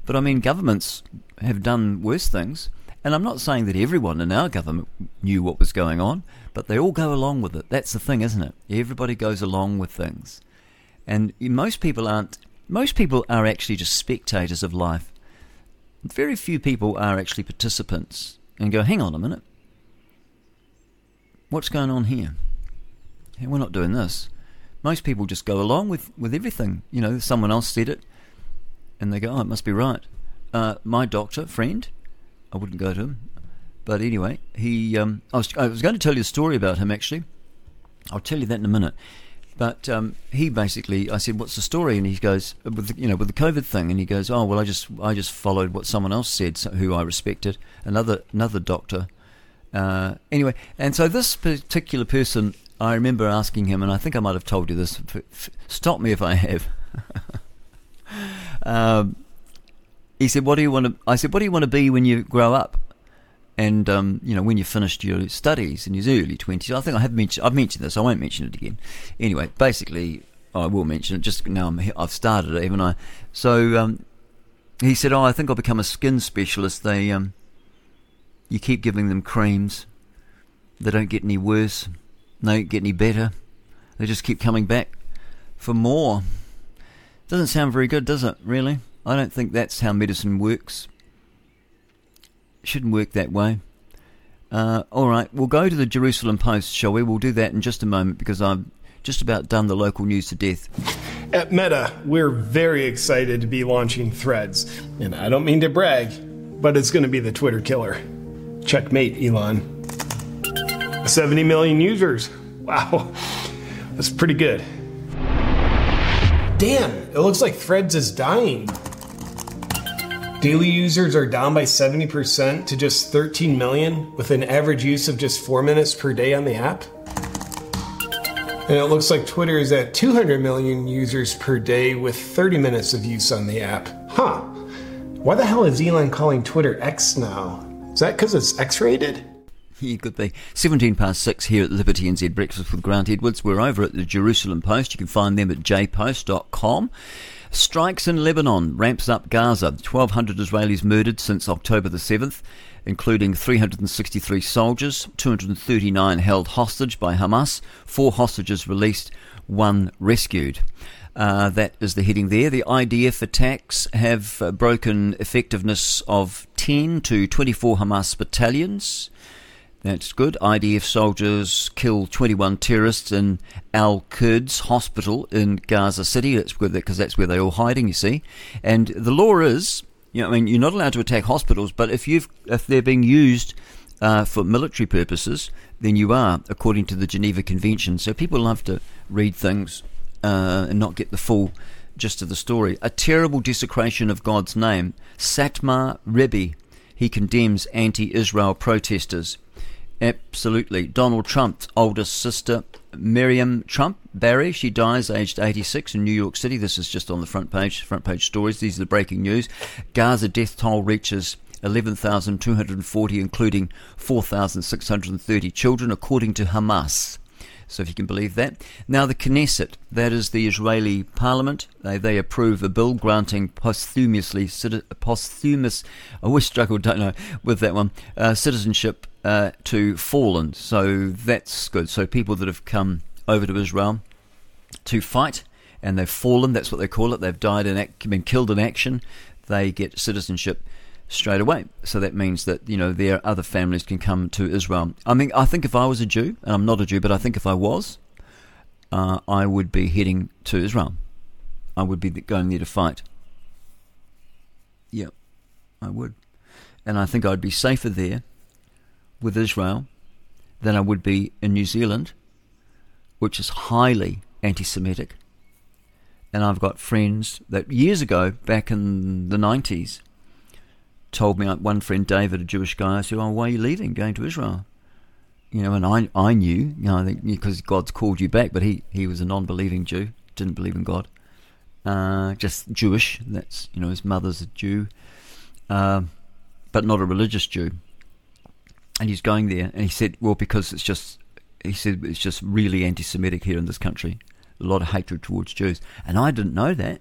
But I mean, governments have done worse things. And I'm not saying that everyone in our government knew what was going on, but they all go along with it. That's the thing, isn't it? Everybody goes along with things. And most people aren't, most people are actually just spectators of life. Very few people are actually participants and go, hang on a minute. What's going on here? Hey, we're not doing this. Most people just go along with, with everything. You know, someone else said it and they go, oh, it must be right. Uh, my doctor friend, I wouldn't go to him. But anyway, he. Um, I, was, I was going to tell you a story about him, actually. I'll tell you that in a minute. But um, he basically, I said, what's the story? And he goes, with the, you know, with the COVID thing. And he goes, oh, well, I just I just followed what someone else said, so, who I respected, another another doctor. Uh, anyway, and so this particular person, I remember asking him, and I think I might have told you this. F- f- stop me if I have. um He said, "What do you want to?" I said, "What do you want to be when you grow up, and um, you know, when you finished your studies in your early twenties?" I think I have mentioned. I've mentioned this. I won't mention it again. Anyway, basically, I will mention it. Just now, I'm, I've started it, haven't I? So um, he said, "Oh, I think I'll become a skin specialist. They, um, you keep giving them creams. They don't get any worse. They don't get any better. They just keep coming back for more." Doesn't sound very good, does it, really? I don't think that's how medicine works. Shouldn't work that way. Uh, all right, we'll go to the Jerusalem Post, shall we? We'll do that in just a moment because I've just about done the local news to death. At Meta, we're very excited to be launching Threads. And I don't mean to brag, but it's going to be the Twitter killer. Checkmate, Elon. seventy million users. Wow, that's pretty good. Damn, it looks like Threads is dying. Daily users are down by seventy percent to just thirteen million, with an average use of just four minutes per day on the app. And it looks like Twitter is at two hundred million users per day with thirty minutes of use on the app. Huh. Why the hell is Elon calling Twitter X now? Is that because it's X-rated? You could be. seventeen past six here at Liberty N Z Breakfast with Grant Edwards. We're over at the Jerusalem Post. You can find them at j post dot com. Strikes in Lebanon ramps up Gaza. twelve hundred Israelis murdered since October the seventh, including three hundred sixty-three soldiers, two hundred thirty-nine held hostage by Hamas, four hostages released, one rescued. Uh, that is the heading there. The I D F attacks have uh, broken effectiveness of ten to twenty-four Hamas battalions. That's good. I D F soldiers kill twenty-one terrorists in Al-Quds hospital in Gaza City. That's where, because that's where they're all hiding, you see. And the law is, you know, I mean, you're not allowed to attack hospitals, but if you've if they're being used uh, for military purposes, then you are, according to the Geneva Convention. So people love to read things uh, and not get the full gist of the story. A terrible desecration of God's name. Satmar Rebbe, he condemns anti-Israel protesters. Absolutely. Donald Trump's oldest sister, Miriam Trump, Barry, she dies aged eighty-six in New York City. This is just on the front page, front page stories. These are the breaking news. Gaza death toll reaches eleven thousand two hundred forty, including four thousand six hundred thirty children, according to Hamas. So if you can believe that. Now the Knesset, that is the Israeli parliament, they they approve a bill granting posthumously, posthumous, I always struggle, don't know, with that one, uh, citizenship Uh, to fallen. So that's good. So people that have come over to Israel to fight and they've fallen, that's what they call it, they've died in act, been killed in action, they get citizenship straight away. So that means that, you know, their other families can come to Israel. I mean, I think if I was a Jew, and I'm not a Jew, but I think if I was, uh, I would be heading to Israel. I would be going there to fight. Yeah, I would. And I think I'd be safer there with Israel than I would be in New Zealand, which is highly anti-Semitic. And I've got friends that years ago, back in the nineties, told me, like one friend, David, a Jewish guy, I said, oh, why are you leaving, going to Israel? You know, and I I knew, you know, I think because God's called you back, but he, he was a non-believing Jew, didn't believe in God, uh, just Jewish, that's, you know, his mother's a Jew, uh, but not a religious Jew. And he's going there, and he said, well, because it's just, he said, it's just really anti-Semitic here in this country. A lot of hatred towards Jews. And I didn't know that.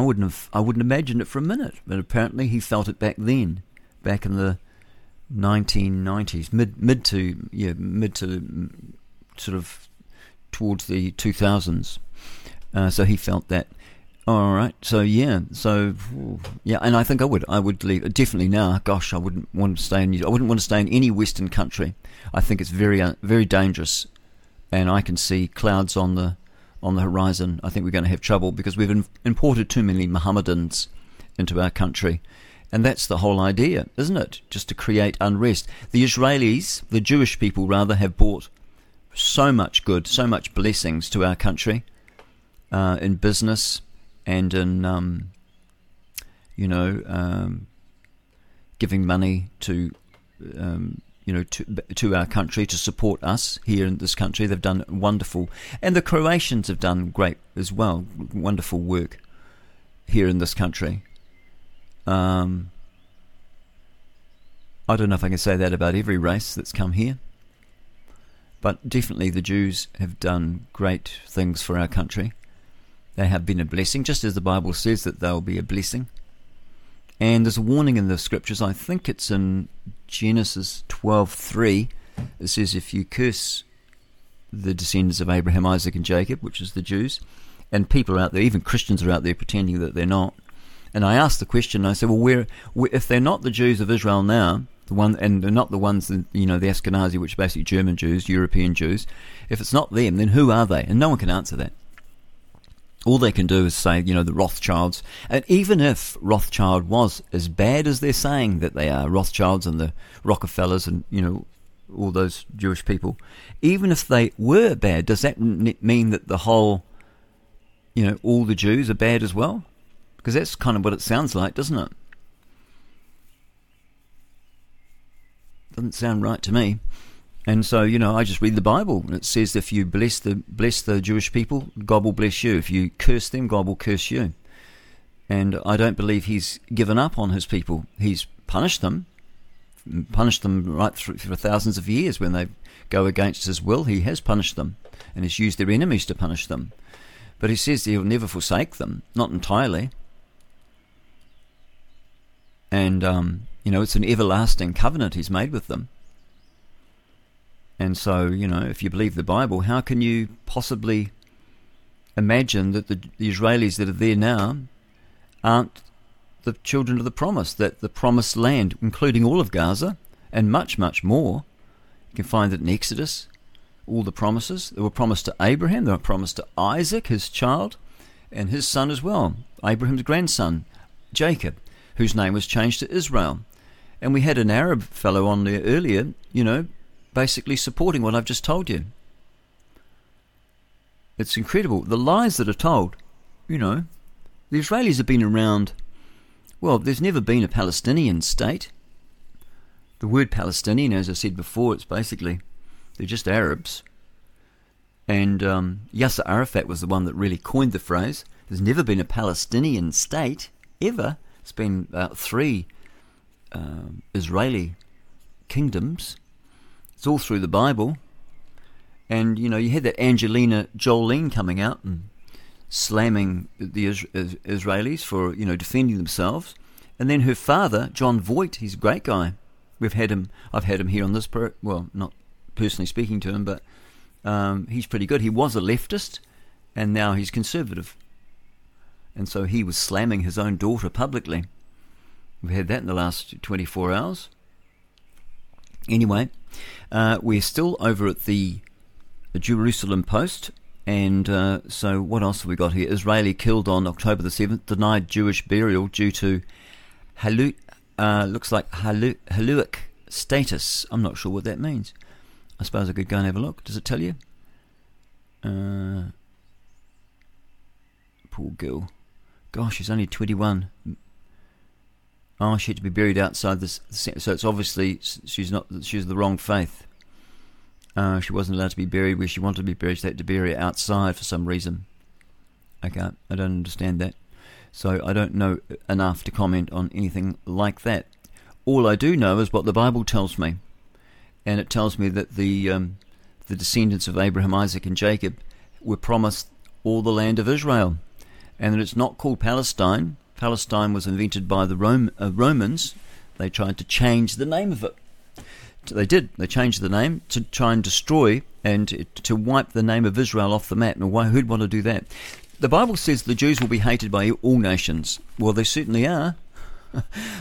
I wouldn't have, I wouldn't imagine it for a minute. But apparently he felt it back then, back in the nineteen nineties, mid mid to, yeah, mid to sort of towards the two thousands. Uh, so he felt that. All right, so yeah, so yeah, and I think I would, I would leave definitely now. Gosh, I wouldn't want to stay in. I wouldn't want to stay in any Western country. I think it's very, very dangerous, and I can see clouds on the on the horizon. I think we're going to have trouble because we've imported too many Mohammedans into our country, and that's the whole idea, isn't it? Just to create unrest. The Israelis, the Jewish people rather, have brought so much good, so much blessings to our country uh, in business. And in, um, you know, um, giving money to, um, you know, to, to our country to support us here in this country, they've done wonderful. And the Croatians have done great as well, wonderful work here in this country. Um, I don't know if I can say that about every race that's come here, but definitely the Jews have done great things for our country. They have been a blessing, just as the Bible says that they'll be a blessing. And there's a warning in the scriptures. I think it's in Genesis twelve three. It says, if you curse the descendants of Abraham, Isaac, and Jacob, which is the Jews, and people are out there, even Christians are out there pretending that they're not. And I asked the question, I said, well, where, where if they're not the Jews of Israel now, the one, and they're not the ones, that, you know, the Ashkenazi, which are basically German Jews, European Jews, if it's not them, then who are they? And no one can answer that. All they can do is say, you know, the Rothschilds. And even if Rothschild was as bad as they're saying that they are, Rothschilds and the Rockefellers and, you know, all those Jewish people, even if they were bad, does that n- mean that the whole, you know, all the Jews are bad as well? Because that's kind of what it sounds like, doesn't it? Doesn't sound right to me. And so, you know, I just read the Bible, and it says if you bless the bless the Jewish people, God will bless you. If you curse them, God will curse you. And I don't believe he's given up on his people. He's punished them, punished them right through for thousands of years. When they go against his will, he has punished them, and he's used their enemies to punish them. But he says he'll never forsake them, not entirely. And, um, you know, it's an everlasting covenant he's made with them. And so, you know, if you believe the Bible, how can you possibly imagine that the, the Israelis that are there now aren't the children of the promise, that the promised land, including all of Gaza and much, much more? You can find it in Exodus, all the promises. They were promised to Abraham, they were promised to Isaac, his child, and his son as well, Abraham's grandson, Jacob, whose name was changed to Israel. And we had an Arab fellow on there earlier, you know, basically supporting what I've just told you. It's incredible the lies that are told. You know, the Israelis have been around. Well, there's never been a Palestinian state. The word Palestinian, as I said before, it's basically they're just Arabs. And um, Yasser Arafat was the one that really coined the phrase. There's never been a Palestinian state ever. It's been about three um, Israeli kingdoms. It's all through the Bible. And, you know, you had that Angelina Jolie coming out and slamming the Israelis for, you know, defending themselves. And then her father, John Voight, he's a great guy. We've had him, I've had him here on this, pro- well, not personally speaking to him, but um, he's pretty good. He was a leftist, and now he's conservative. And so he was slamming his own daughter publicly. We've had that in the last twenty-four hours. Anyway, uh, we're still over at the, the Jerusalem Post, and uh, so what else have we got here? Israeli killed on October the seventh, denied Jewish burial due to halu- uh, looks like halu- haluic status. I'm not sure what that means. I suppose I could go and have a look. Does it tell you? Uh, poor girl. Gosh, she's only twenty-one. Oh, she had to be buried outside this. So it's obviously she's not. She's the wrong faith. Uh, she wasn't allowed to be buried where she wanted to be buried. So they had to bury her outside for some reason. I can't. I don't understand that. So I don't know enough to comment on anything like that. All I do know is what the Bible tells me, and it tells me that the um, the descendants of Abraham, Isaac, and Jacob were promised all the land of Israel, and that it's not called Palestine. Palestine was invented by the Rome, uh, Romans. They tried to change the name of it. They did. They changed the name to try and destroy and to, to wipe the name of Israel off the map. Now, why, who'd want to do that? The Bible says the Jews will be hated by all nations. Well, they certainly are.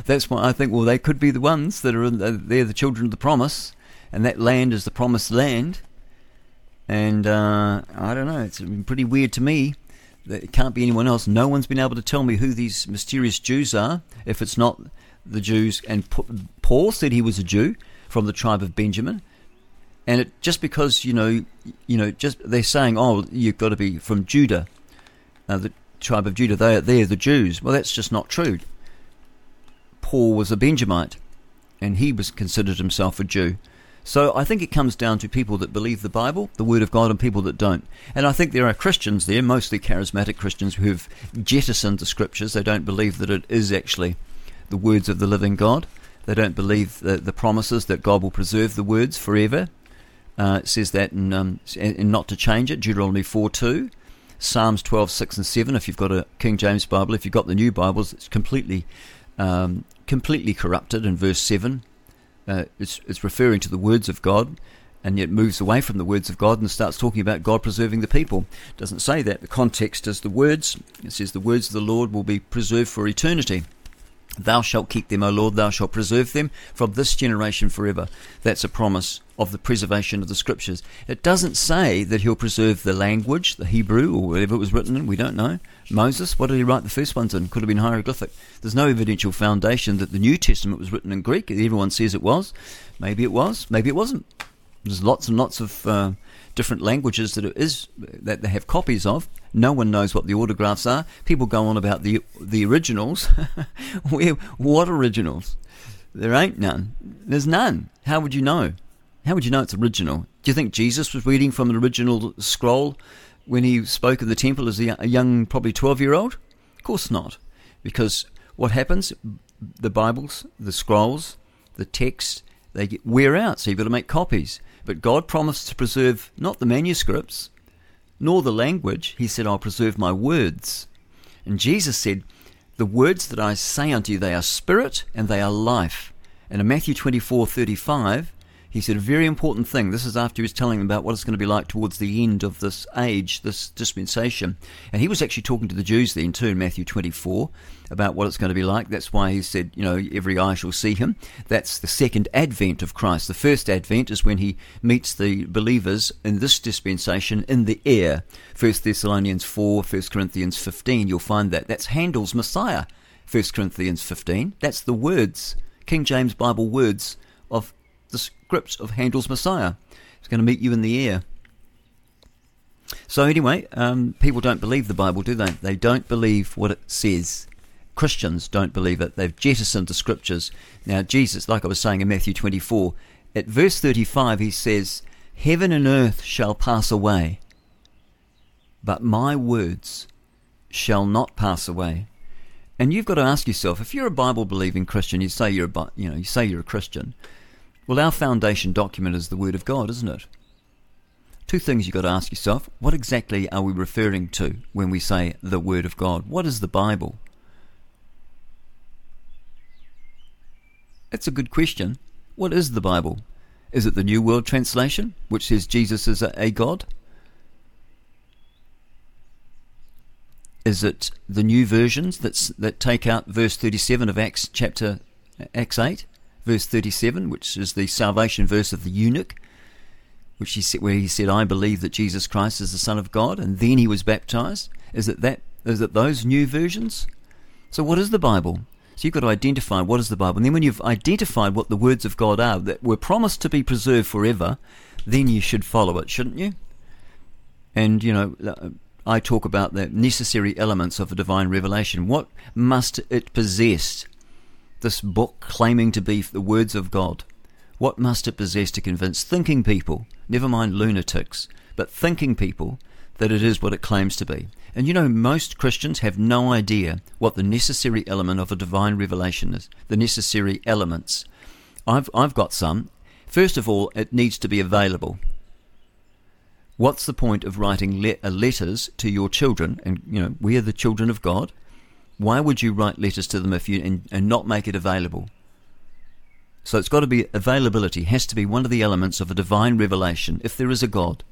That's why I think, well, they could be the ones that are in the, they're the children of the promise, and that land is the promised land. And uh, I don't know. It's pretty weird to me. It can't be anyone else. No one's been able to tell me who these mysterious Jews are, if it's not the Jews. And Paul said he was a Jew from the tribe of Benjamin. And it, just because, you know, you know, just they're saying, oh, you've got to be from Judah, uh, the tribe of Judah, they, they're the Jews. Well, that's just not true. Paul was a Benjamite, and he was considered himself a Jew. So I think it comes down to people that believe the Bible, the Word of God, and people that don't. And I think there are Christians there, mostly charismatic Christians, who've jettisoned the Scriptures. They don't believe that it is actually the words of the living God. They don't believe the, the promises that God will preserve the words forever. Uh, it says that, in, um, and not to change it, Deuteronomy four two, Psalms twelve six and seven, if you've got a King James Bible. If you've got the New Bibles, it's completely, um, completely corrupted in verse seven. Uh, it's, it's referring to the words of God, and yet moves away from the words of God and starts talking about God preserving the people. It doesn't say that. The context is the words. It says the words of the Lord will be preserved for eternity. Thou shalt keep them, O Lord, thou shalt preserve them from this generation forever. That's a promise of the preservation of the Scriptures. It doesn't say that he'll preserve the language, the Hebrew, or whatever it was written in. We don't know. Moses, what did he write the first ones in? Could have been hieroglyphic. There's no evidential foundation that the New Testament was written in Greek. Everyone says it was. Maybe it was. Maybe it wasn't. There's lots and lots of uh, different languages that it is that they have copies of. No one knows what the autographs are. People go on about the the originals. Where, what originals? There ain't none. There's none. How would you know? How would you know it's original? Do you think Jesus was reading from an original scroll when he spoke in the temple as a young, probably twelve-year-old? Of course not. Because what happens? The Bibles, the scrolls, the text, they get wear out, so you've got to make copies. But God promised to preserve not the manuscripts, nor the language. He said, I'll preserve my words. And Jesus said, the words that I say unto you, they are spirit and they are life. And in Matthew twenty-four thirty-five, he said a very important thing. This is after he was telling them about what it's going to be like towards the end of this age, this dispensation. And he was actually talking to the Jews then too in Matthew twenty-four about what it's going to be like. That's why he said, you know, every eye shall see him. That's the second advent of Christ. The first advent is when he meets the believers in this dispensation in the air. First Thessalonians four, First Corinthians fifteen, you'll find that. That's Handel's Messiah, First Corinthians fifteen. That's the words, King James Bible words of the scripts of Handel's Messiah. It's going to meet you in the air. So anyway, um, people don't believe the Bible, do they? They don't believe what it says. Christians don't believe it. They've jettisoned the Scriptures. Now Jesus, like I was saying in Matthew twenty-four, at verse thirty-five he says, heaven and earth shall pass away, but my words shall not pass away. And you've got to ask yourself, if you're a Bible-believing Christian, you say you're a, you know, you say you're a Christian, well, our foundation document is the Word of God, isn't it? Two things you've got to ask yourself. What exactly are we referring to when we say the Word of God? What is the Bible? That's a good question. What is the Bible? Is it the New World Translation, which says Jesus is a God? Is it the new versions that's, that take out verse thirty-seven of Acts chapter Acts eight? Verse thirty-seven, which is the salvation verse of the eunuch, which he said, where he said, I believe that Jesus Christ is the Son of God, and then he was baptized. Is it that? Is it those new versions? So what is the Bible? So you've got to identify what is the Bible. And then when you've identified what the words of God are, that were promised to be preserved forever, then you should follow it, shouldn't you? And, you know, I talk about the necessary elements of a divine revelation. What must it possess? This book claiming to be the words of God. What must it possess to convince thinking people, never mind lunatics, but thinking people, that it is what it claims to be? And you know, most Christians have no idea what the necessary element of a divine revelation is, the necessary elements. I've, I've got some. First of all, it needs to be available. What's the point of writing le- letters to your children? And, you know, we are the children of God. Why would you write letters to them if you and, and not make it available? So it's got to be availability. It has to be one of the elements of a divine revelation, if there is a God.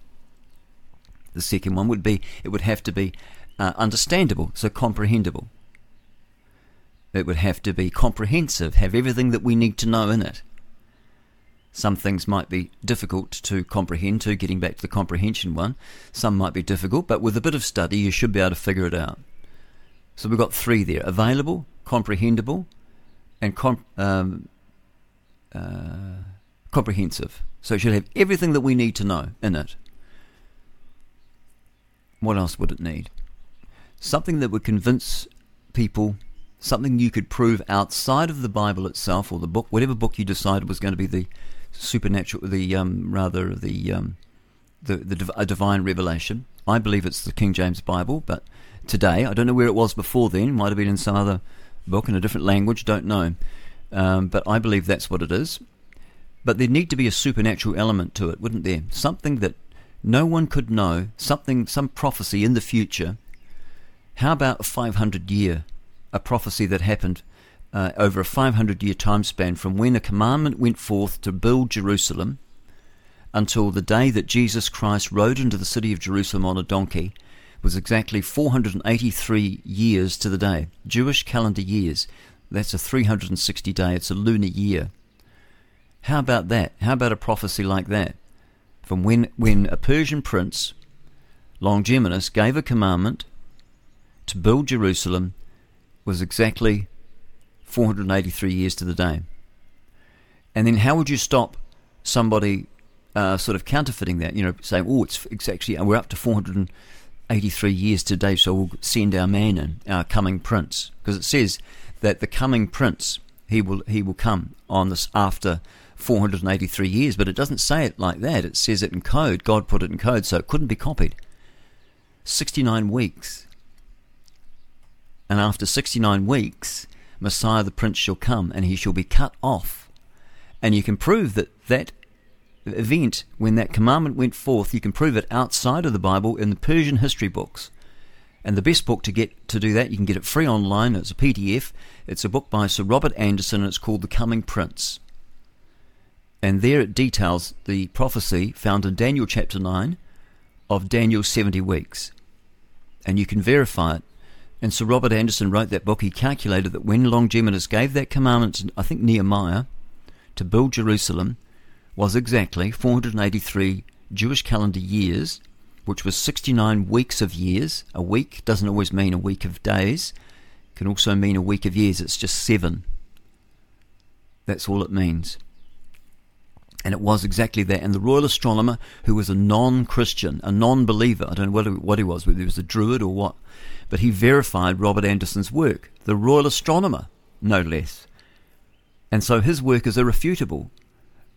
The second one would be it would have to be uh, understandable, so comprehensible. It would have to be comprehensive, have everything that we need to know in it. Some things might be difficult to comprehend too, getting back to the comprehension one. Some might be difficult, but with a bit of study you should be able to figure it out. So we've got three there: available, comprehensible, and com- um, uh, comprehensive. So it should have everything that we need to know in it. What else would it need? Something that would convince people, something you could prove outside of the Bible itself or the book, whatever book you decided was going to be the supernatural, the um, rather the um, the, the div- a divine revelation. I believe it's the King James Bible, but today, I don't know where it was before then, might have been in some other book in a different language, don't know. Um, but I believe that's what it is. But there'd need to be a supernatural element to it, wouldn't there? Something that no one could know, something, some prophecy in the future. How about a five hundred year, a prophecy that happened uh, over a five hundred year time span from when a commandment went forth to build Jerusalem until the day that Jesus Christ rode into the city of Jerusalem on a donkey was exactly four hundred eighty-three years to the day. Jewish calendar years. That's a three hundred sixty day, it's a lunar year. How about that? How about a prophecy like that? From when, when a Persian prince, Longimanus, gave a commandment to build Jerusalem was exactly four hundred eighty-three years to the day. And then how would you stop somebody uh, sort of counterfeiting that, you know, saying, oh, it's, it's actually, we're up to four hundred eighty-three years today, so we'll send our man in, our coming prince. Because it says that the coming prince, he will he will come on this after four hundred eighty-three years, but it doesn't say it like that. It says it in code. God put it in code, so it couldn't be copied. sixty-nine weeks. And after sixty-nine weeks, Messiah the Prince shall come, and he shall be cut off. And you can prove that that event, when that commandment went forth, you can prove it outside of the Bible in the Persian history books. And the best book to get to do that, you can get it free online. It's a P D F. It's a book by Sir Robert Anderson, and it's called The Coming Prince. And there it details the prophecy found in Daniel chapter nine of Daniel's seventy weeks. And you can verify it. And Sir Robert Anderson wrote that book. He calculated that when Longimanus gave that commandment to, I think, Nehemiah to build Jerusalem, was exactly four hundred eighty-three Jewish calendar years, which was sixty-nine weeks of years. A week doesn't always mean a week of days. It can also mean a week of years. It's just seven. That's all it means. And it was exactly that. And the royal astronomer, who was a non-Christian, a non-believer, I don't know what, what he was, whether he was a druid or what, but he verified Robert Anderson's work. The royal astronomer, no less. And so his work is irrefutable.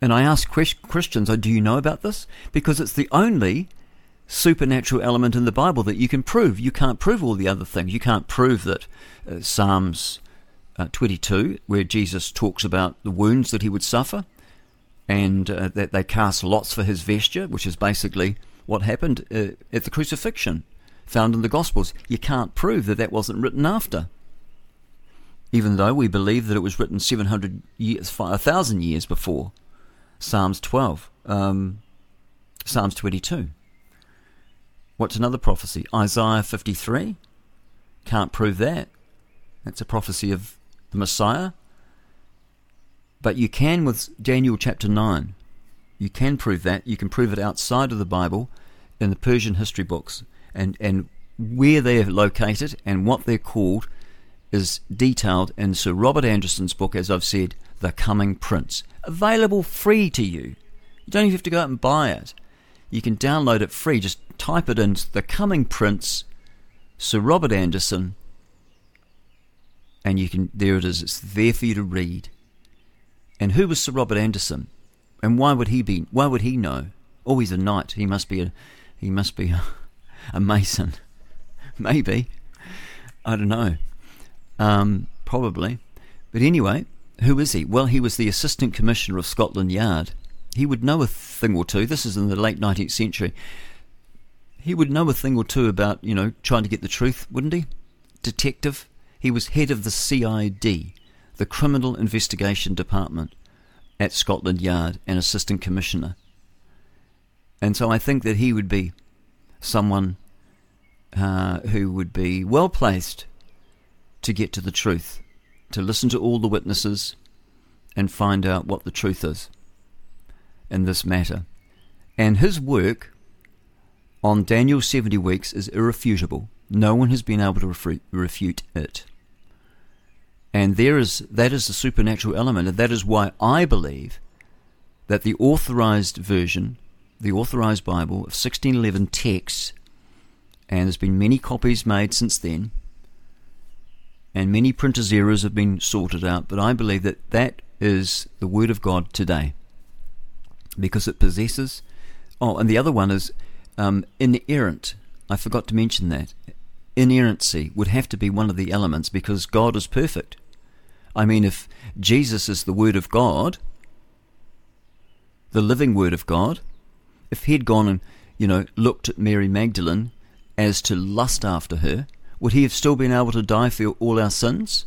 And I ask Christians, oh, do you know about this? Because it's the only supernatural element in the Bible that you can prove. You can't prove all the other things. You can't prove that uh, Psalms uh, twenty-two, where Jesus talks about the wounds that he would suffer, and uh, that they cast lots for his vesture, which is basically what happened uh, at the crucifixion found in the Gospels. You can't prove that that wasn't written after, even though we believe that it was written seven hundred years, one thousand years before Psalms twelve, um, Psalms twenty-two. What's another prophecy? Isaiah fifty-three. Can't prove that. That's a prophecy of the Messiah. But you can with Daniel chapter nine. You can prove that. You can prove it outside of the Bible in the Persian history books. And, and where they're located and what they're called is detailed in Sir Robert Anderson's book, as I've said, The Coming Prince. Available free to you. You don't even have to go out and buy it. You can download it free. Just type it in, The Coming Prince, Sir Robert Anderson, and you can. There it is. It's there for you to read. And who was Sir Robert Anderson? And why would he be? Why would he know? Oh, he's a knight. He must be a. He must be a, a mason. Maybe. I don't know. Um, probably. But anyway, who is he? Well, he was the Assistant Commissioner of Scotland Yard. He would know a thing or two. This is in the late nineteenth century. He would know a thing or two about, you know, trying to get the truth, wouldn't he? Detective. He was head of the C I D, the Criminal Investigation Department at Scotland Yard, and Assistant Commissioner. And so I think that he would be someone uh, who would be well placed to get to the truth, to listen to all the witnesses and find out what the truth is in this matter. And his work on Daniel's seventy weeks is irrefutable. No one has been able to refute, refute it. And there is that is the supernatural element, and that is why I believe that the authorized version, the authorized Bible of sixteen eleven text, and there's been many copies made since then, and many printers' errors have been sorted out, but I believe that that is the Word of God today, because it possesses. Oh, and the other one is um, inerrant. I forgot to mention that. Inerrancy would have to be one of the elements, because God is perfect. I mean, if Jesus is the Word of God, the living Word of God, if he'd gone and, you know, looked at Mary Magdalene as to lust after her, would he have still been able to die for all our sins?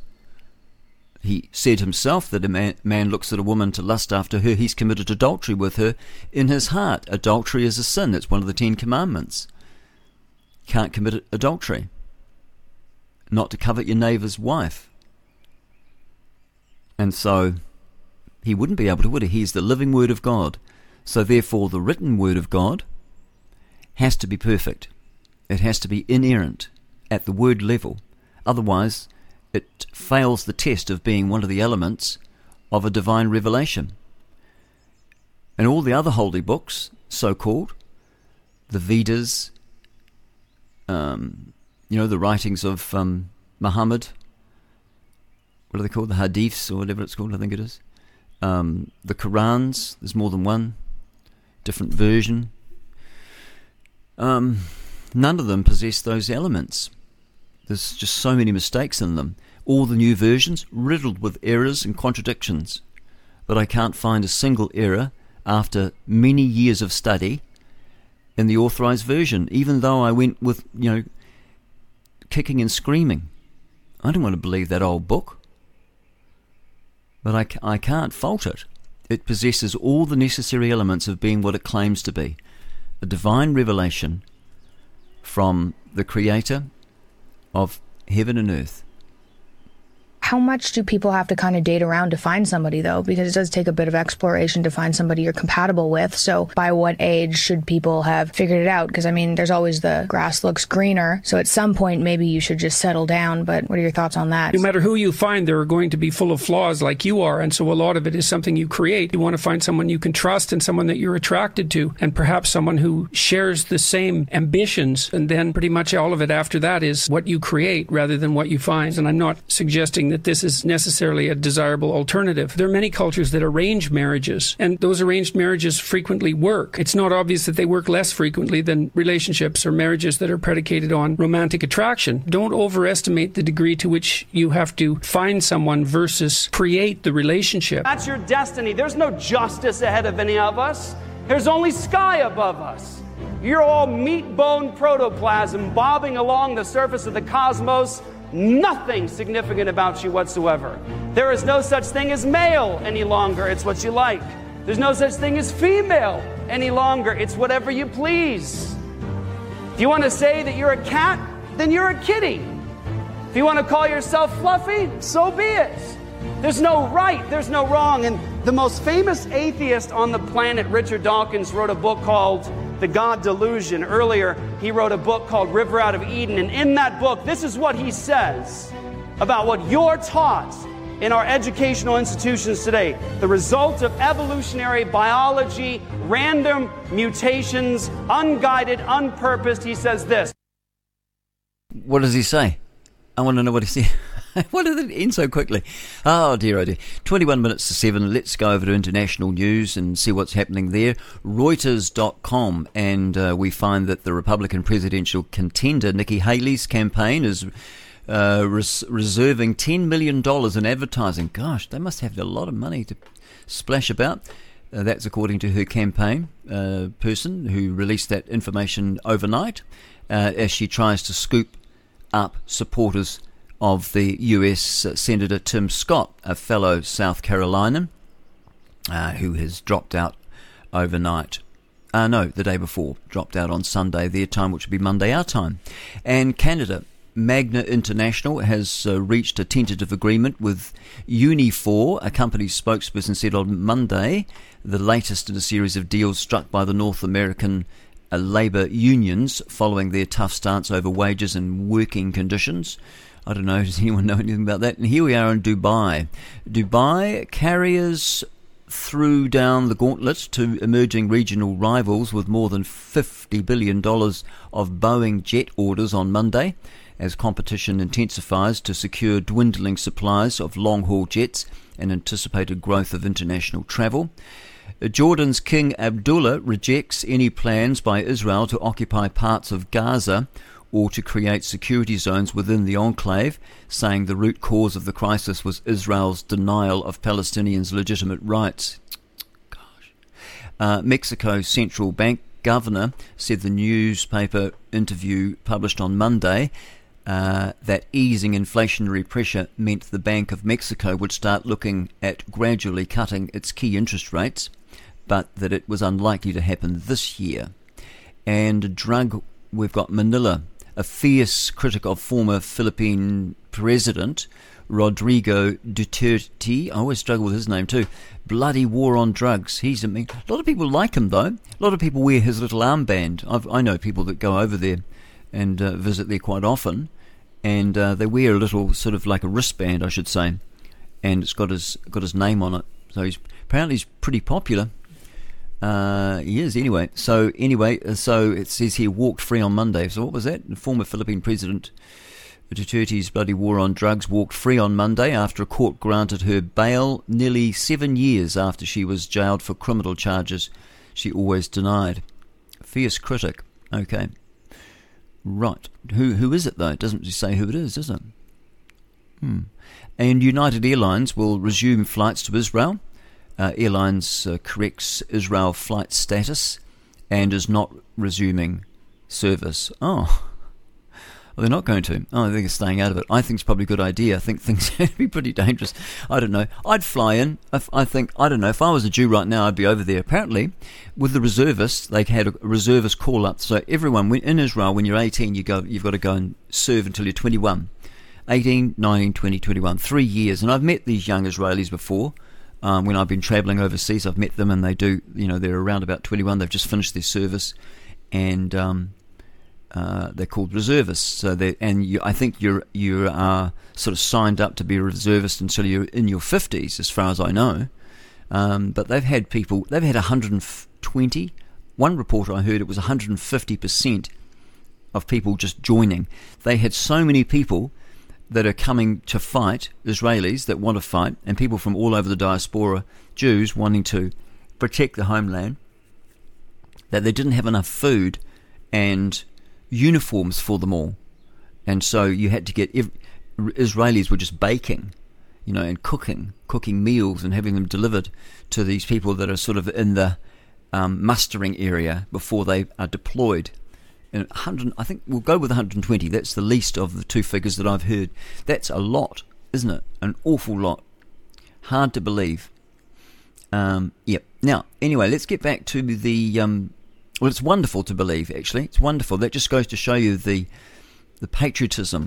He said himself that a man, man looks at a woman to lust after her, he's committed adultery with her in his heart. Adultery is a sin. It's one of the Ten Commandments. Can't commit adultery. Not to covet your neighbour's wife. And so he wouldn't be able to, would he? He's the living Word of God. So therefore the written Word of God has to be perfect. It has to be inerrant at the word level. Otherwise, it fails the test of being one of the elements of a divine revelation. And all the other holy books, so-called, the Vedas, um, you know, the writings of um, Muhammad, what are they called, the Hadiths or whatever it's called, I think it is, um, the Qurans, there's more than one, different version, um, none of them possess those elements. There's just so many mistakes in them. All the new versions riddled with errors and contradictions. But I can't find a single error after many years of study in the authorized version, even though I went with, you know, kicking and screaming. I don't want to believe that old book. But I, I can't fault it. It possesses all the necessary elements of being what it claims to be. A divine revelation from the Creator of heaven and earth. How much do people have to kind of date around to find somebody, though? Because it does take a bit of exploration to find somebody you're compatible with. So by what age should people have figured it out? Because, I mean, there's always the grass looks greener. So at some point, maybe you should just settle down. But what are your thoughts on that? No matter who you find, they're going to be full of flaws like you are. And so a lot of it is something you create. You want to find someone you can trust and someone that you're attracted to, and perhaps someone who shares the same ambitions. And then pretty much all of it after that is what you create rather than what you find. And I'm not suggesting that this is necessarily a desirable alternative. There are many cultures that arrange marriages, and those arranged marriages frequently work. It's not obvious that they work less frequently than relationships or marriages that are predicated on romantic attraction. Don't overestimate the degree to which you have to find someone versus create the relationship. That's your destiny. There's no justice ahead of any of us. There's only sky above us. You're all meat, bone, protoplasm bobbing along the surface of the cosmos. Nothing significant about you whatsoever. There is no such thing as male any longer. It's what you like. There's no such thing as female any longer. It's whatever you please. If you want to say that you're a cat, then you're a kitty. If you want to call yourself Fluffy, so be it. There's no right, there's no wrong. And the most famous atheist on the planet, Richard Dawkins, wrote a book called The God Delusion. Earlier, he wrote a book called River Out of Eden. And in that book, this is what he says about what you're taught in our educational institutions today. The result of evolutionary biology, random mutations, unguided, unpurposed. He says this. What does he say? I want to know what he said. Why did it end so quickly? Oh dear, oh dear. twenty-one minutes to seven. Let's go over to international news and see what's happening there. Reuters dot com. And uh, we find that the Republican presidential contender, Nikki Haley's campaign, is uh, res- reserving ten million dollars in advertising. Gosh, they must have a lot of money to splash about. Uh, that's according to her campaign uh, person who released that information overnight uh, as she tries to scoop up supporters of the U S Senator Tim Scott, a fellow South Carolinian uh, who has dropped out overnight. Uh, no, the day before, dropped out on Sunday their time, which would be Monday our time. And Canada, Magna International has uh, reached a tentative agreement with Unifor, a company spokesperson said on Monday, the latest in a series of deals struck by the North American uh, labour unions following their tough stance over wages and working conditions. I don't know, does anyone know anything about that? And here we are in Dubai. Dubai carriers threw down the gauntlet to emerging regional rivals with more than fifty billion dollars of Boeing jet orders on Monday as competition intensifies to secure dwindling supplies of long-haul jets and anticipated growth of international travel. Jordan's King Abdullah rejects any plans by Israel to occupy parts of Gaza or to create security zones within the enclave, saying the root cause of the crisis was Israel's denial of Palestinians' legitimate rights. Gosh. Uh, Mexico's central bank governor said the newspaper interview published on Monday uh, that easing inflationary pressure meant the Bank of Mexico would start looking at gradually cutting its key interest rates, but that it was unlikely to happen this year. And drug, we've got Manila, a fierce critic of former Philippine president Rodrigo Duterte. I always struggle with his name too. Bloody war on drugs. He's a mean. A lot of people like him though. A lot of people wear his little armband. I've, I know people that go over there and uh, visit there quite often, and uh, they wear a little sort of like a wristband, I should say, and it's got his got his name on it. So he's apparently he's pretty popular. Uh, he is anyway. So anyway, so it says he walked free on Monday. So what was that? The former Philippine president Duterte's bloody war on drugs walked free on Monday after a court granted her bail nearly seven years after she was jailed for criminal charges she always denied. Fierce critic. Okay. Right. Who who is it though? It doesn't say who it is, does it? Hmm. And United Airlines will resume flights to Israel. Uh, Airlines uh, corrects Israel flight status and is not resuming service. Oh. Well, they're not going to. Oh, I think it's staying out of it. I think it's probably a good idea. I think things would be pretty dangerous. I don't know. I'd fly in. If I think, I don't know, if I was a Jew right now, I'd be over there. Apparently, with the reservists, they had a reservist call-up. So everyone in Israel, when you're eighteen, you go, you've got to go and serve until you're twenty-one. eighteen, nineteen, twenty, twenty-one. Three years. And I've met these young Israelis before. Um, when I've been travelling overseas, I've met them, and they do, you know, they're around about twenty-one. They've just finished their service. And... Um, Uh, they're called reservists, so they and you, I think you're you are sort of signed up to be a reservist until you're in your fifties, as far as I know. Um, but they've had people, they've had one hundred twenty. One reporter I heard it was one hundred fifty percent of people just joining. They had so many people that are coming to fight, Israelis that want to fight, and people from all over the diaspora, Jews wanting to protect the homeland, that they didn't have enough food and uniforms for them all, and so you had to get ev- Israelis were just baking, you know, and cooking cooking meals and having them delivered to these people that are sort of in the um, mustering area before they are deployed. And one hundred, I think we'll go with one hundred twenty. That's the least of the two figures that I've heard. That's a lot, isn't it? An awful lot. Hard to believe. Um, yep. Now, anyway, let's get back to the. Um, Well, it's wonderful to believe, actually. It's wonderful. That just goes to show you the the patriotism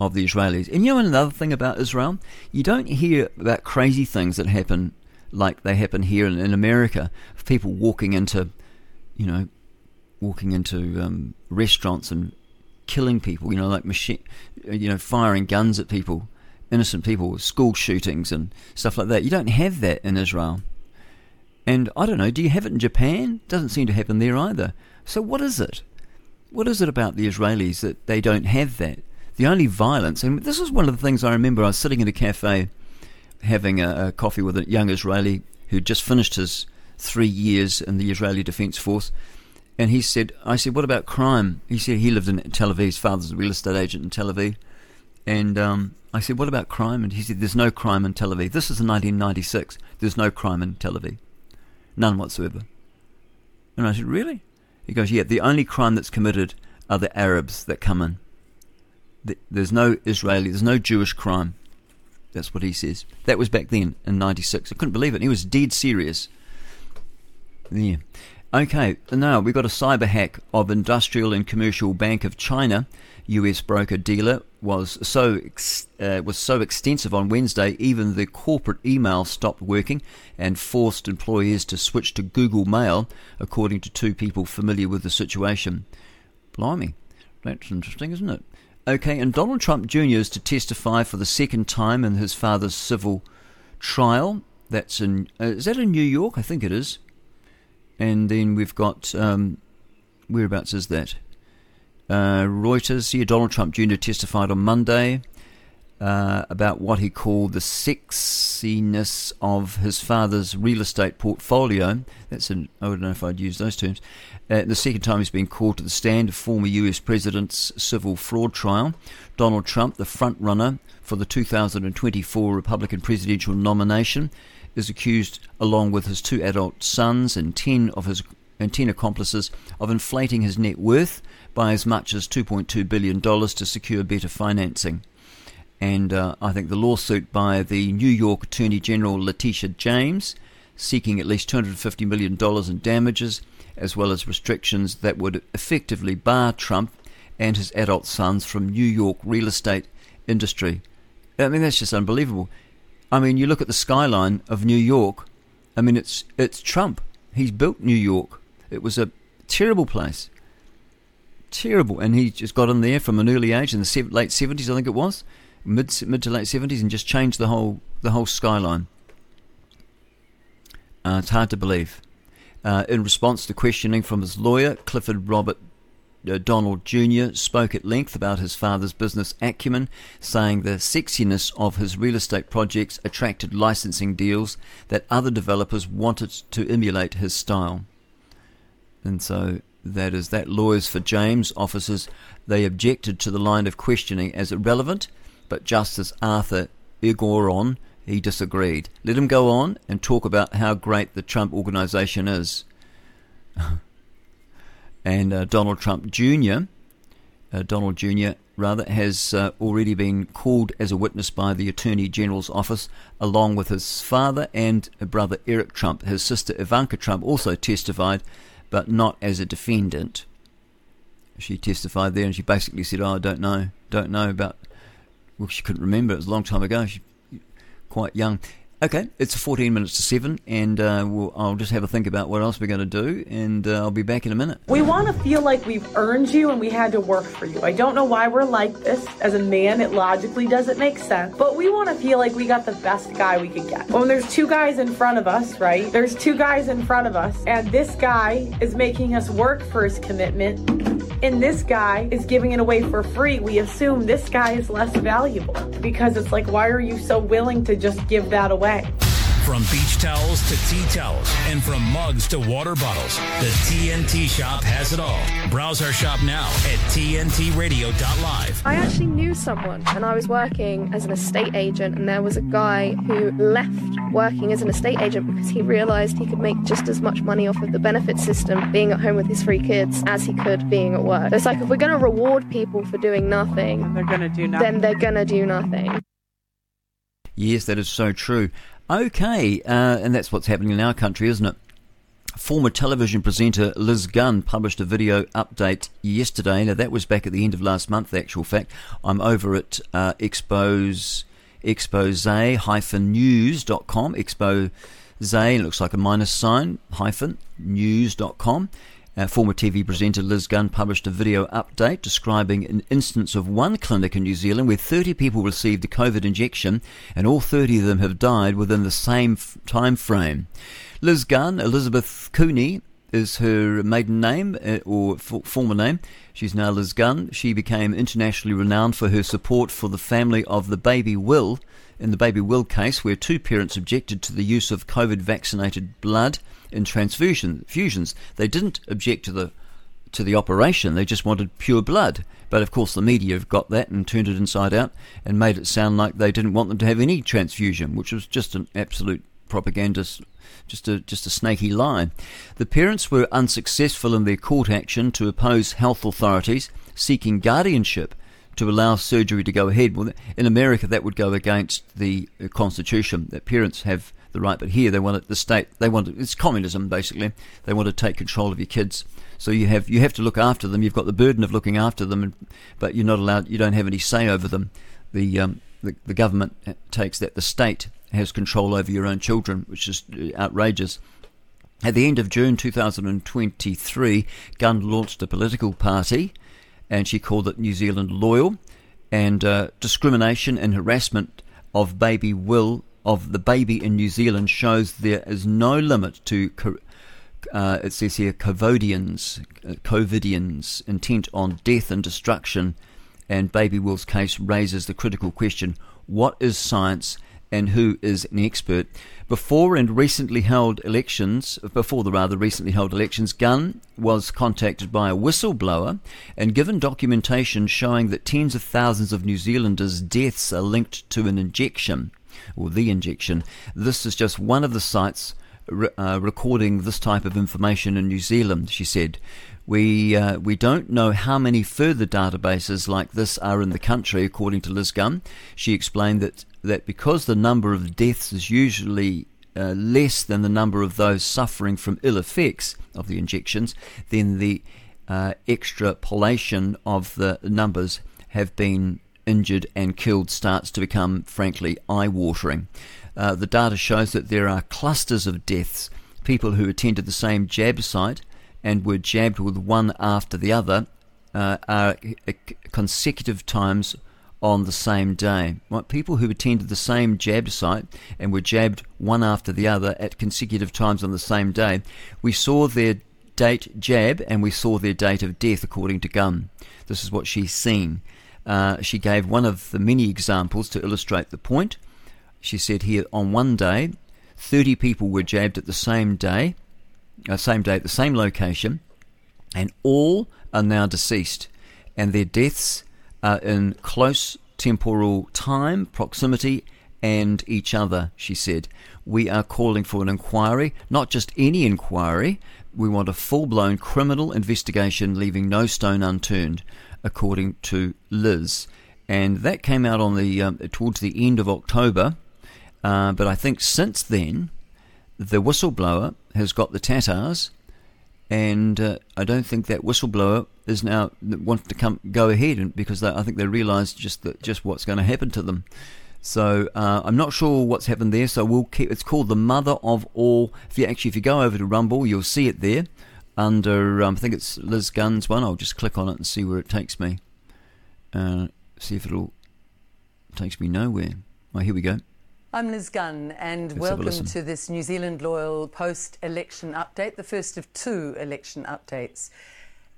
of the Israelis. And you know another thing about Israel? You don't hear about crazy things that happen like they happen here in, in America, of people walking into, you know, walking into um, restaurants and killing people, you know, like machine, you know, firing guns at people, innocent people, school shootings and stuff like that. You don't have that in Israel. And I don't know, do you have it in Japan? Doesn't seem to happen there either. So what is it? What is it about the Israelis that they don't have that? The only violence, and this is one of the things I remember, I was sitting in a cafe having a, a coffee with a young Israeli who'd just finished his three years in the Israeli Defense Force, and he said, I said, what about crime? He said he lived in Tel Aviv, his father's a real estate agent in Tel Aviv, and um, I said, what about crime? And he said, there's no crime in Tel Aviv. This is in nineteen ninety-six, there's no crime in Tel Aviv. None whatsoever. And I said, really? He goes, yeah, the only crime that's committed are the Arabs that come in. There's no Israeli, there's no Jewish crime. That's what he says. That was back then in ninety-six. I couldn't believe it. He was dead serious. Yeah. Okay, now we've got a cyber hack of Industrial and Commercial Bank of China. U S broker-dealer was so ex- uh, was so extensive on Wednesday, even the corporate email stopped working and forced employees to switch to Google Mail, according to two people familiar with the situation. Blimey, that's interesting, isn't it? Okay, and Donald Trump Junior is to testify for the second time in his father's civil trial. That's in uh, is that in New York? I think it is. And then we've got, um, whereabouts is that? Uh, Reuters, here, Donald Trump Junior testified on Monday uh, about what he called the sexiness of his father's real estate portfolio. That's an, I don't know if I'd use those terms. Uh, the second time he's been called to the stand, a former U S president's civil fraud trial. Donald Trump, the front-runner for the two thousand twenty-four Republican presidential nomination, is accused along with his two adult sons and ten of his and ten accomplices of inflating his net worth by as much as two point two billion dollars to secure better financing. And uh, I think the lawsuit by the New York Attorney General Letitia James, seeking at least two hundred fifty million dollars in damages, as well as restrictions that would effectively bar Trump and his adult sons from New York real estate industry. I mean, that's just unbelievable. I mean, you look at the skyline of New York. I mean, it's it's Trump. He's built New York. It was a terrible place. Terrible. And he just got in there from an early age, in the late seventies, I think it was, mid mid to late seventies, and just changed the whole the whole skyline. Uh, it's hard to believe. Uh, in response to questioning from his lawyer, Clifford Robert uh, Donald Junior spoke at length about his father's business acumen, saying the sexiness of his real estate projects attracted licensing deals that other developers wanted to emulate his style. And so that is that. Lawyers for James officers, they objected to the line of questioning as irrelevant, but Justice Arthur Egoron, he disagreed. Let him go on and talk about how great the Trump organization is. and uh, Donald Trump Jr., uh, Donald Jr., rather, has uh, already been called as a witness by the Attorney General's office, along with his father and brother Eric Trump. His sister Ivanka Trump also testified, but not as a defendant. She testified there, and she basically said, oh, I don't know, don't know about... Well, she couldn't remember. It was a long time ago. She quite young. Okay, it's fourteen minutes to seven, and uh, we'll, I'll just have a think about what else we're going to do, and uh, I'll be back in a minute. We want to feel like we've earned you and we had to work for you. I don't know why we're like this. As a man, it logically doesn't make sense, but we want to feel like we got the best guy we could get. When there's two guys in front of us, right? There's two guys in front of us, and this guy is making us work for his commitment, and this guy is giving it away for free. We assume this guy is less valuable because it's like, why are you so willing to just give that away? From beach towels to tea towels, and from mugs to water bottles, the T N T shop has it all. Browse our shop now at T N T radio dot live. I actually knew someone, and I was working as an estate agent, and there was a guy who left working as an estate agent because he realised he could make just as much money off of the benefit system being at home with his three kids as he could being at work. So it's like, if we're going to reward people for doing nothing, and they're going to do nothing. Then they're going to do nothing. Yes, that is so true. Okay, uh, and that's what's happening in our country, isn't it? Former television presenter Liz Gunn published a video update yesterday. Now, that was back at the end of last month, the actual fact. I'm over at uh, expose, expose dash news dot com, expose, it looks like a minus sign, hyphen, news dot com. Uh, former T V presenter Liz Gunn published a video update describing an instance of one clinic in New Zealand where thirty people received a COVID injection and all thirty of them have died within the same f- time frame. Liz Gunn, Elizabeth Cooney, is her maiden name, uh, or f- former name. She's now Liz Gunn. She became internationally renowned for her support for the family of the baby Will, in the baby Will case, where two parents objected to the use of COVID-vaccinated blood in transfusions. They didn't object to the to the operation, they just wanted pure blood. But of course the media have got that and turned it inside out and made it sound like they didn't want them to have any transfusion, which was just an absolute propagandist, just a just a snaky lie. The parents were unsuccessful in their court action to oppose health authorities seeking guardianship to allow surgery to go ahead. Well, in America that would go against the Constitution, that parents have the right, but here they want it, the state, they want it, it's communism basically, they want to take control of your kids, so you have you have to look after them, you've got the burden of looking after them, and, but you're not allowed, you don't have any say over them. The, um, the the government takes that, the state has control over your own children, which is outrageous. At the end of June two thousand twenty-three, Gunn launched a political party and she called it New Zealand Loyal, and uh, discrimination and harassment of baby Will, of the baby in New Zealand, shows there is no limit to, uh, it says here, COVIDians, COVIDians intent on death and destruction. And baby Will's case raises the critical question, what is science and who is an expert? Before and recently held elections, before the rather recently held elections, Gunn was contacted by a whistleblower and given documentation showing that tens of thousands of New Zealanders' deaths are linked to an injection, or the injection. This is just one of the sites re- uh, recording this type of information in New Zealand, she said. We uh, we don't know how many further databases like this are in the country, according to Liz Gunn. She explained that, that because the number of deaths is usually uh, less than the number of those suffering from ill effects of the injections, then the uh, extrapolation of the numbers have been injured and killed starts to become, frankly, eye-watering. Uh, the data shows that there are clusters of deaths, people who attended the same jab site and were jabbed with one after the other uh, are consecutive times on the same day. Right? People who attended the same jab site and were jabbed one after the other at consecutive times on the same day, we saw their date jab and we saw their date of death, according to Gunn. This is what she's seen. Uh, she gave one of the many examples to illustrate the point. She said here, on one day, thirty people were jabbed at the same day, Uh, same day at the same location, and all are now deceased, and their deaths are in close temporal time, proximity, and each other, she said. We are calling for an inquiry, not just any inquiry. We want a full-blown criminal investigation, leaving no stone unturned, according to Liz. And that came out on the um, towards the end of October, uh, but I think since then, the whistleblower has got the tatars, and uh, I don't think that whistleblower is now wants to come go ahead, and because they, I think they realise just that just what's going to happen to them. So uh, I'm not sure what's happened there. So we'll keep. It's called the mother of all. If you actually, if you go over to Rumble, you'll see it there under. Um, I think it's Liz Gunn's one. I'll just click on it and see where it takes me. Uh, see if it'll it takes me nowhere. Oh, here we go. I'm Liz Gunn, and Let's welcome to this New Zealand Loyal post-election update, the first of two election updates.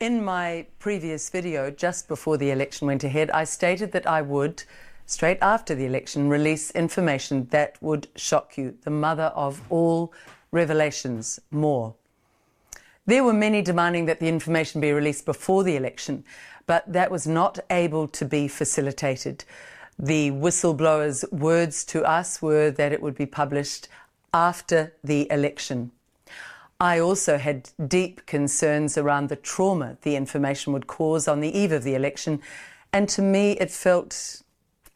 In my previous video, just before the election went ahead, I stated that I would, straight after the election, release information that would shock you, the mother of all revelations, more. There were many demanding that the information be released before the election, but that was not able to be facilitated. The whistleblower's words to us were that it would be published after the election. I also had deep concerns around the trauma the information would cause on the eve of the election, and to me it felt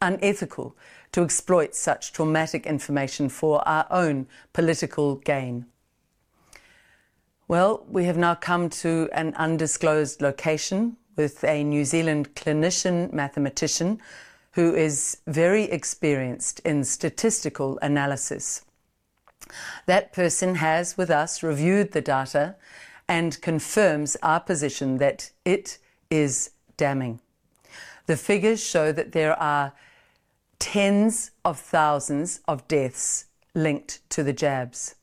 unethical to exploit such traumatic information for our own political gain. Well, we have now come to an undisclosed location with a New Zealand clinician mathematician who is very experienced in statistical analysis. That person has, with us, reviewed the data and confirms our position that it is damning. The figures show that there are tens of thousands of deaths linked to the jabs.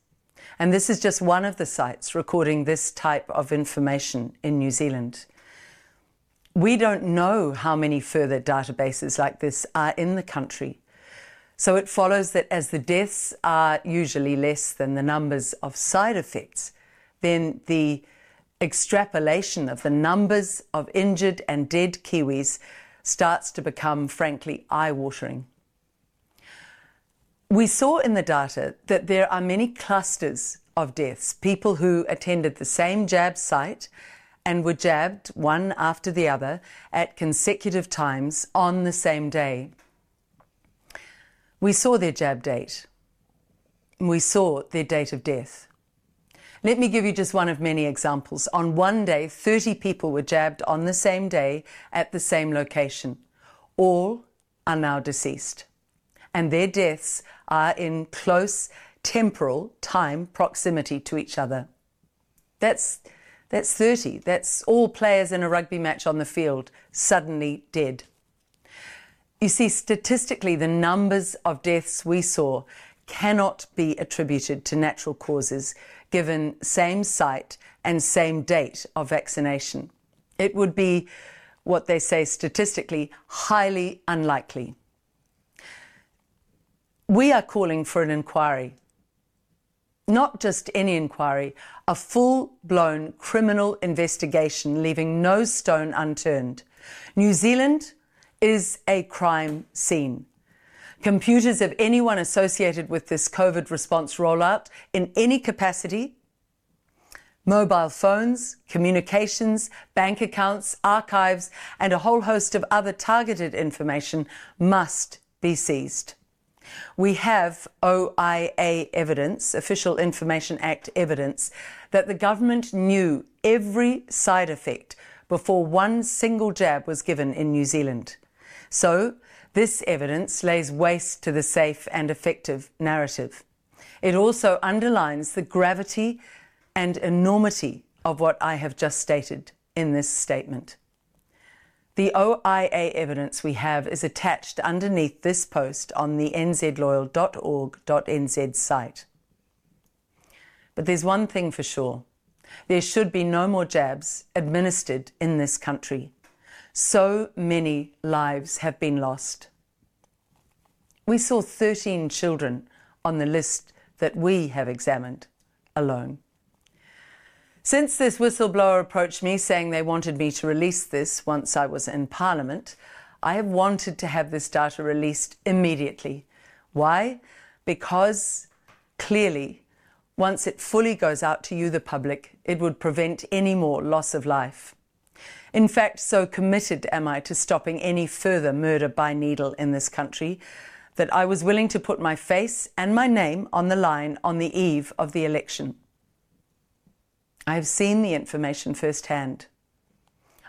And this is just one of the sites recording this type of information in New Zealand. We don't know how many further databases like this are in the country. So it follows that as the deaths are usually less than the numbers of side effects, then the extrapolation of the numbers of injured and dead Kiwis starts to become, frankly, eye-watering. We saw in the data that there are many clusters of deaths, people who attended the same jab site and were jabbed one after the other at consecutive times on the same day. We saw their jab date. We saw their date of death. Let me give you just one of many examples. On one day, thirty people were jabbed on the same day at the same location. All are now deceased, and their deaths are in close temporal time proximity to each other. That's That's thirty. That's all players in a rugby match on the field, suddenly dead. You see, statistically, the numbers of deaths we saw cannot be attributed to natural causes, given same site and same date of vaccination. It would be, what they say statistically, highly unlikely. We are calling for an inquiry. Not just any inquiry, a full-blown criminal investigation, leaving no stone unturned. New Zealand is a crime scene. Computers of anyone associated with this COVID response rollout in any capacity, mobile phones, communications, bank accounts, archives, and a whole host of other targeted information must be seized. We have O I A evidence, Official Information Act evidence, that the government knew every side effect before one single jab was given in New Zealand. So this evidence lays waste to the safe and effective narrative. It also underlines the gravity and enormity of what I have just stated in this statement. The O I A evidence we have is attached underneath this post on the n z loyal dot org dot n z site. But there's one thing for sure. There should be no more jabs administered in this country. So many lives have been lost. We saw thirteen children on the list that we have examined alone. Since this whistleblower approached me saying they wanted me to release this once I was in Parliament, I have wanted to have this data released immediately. Why? Because clearly, once it fully goes out to you, the public, it would prevent any more loss of life. In fact, so committed am I to stopping any further murder by needle in this country that I was willing to put my face and my name on the line on the eve of the election. I have seen the information firsthand.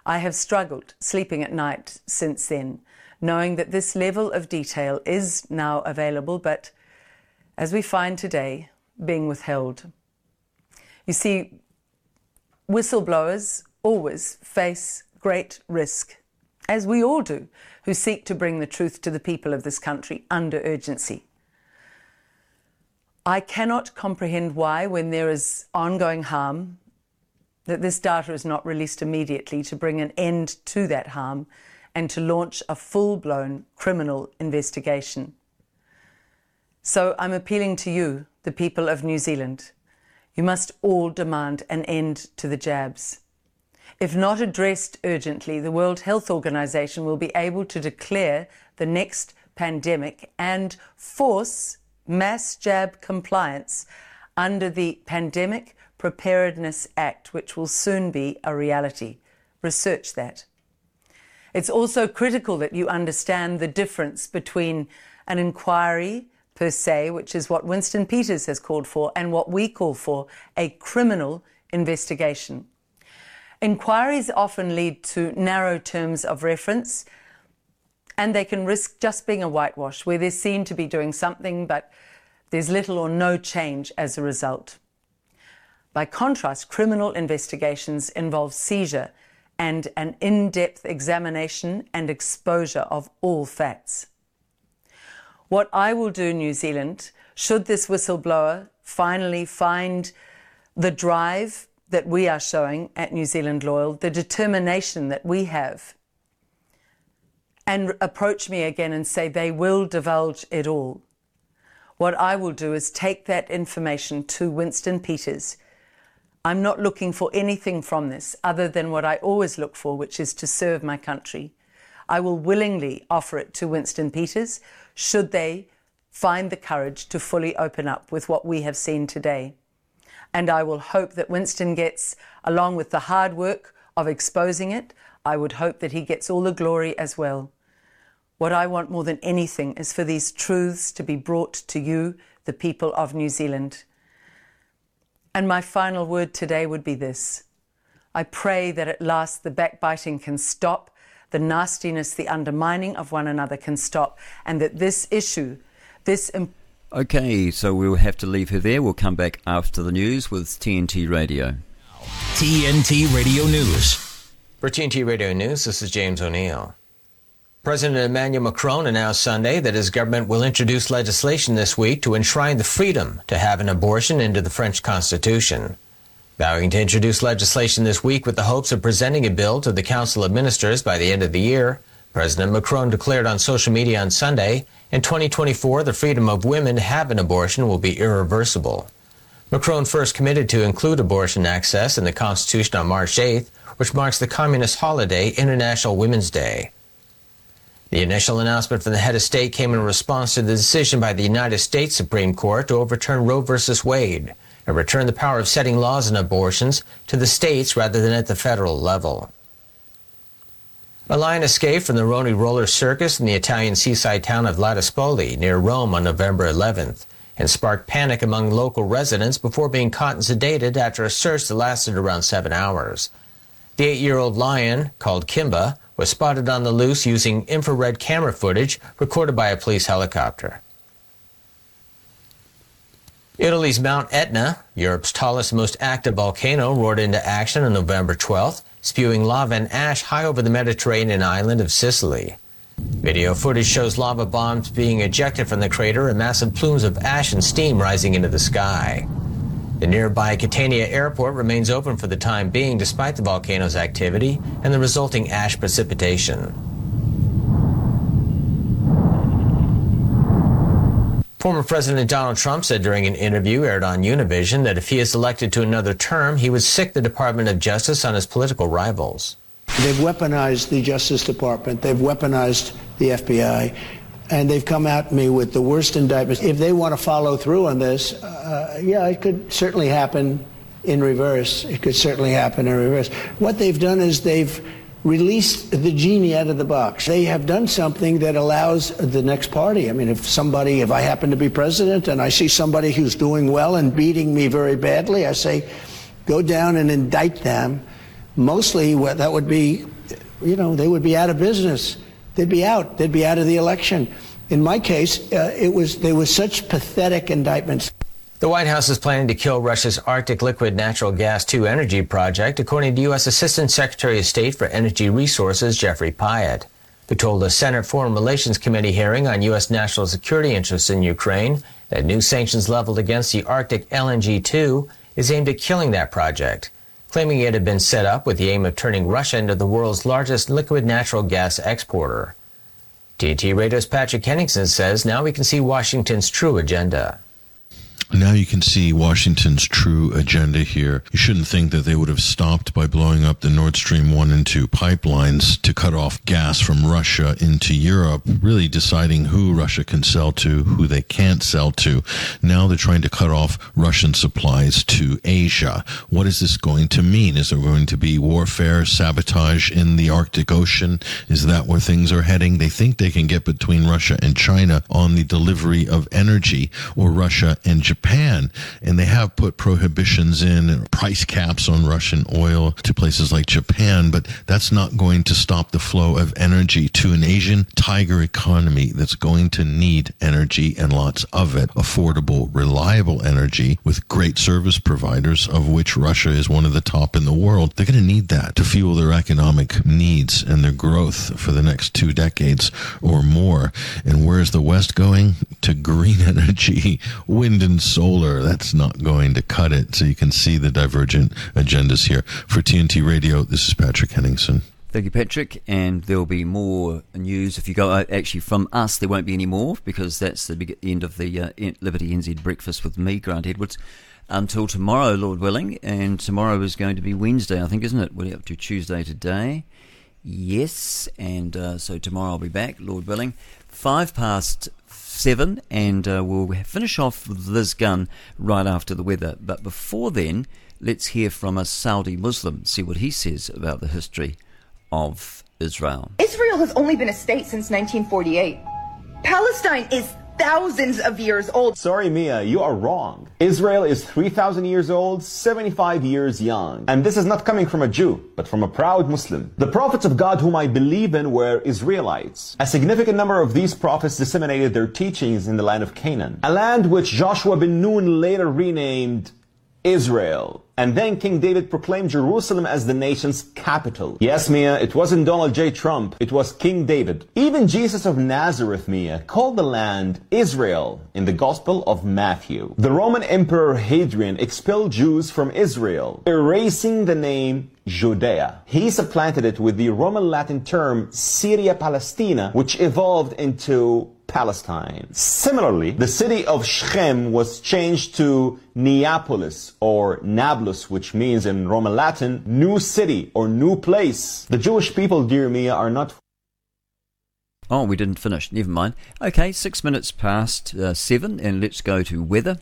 I have struggled sleeping at night since then, knowing that this level of detail is now available, but as we find today, being withheld. You see, whistleblowers always face great risk, as we all do, who seek to bring the truth to the people of this country under urgency. I cannot comprehend why, when there is ongoing harm, that this data is not released immediately to bring an end to that harm and to launch a full-blown criminal investigation. So I'm appealing to you, the people of New Zealand. You must all demand an end to the jabs. If not addressed urgently, the World Health Organization will be able to declare the next pandemic and force mass jab compliance under the Pandemic Preparedness Act, which will soon be a reality. Research that. It's also critical that you understand the difference between an inquiry per se, which is what Winston Peters has called for, and what we call for, a criminal investigation. Inquiries often lead to narrow terms of reference, and they can risk just being a whitewash where they're seen to be doing something, but there's little or no change as a result. By contrast, criminal investigations involve seizure and an in-depth examination and exposure of all facts. What I will do, New Zealand, should this whistleblower finally find the drive that we are showing at New Zealand Loyal, the determination that we have, and approach me again and say they will divulge it all. What I will do is take that information to Winston Peters. I'm not looking for anything from this other than what I always look for, which is to serve my country. I will willingly offer it to Winston Peters should they find the courage to fully open up with what we have seen today. And I will hope that Winston gets, along with the hard work of exposing it, I would hope that he gets all the glory as well. What I want more than anything is for these truths to be brought to you, the people of New Zealand. And my final word today would be this. I pray that at last the backbiting can stop, the nastiness, the undermining of one another can stop, and that this issue, this imp- Okay, so we'll have to leave her there. We'll come back after the news with T N T Radio. T N T Radio News. For T N T Radio News, this is James O'Neill. President Emmanuel Macron announced Sunday that his government will introduce legislation this week to enshrine the freedom to have an abortion into the French Constitution. Vowing to introduce legislation this week with the hopes of presenting a bill to the Council of Ministers by the end of the year, President Macron declared on social media on Sunday, in twenty twenty-four, the freedom of women to have an abortion will be irreversible. Macron first committed to include abortion access in the Constitution on March eighth, which marks the communist holiday International Women's Day. The initial announcement from the head of state came in response to the decision by the United States Supreme Court to overturn Roe versus Wade and return the power of setting laws on abortions to the states rather than at the federal level. A lion escaped from the Roni Roller Circus in the Italian seaside town of Ladispoli near Rome on November eleventh and sparked panic among local residents before being caught and sedated after a search that lasted around seven hours. The eight-year-old lion, called Kimba, was spotted on the loose using infrared camera footage recorded by a police helicopter. Italy's Mount Etna, Europe's tallest and most active volcano, roared into action on November twelfth, spewing lava and ash high over the Mediterranean island of Sicily. Video footage shows lava bombs being ejected from the crater and massive plumes of ash and steam rising into the sky. The nearby Catania airport remains open for the time being despite the volcano's activity and the resulting ash precipitation. Former President Donald Trump said during an interview aired on Univision that if he is elected to another term, he would sic the Department of Justice on his political rivals. They've weaponized the Justice Department. They've weaponized the F B I. And they've come at me with the worst indictments. If they want to follow through on this, uh, yeah, it could certainly happen in reverse. It could certainly happen in reverse. What they've done is they've released the genie out of the box. They have done something that allows the next party. I mean, if somebody, if I happen to be president and I see somebody who's doing well and beating me very badly, I say, go down and indict them. Mostly that would be, you know, they would be out of business. They'd be out. They'd be out of the election. In my case, uh, it was, there were such pathetic indictments. The White House is planning to kill Russia's Arctic Liquid Natural Gas two energy project, according to U S. Assistant Secretary of State for Energy Resources Jeffrey Pyatt, who told a Senate Foreign Relations Committee hearing on U S national security interests in Ukraine that new sanctions leveled against the Arctic L N G two is aimed at killing that project, claiming it had been set up with the aim of turning Russia into the world's largest liquid natural gas exporter. T N T Radio's Patrick Henningsen says now we can see Washington's true agenda. Now you can see Washington's true agenda here. You shouldn't think that they would have stopped by blowing up the Nord Stream one and two pipelines to cut off gas from Russia into Europe, really deciding who Russia can sell to, who they can't sell to. Now they're trying to cut off Russian supplies to Asia. What is this going to mean? Is there going to be warfare, sabotage in the Arctic Ocean? Is that where things are heading? They think they can get between Russia and China on the delivery of energy, or Russia and Japan. Japan, and they have put prohibitions in, price caps on Russian oil to places like Japan, but that's not going to stop the flow of energy to an Asian tiger economy that's going to need energy, and lots of it, affordable, reliable energy with great service providers, of which Russia is one of the top in the world. They're going to need that to fuel their economic needs and their growth for the next two decades or more. And where's the West going? To green energy, wind and solar. That's not going to cut it. So you can see the divergent agendas here. For T N T Radio, this is Patrick Henningsen. Thank you, Patrick. And there'll be more news if you go. Actually, from us, there won't be any more because that's the big end of the uh, Liberty N Z breakfast with me, Grant Edwards. Until tomorrow, Lord willing. And tomorrow is going to be Wednesday, I think, isn't it? We're up to Tuesday today. Yes. And uh, so tomorrow I'll be back, Lord willing. Five past seven, and uh, we'll finish off with Liz Gunn right after the weather. But before then, let's hear from a Saudi Muslim, see what he says about the history of Israel. Israel has only been a state since nineteen forty-eight. Palestine is thousands of years old. Sorry, Mia, you are wrong. Israel is three thousand years old, seventy-five years young. And this is not coming from a Jew, but from a proud Muslim. The prophets of God whom I believe in were Israelites. A significant number of these prophets disseminated their teachings in the land of Canaan, a land which Joshua bin Nun later renamed Israel. And then King David proclaimed Jerusalem as the nation's capital. Yes, Mia, it wasn't Donald J. Trump, it was King David. Even Jesus of Nazareth, Mia, called the land Israel in the Gospel of Matthew. The Roman Emperor Hadrian expelled Jews from Israel, erasing the name Judea. He supplanted it with the Roman Latin term Syria Palestina, which evolved into Palestine. Similarly, the city of Shechem was changed to Neapolis, or Nablus, which means in Roman Latin, new city or new place. The Jewish people, dear Mia, are not Oh, we didn't finish. Never mind. Okay, six minutes past uh, seven, and let's go to weather,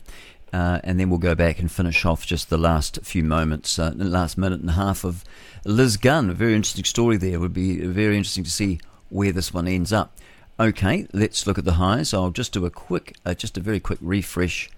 uh, and then we'll go back and finish off just the last few moments, uh, the last minute and a half of Liz Gunn. A very interesting story there. It would be very interesting to see where this one ends up. Okay, let's look at the highs. I'll just do a quick, uh, just a very quick refresh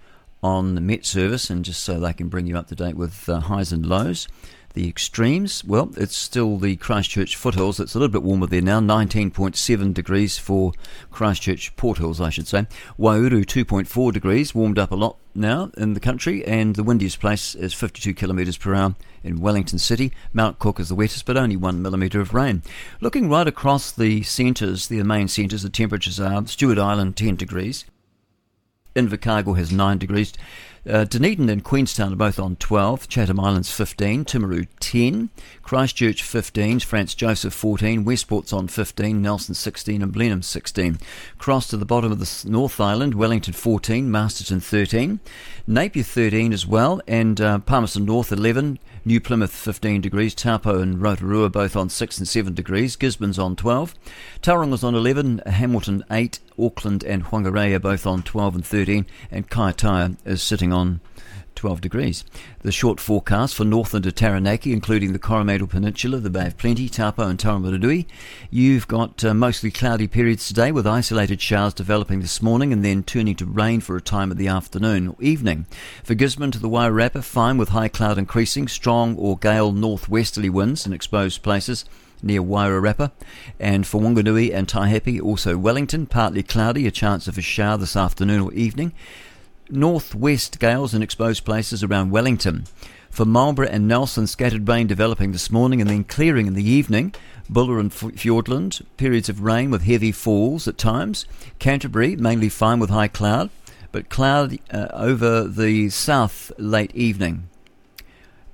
on the Met service, and just so they can bring you up to date with uh, highs and lows. The extremes, well, it's still the Christchurch foothills. It's a little bit warmer there now, nineteen point seven degrees for Christchurch Port Hills, I should say. Wairarapa, two point four degrees, warmed up a lot now in the country, and the windiest place is fifty-two kilometres per hour in Wellington City. Mount Cook is the wettest, but only one millimetre of rain. Looking right across the centres, the main centres, the temperatures are Stewart Island, ten degrees. Invercargill has nine degrees. Uh, Dunedin and Queenstown are both on twelve. Chatham Islands fifteen. Timaru ten. Christchurch fifteen. Franz Josef fourteen. Westport's on fifteen. Nelson sixteen. And Blenheim sixteen. Cross to the bottom of the North Island. Wellington fourteen. Masterton thirteen. Napier thirteen as well. And uh, Palmerston North eleven. New Plymouth fifteen degrees. Taupo and Rotorua both on six and seven degrees. Gisborne's on twelve. Tauranga's on eleven. Hamilton eight. Auckland and Whangarei are both on twelve and thirteen, and Kaitaia is sitting on twelve degrees. The short forecast for Northland to Taranaki, including the Coromandel Peninsula, the Bay of Plenty, Taupo and Taumarunui. You've got uh, mostly cloudy periods today, with isolated showers developing this morning and then turning to rain for a time in the afternoon or evening. For Gisborne to the Wairarapa, fine with high cloud increasing, strong or gale northwesterly winds in exposed places near Wairarapa, and for Whanganui and Taihape, also Wellington, partly cloudy, a chance of a shower this afternoon or evening. Northwest gales in exposed places around Wellington. For Marlborough and Nelson, scattered rain developing this morning and then clearing in the evening. Buller and Fiordland, periods of rain with heavy falls at times. Canterbury, mainly fine with high cloud, but cloud uh, over the south late evening.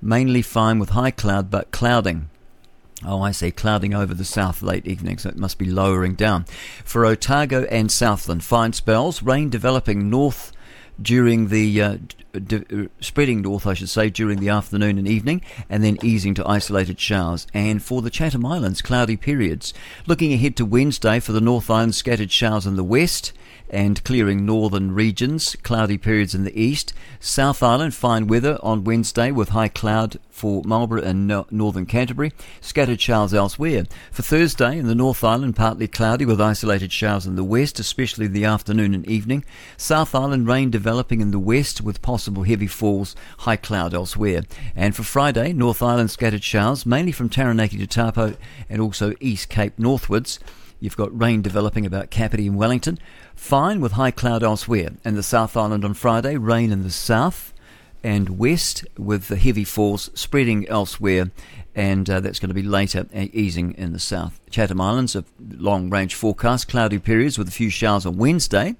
Mainly fine with high cloud, but clouding. Oh, I see, clouding over the south late evening, so it must be lowering down. For Otago and Southland, fine spells, rain developing north during the, uh, d- spreading north, I should say, during the afternoon and evening, and then easing to isolated showers. And for the Chatham Islands, cloudy periods. Looking ahead to Wednesday, for the North Island, scattered showers in the west, and clearing northern regions, cloudy periods in the east. South Island, fine weather on Wednesday with high cloud for Marlborough and no- northern Canterbury, scattered showers elsewhere. For Thursday in the North Island, partly cloudy with isolated showers in the west, especially in the afternoon and evening. South Island, rain developing in the west with possible heavy falls, high cloud elsewhere. And for Friday, North Island, scattered showers, mainly from Taranaki to Taupo and also East Cape northwards. You've got rain developing about Kapiti and Wellington. Fine with high cloud elsewhere. And the South Island on Friday, rain in the south and west with the heavy falls spreading elsewhere. And uh, that's going to be later, uh, easing in the south. Chatham Islands, a long-range forecast, cloudy periods with a few showers on Wednesday.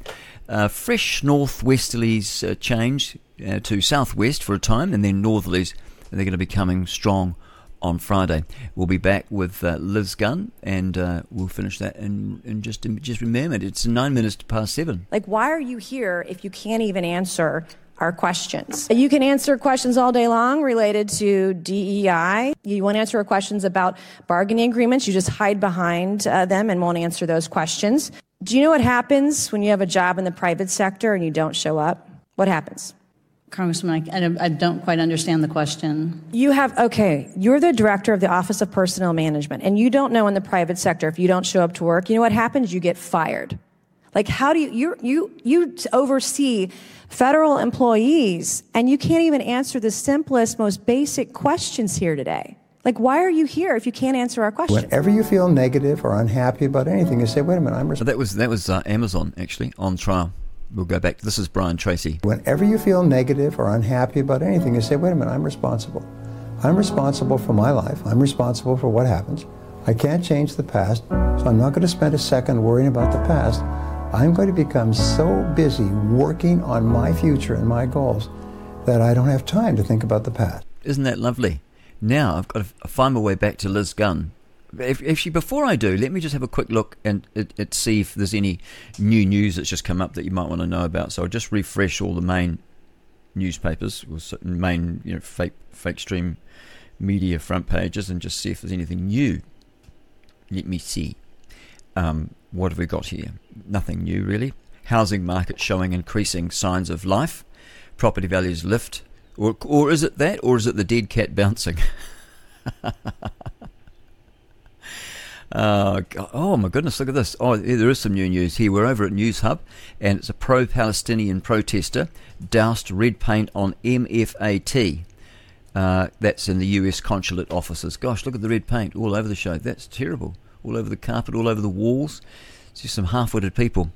Uh, fresh northwesterlies uh, change uh, to southwest for a time, and then northerlies, and they're going to be coming strong on Friday. We'll be back with uh, Liz Gunn, and uh, we'll finish that. And, and just just remember, it's nine minutes past seven. Like, why are you here if you can't even answer our questions? You can answer questions all day long related to D E I. You won't answer questions about bargaining agreements. You just hide behind uh, them and won't answer those questions. Do you know what happens when you have a job in the private sector and you don't show up? What happens? Congressman, I, I don't quite understand the question. You have, okay, you're the director of the Office of Personnel Management, and you don't know in the private sector if you don't show up to work, you know what happens? You get fired. Like, how do you, you you you oversee federal employees, and you can't even answer the simplest, most basic questions here today. Like, why are you here if you can't answer our questions? Whenever you feel negative or unhappy about anything, you say, wait a minute, I'm responsible. That was, that was uh, Amazon, actually, on trial. We'll go back. This is Brian Tracy. Whenever you feel negative or unhappy about anything, you say, wait a minute, I'm responsible. I'm responsible for my life. I'm responsible for what happens. I can't change the past, so I'm not going to spend a second worrying about the past. I'm going to become so busy working on my future and my goals that I don't have time to think about the past. Isn't that lovely? Now I've got to find my way back to Liz Gunn. If, if she, before I do, let me just have a quick look and it, it see if there's any new news that's just come up that you might want to know about. So I'll just refresh all the main newspapers, or main, you know, fake fake stream media front pages, and just see if there's anything new. Let me see. Um, what have we got here? Nothing new, really. Housing market showing increasing signs of life. Property values lift. Or, or is it that? Or is it the dead cat bouncing? Uh, oh my goodness, look at this. Oh, there is some new news here. We're over at News Hub, and it's a pro-Palestinian protester doused red paint on M F A T. Uh, that's in the U S consulate offices. Gosh, look at the red paint all over the show. That's terrible. All over the carpet, all over the walls. It's just some half-witted people.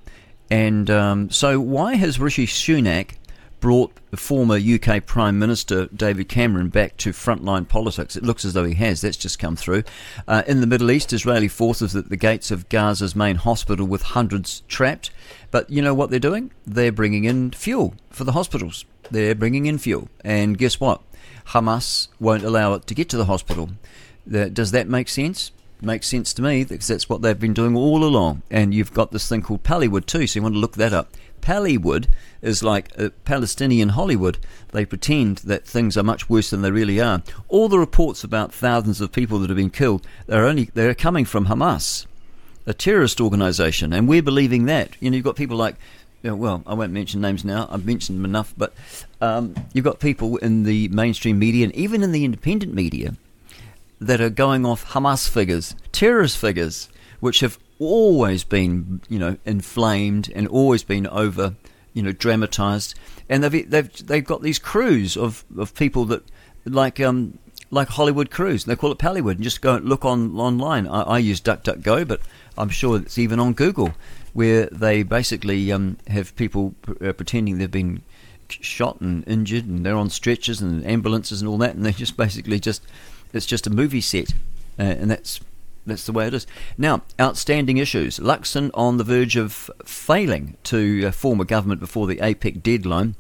And um, so why has Rishi Sunak brought former U K Prime Minister David Cameron back to frontline politics? It looks as though he has. That's just come through. Uh, in the Middle East, Israeli forces at the gates of Gaza's main hospital with hundreds trapped. But you know what they're doing? They're bringing in fuel for the hospitals. They're bringing in fuel. And guess what? Hamas won't allow it to get to the hospital. The, does that make sense? Makes sense to me, because that's what they've been doing all along. And you've got this thing called Pallywood too, so you want to look that up. Pallywood is like a Palestinian Hollywood. They pretend that things are much worse than they really are. All the reports about thousands of people that have been killed, they're only they're coming from Hamas, a terrorist organisation, and we're believing that. You know, you've got people like, you know, well, I won't mention names now. I've mentioned them enough, but um, you've got people in the mainstream media and even in the independent media that are going off Hamas figures, terrorist figures, which have always been, you know, inflamed and always been over, you know, dramatized, and they've they've they've got these crews of, of people that like um like Hollywood crews. They call it Pallywood. And just go and look on online. I, I use DuckDuckGo, but I'm sure it's even on Google, where they basically um have people p- uh, pretending they've been shot and injured, and they're on stretchers and ambulances and all that, and they just basically just it's just a movie set, uh, and that's. That's the way it is. Now, outstanding issues. Luxon on the verge of failing to form a government before the APEC deadline.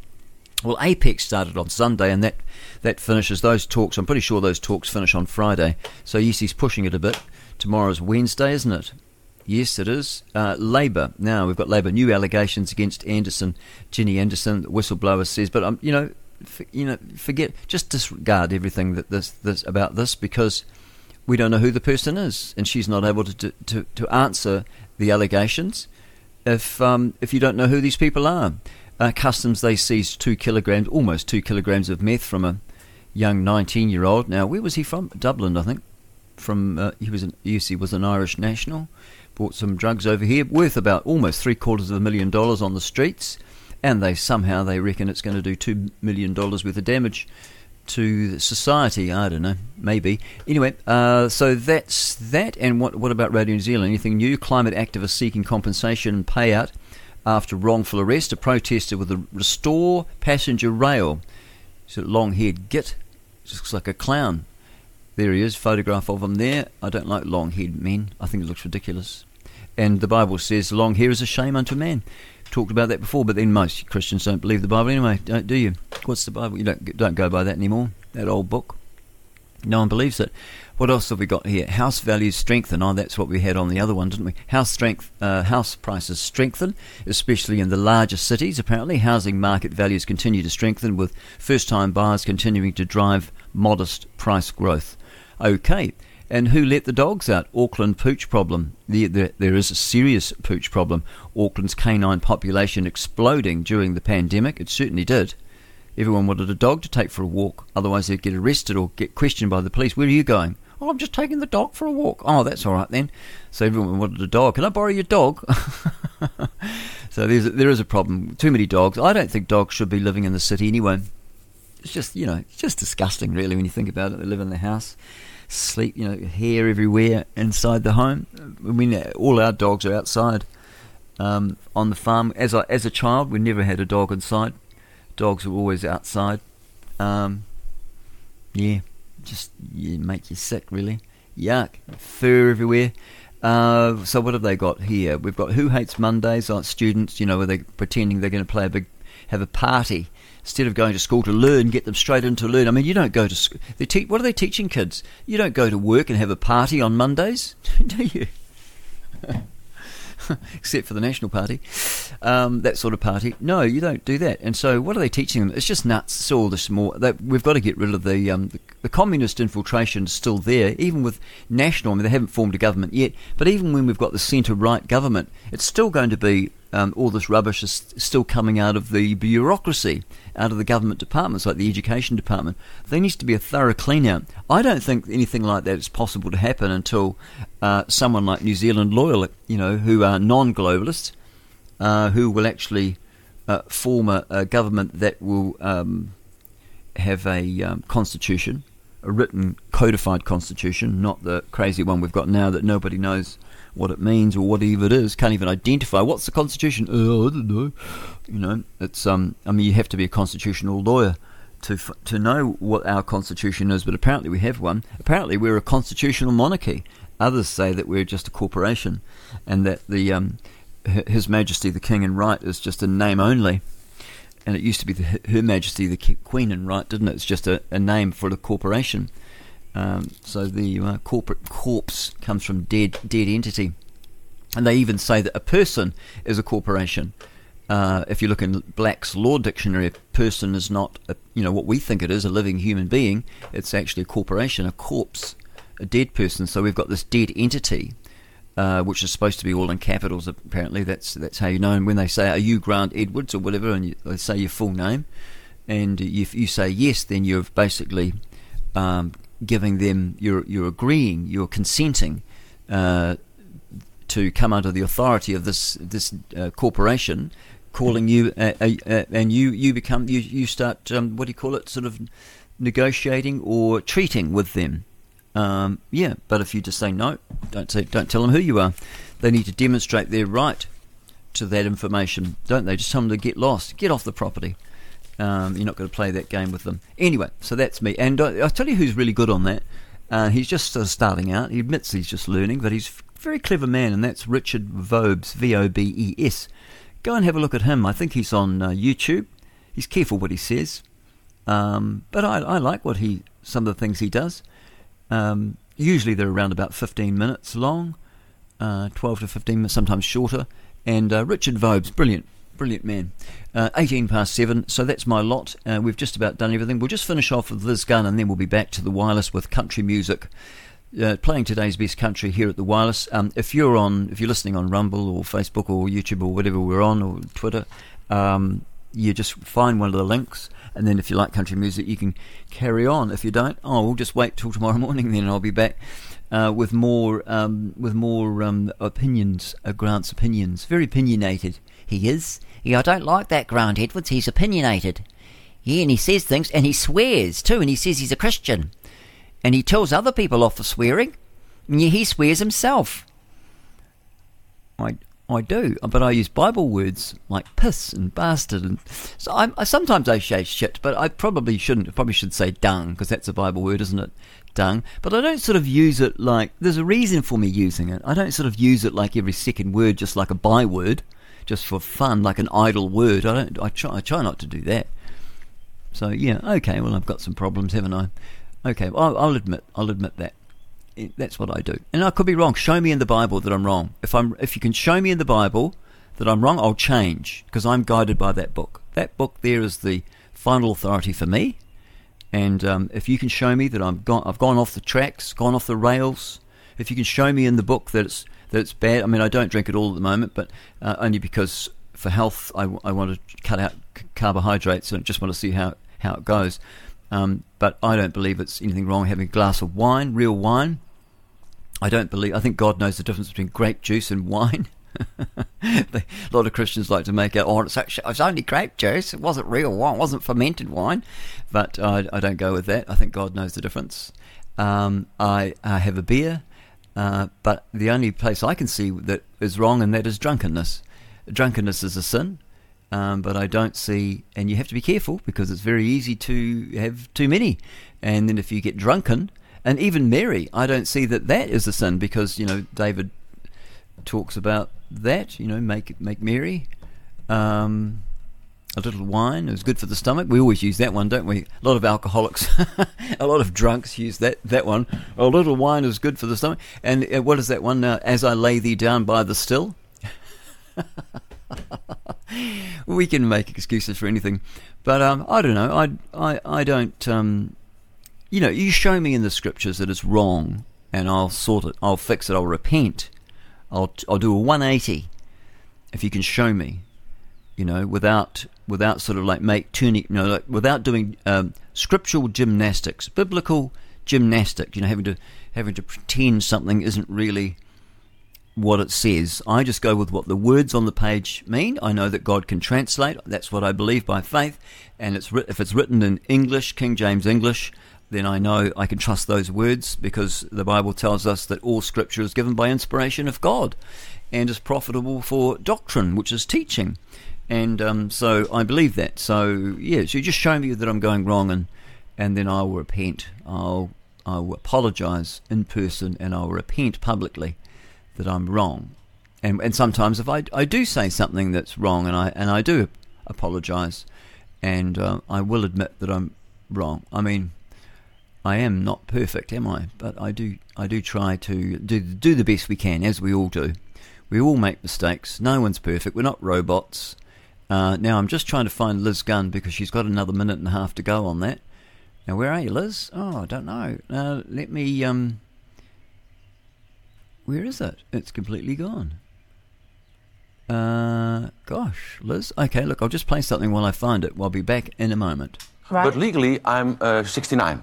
Well, APEC started on Sunday, and that, that finishes those talks. I'm pretty sure those talks finish on Friday. So, yes, he's pushing it a bit. Tomorrow's Wednesday, isn't it? Yes, it is. Uh, Labour. Now, we've got Labour. New allegations against Anderson, Jenny Anderson, the whistleblower says. But, um, you know, f- you know, forget, just disregard everything that this, this about this, because we don't know who the person is, and she's not able to to, to answer the allegations if um, if you don't know who these people are. Uh, customs, they seized two kilograms, almost two kilograms of meth from a young nineteen-year-old. Now, where was he from? Dublin, I think. From uh, he was an yes, he was an Irish national. Bought some drugs over here, worth about almost three quarters of a million dollars on the streets, and they somehow they reckon it's going to do two million dollars worth of damage to society. I don't know, maybe. Anyway, uh, so that's that. And what what about Radio New Zealand? Anything new? Climate activists seeking compensation and payout after wrongful arrest. A protester with a Restore passenger rail. He's a long-haired git. Looks like a clown. There he is, photograph of him there. I don't like long-haired men. I think it looks ridiculous. And the Bible says long hair is a shame unto man. Talked about that before, but then most Christians don't believe the Bible anyway, don't do you? What's the Bible? You don't don't go by that anymore. That old book, no one believes it. What else have we got here? House values strengthen. Oh, that's what we had on the other one, didn't we? House strength, uh, house prices strengthen, especially in the larger cities. Apparently, housing market values continue to strengthen, with first-time buyers continuing to drive modest price growth. Okay. And who let the dogs out? Auckland pooch problem. There, there, there is a serious pooch problem. Auckland's canine population exploding during the pandemic. It certainly did. Everyone wanted a dog to take for a walk. Otherwise they'd get arrested or get questioned by the police. Where are you going? Oh, I'm just taking the dog for a walk. Oh, that's all right then. So everyone wanted a dog. Can I borrow your dog? So there's, there is a problem. Too many dogs. I don't think dogs should be living in the city anyway. It's just, you know, it's just disgusting really when you think about it. They live in the house. Sleep, you know, hair everywhere inside the home. I mean, all our dogs are outside um, on the farm. As I, as a child, we never had a dog inside. Dogs were always outside. Um, yeah, just yeah, make you sick, really. Yuck, fur everywhere. Uh, so what have they got here? We've got Who Hates Mondays, like students, you know, where they're pretending they're going to play a big, have a party. Instead of going to school to learn, get them straight into learn. I mean, you don't go to school. They te- what are they teaching kids? You don't go to work and have a party on Mondays, do you? except for the National Party, um, that sort of party. No, you don't do that. And so what are they teaching them? It's just nuts. It's all this more. They, we've got to get rid of the, um, the, the communist infiltration is still there, even with national. I mean, they haven't formed a government yet, but even when we've got the centre-right government, it's still going to be Um, all this rubbish is still coming out of the bureaucracy, out of the government departments, like the education department. There needs to be a thorough clean-out. I don't think anything like that is possible to happen until uh, someone like New Zealand Loyal, you know, who are non-globalists, uh, who will actually uh, form a, a government that will um, have a um, constitution, a written, codified constitution, not the crazy one we've got now that nobody knows what it means or whatever it is, can't even identify. What's the Constitution? Oh, I don't know. You know, it's um. I mean, you have to be a constitutional lawyer to to know what our Constitution is. But apparently, we have one. Apparently, we're a constitutional monarchy. Others say that we're just a corporation, and that the um, His Majesty the King and Right is just a name only. And it used to be the, Her Majesty the Queen and Right, didn't it? It's just a, a name for the corporation. Um, so the uh, corporate corpse comes from dead dead entity. And they even say that a person is a corporation. Uh, if you look in Black's Law Dictionary, a person is not, a, you know, what we think it is, a living human being. It's actually a corporation, a corpse, a dead person. So we've got this dead entity, uh, which is supposed to be all in capitals, apparently. That's that's how you know. And when they say, are you Grant Edwards or whatever, and you, they say your full name, and if you say yes, then you've basically... Um, giving them, you're, you're agreeing, you're consenting uh, to come under the authority of this this uh, corporation, calling you, uh, uh, uh, and you you become you you start um, what do you call it, sort of negotiating or treating with them, um, yeah. But if you just say no, don't say, don't tell them who you are. They need to demonstrate their right to that information, don't they? Just tell them to get lost, get off the property. Um, you're not going to play that game with them. Anyway, so that's me. And I, I'll tell you who's really good on that. Uh, he's just sort of starting out. He admits he's just learning, but he's a very clever man, and that's Richard Vobes, V O B E S. Go and have a look at him. I think he's on uh, YouTube. He's careful what he says. Um, but I, I like what he, some of the things he does. Um, usually they're around about fifteen minutes long, uh, twelve to fifteen minutes, sometimes shorter. And uh, Richard Vobes, brilliant. Brilliant man. Uh, eighteen past seven, so that's my lot. Uh, we've just about done everything. We'll just finish off with Liz Gunn, and then we'll be back to the Wireless with country music, uh, playing today's best country here at the Wireless. Um, if you're on, if you're listening on Rumble or Facebook or YouTube or whatever we're on, or Twitter, um, you just find one of the links, and then if you like country music, you can carry on. If you don't, oh, we'll just wait till tomorrow morning then, and I'll be back. Uh, with more um, with more um, opinions, uh, Grant's opinions. Very opinionated he is. Yeah, I don't like that Grant Edwards. He's opinionated. Yeah, and he says things, and he swears too, and he says he's a Christian. And he tells other people off for swearing. Yeah, he swears himself. I, I do, but I use Bible words like piss and bastard. And so I'm, I sometimes I say shit, but I probably shouldn't. I probably should say dung, because that's a Bible word, isn't it? Dung, but I don't sort of use it like, there's a reason for me using it. I don't sort of use it like every second word, just like a byword, just for fun, like an idle word. I don't. I try. I try not to do that. So yeah, okay. Well, I've got some problems, haven't I? Okay. Well, I'll admit. I'll admit that. That's what I do, and I could be wrong. Show me in the Bible that I'm wrong. If I'm, if you can show me in the Bible that I'm wrong, I'll change, because I'm guided by that book. That book there is the final authority for me. And um, if you can show me that I'm gone, I've gone off the tracks, gone off the rails. If you can show me in the book that it's that it's bad. I mean, I don't drink at all at the moment, but uh, only because for health, I, I want to cut out carbohydrates and just want to see how, how it goes. Um, but I don't believe it's anything wrong having a glass of wine, real wine. I don't believe. I think God knows the difference between grape juice and wine. A lot of Christians like to make out, oh, it's actually, it's only grape juice, it wasn't real wine, it wasn't fermented wine, but uh, I don't go with that. I think God knows the difference. Um, I, I have a beer, uh, but the only place I can see that is wrong, and that is drunkenness. Drunkenness is a sin, um, but I don't see, and you have to be careful, because it's very easy to have too many, and then if you get drunken, and even merry, I don't see that that is a sin, because, you know, David talks about that, you know, make make merry. Um, a little wine is good for the stomach. We always use that one, don't we? A lot of alcoholics, a lot of drunks use that that one. A little wine is good for the stomach. And what is that one now? As I lay thee down by the still. We can make excuses for anything, but um, I don't know. I I I don't. Um, you know, you show me in the scriptures that it's wrong, and I'll sort it. I'll fix it. I'll repent. I'll I'll do a one eighty if you can show me. You know, without without sort of like make turning. You know, like without doing um, scriptural gymnastics, biblical gymnastics. You know, having to having to pretend something isn't really what it says. I just go with what the words on the page mean. I know that God can translate. That's what I believe by faith. And it's if it's written in English, King James English, then I know I can trust those words, because the Bible tells us that all scripture is given by inspiration of God and is profitable for doctrine, which is teaching. And um, so I believe that. So, yeah, so you just show me that I'm going wrong, and, and then I'll repent. I'll, I'll apologize in person, and I'll repent publicly that I'm wrong. And and sometimes if I, I do say something that's wrong, and I and I do apologise, and uh, I will admit that I'm wrong. I mean, I am not perfect, am I? But I do I do try to do, do the best we can, as we all do. We all make mistakes. No one's perfect. We're not robots. Uh, now, I'm just trying to find Liz Gunn, because she's got another minute and a half to go on that. Now, where are you, Liz? Oh, I don't know. Uh, let me... Um, Where is it? It's completely gone. Uh, gosh, Liz. Okay, look, I'll just play something while I find it. I'll be back in a moment. Right. But legally, I'm uh, sixty-nine.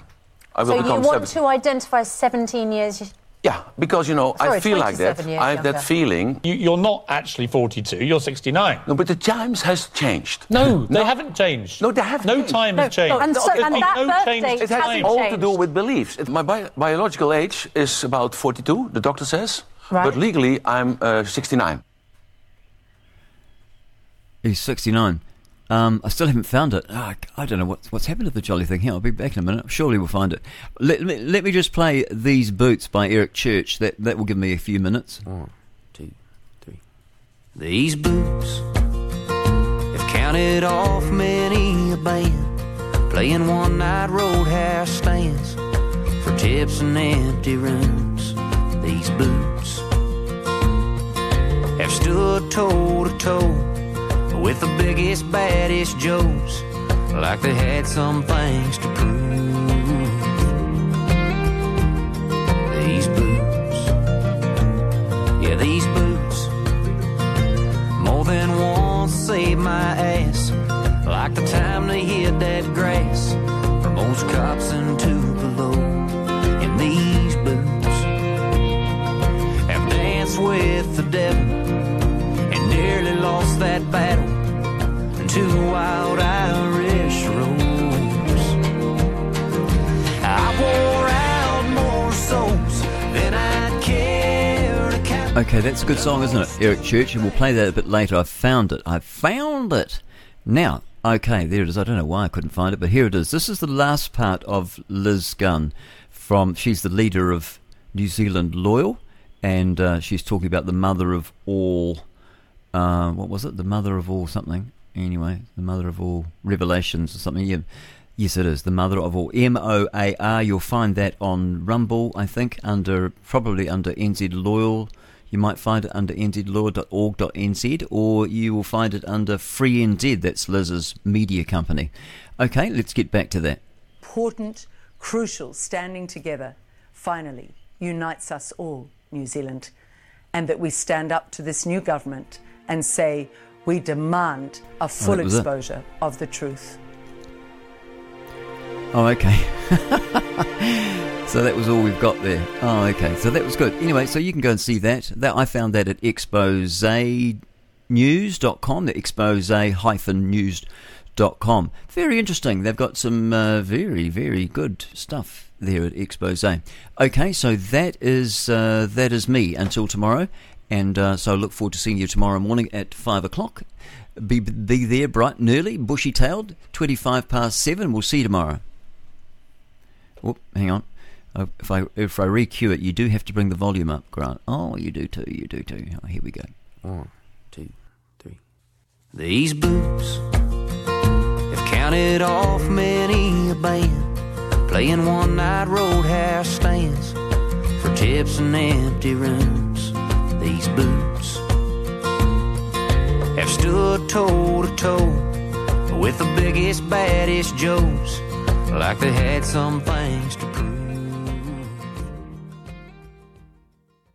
I will so become you want seventy. To identify seventeen years? Yeah, because, you know, Sorry, I feel like that. I have younger. that feeling. You, you're not actually forty-two, you're sixty-nine. No, but the times has changed. No, they no. haven't changed. No, they haven't. No time no. has changed. No. And, so, and that no birth date It has all changed. to do with beliefs. It, my bi- biological age is about forty-two, the doctor says. Right. But legally, I'm uh, sixty-nine. He's sixty-nine. Um, I still haven't found it. Oh, I don't know what's, what's happened to the jolly thing. Here, I'll be back in a minute. Surely we'll find it. Let, let, let me just play These Boots by Eric Church. That that will give me a few minutes. One, two, three. These boots have counted off many a band, playing one-night roadhouse stands for tips and empty rooms. These boots have stood toe-to-toe with the biggest, baddest Joes, like they had some things to prove. These boots, yeah, these boots, more than once saved my ass, like the time they hid that grass from old cops and Tupelo. And these boots have danced with the devil, nearly lost that battle and two wild Irish roads. I wore out more souls than I care to count. Okay, that's a good song, isn't it, Eric Church? And we'll play that a bit later. I found it. I found it. Now, okay, there it is. I don't know why I couldn't find it, but here it is. This is the last part of Liz Gunn. From, she's the leader of New Zealand Loyal, and uh, she's talking about the mother of all... Uh, what was it? The mother of all something. Anyway, the mother of all revelations or something. Yeah. Yes, it is. The mother of all. M O A R. You'll find that on Rumble, I think, under probably under N Z Loyal. You might find it under n z loyal dot org dot n z, or you will find it under Free N Z. That's Liz's media company. Okay, let's get back to that. Important, crucial, standing together, finally, unites us all, New Zealand, and that we stand up to this new government and say, we demand a full oh, exposure it. of the truth. Oh, okay. So that was all we've got there. Oh, okay. So that was good. Anyway, so you can go and see that. That I found that at expose news dot com, the expose news dot com. Very interesting. They've got some uh, very, very good stuff there at Expose. Okay, so that is uh, that is me until tomorrow. And uh, so I look forward to seeing you tomorrow morning at five o'clock. Be, be there bright and early, bushy-tailed, twenty-five past seven. We'll see you tomorrow. Whoop, hang on. Uh, if I if I re-cue it, you do have to bring the volume up, Grant. Oh, you do too, you do too. Oh, here we go. One, two, three. These boots have counted off many a band, playing one-night roadhouse stands for tips and empty rooms. These boots toe-to-toe with the biggest, baddest Joes, like they had some things to prove.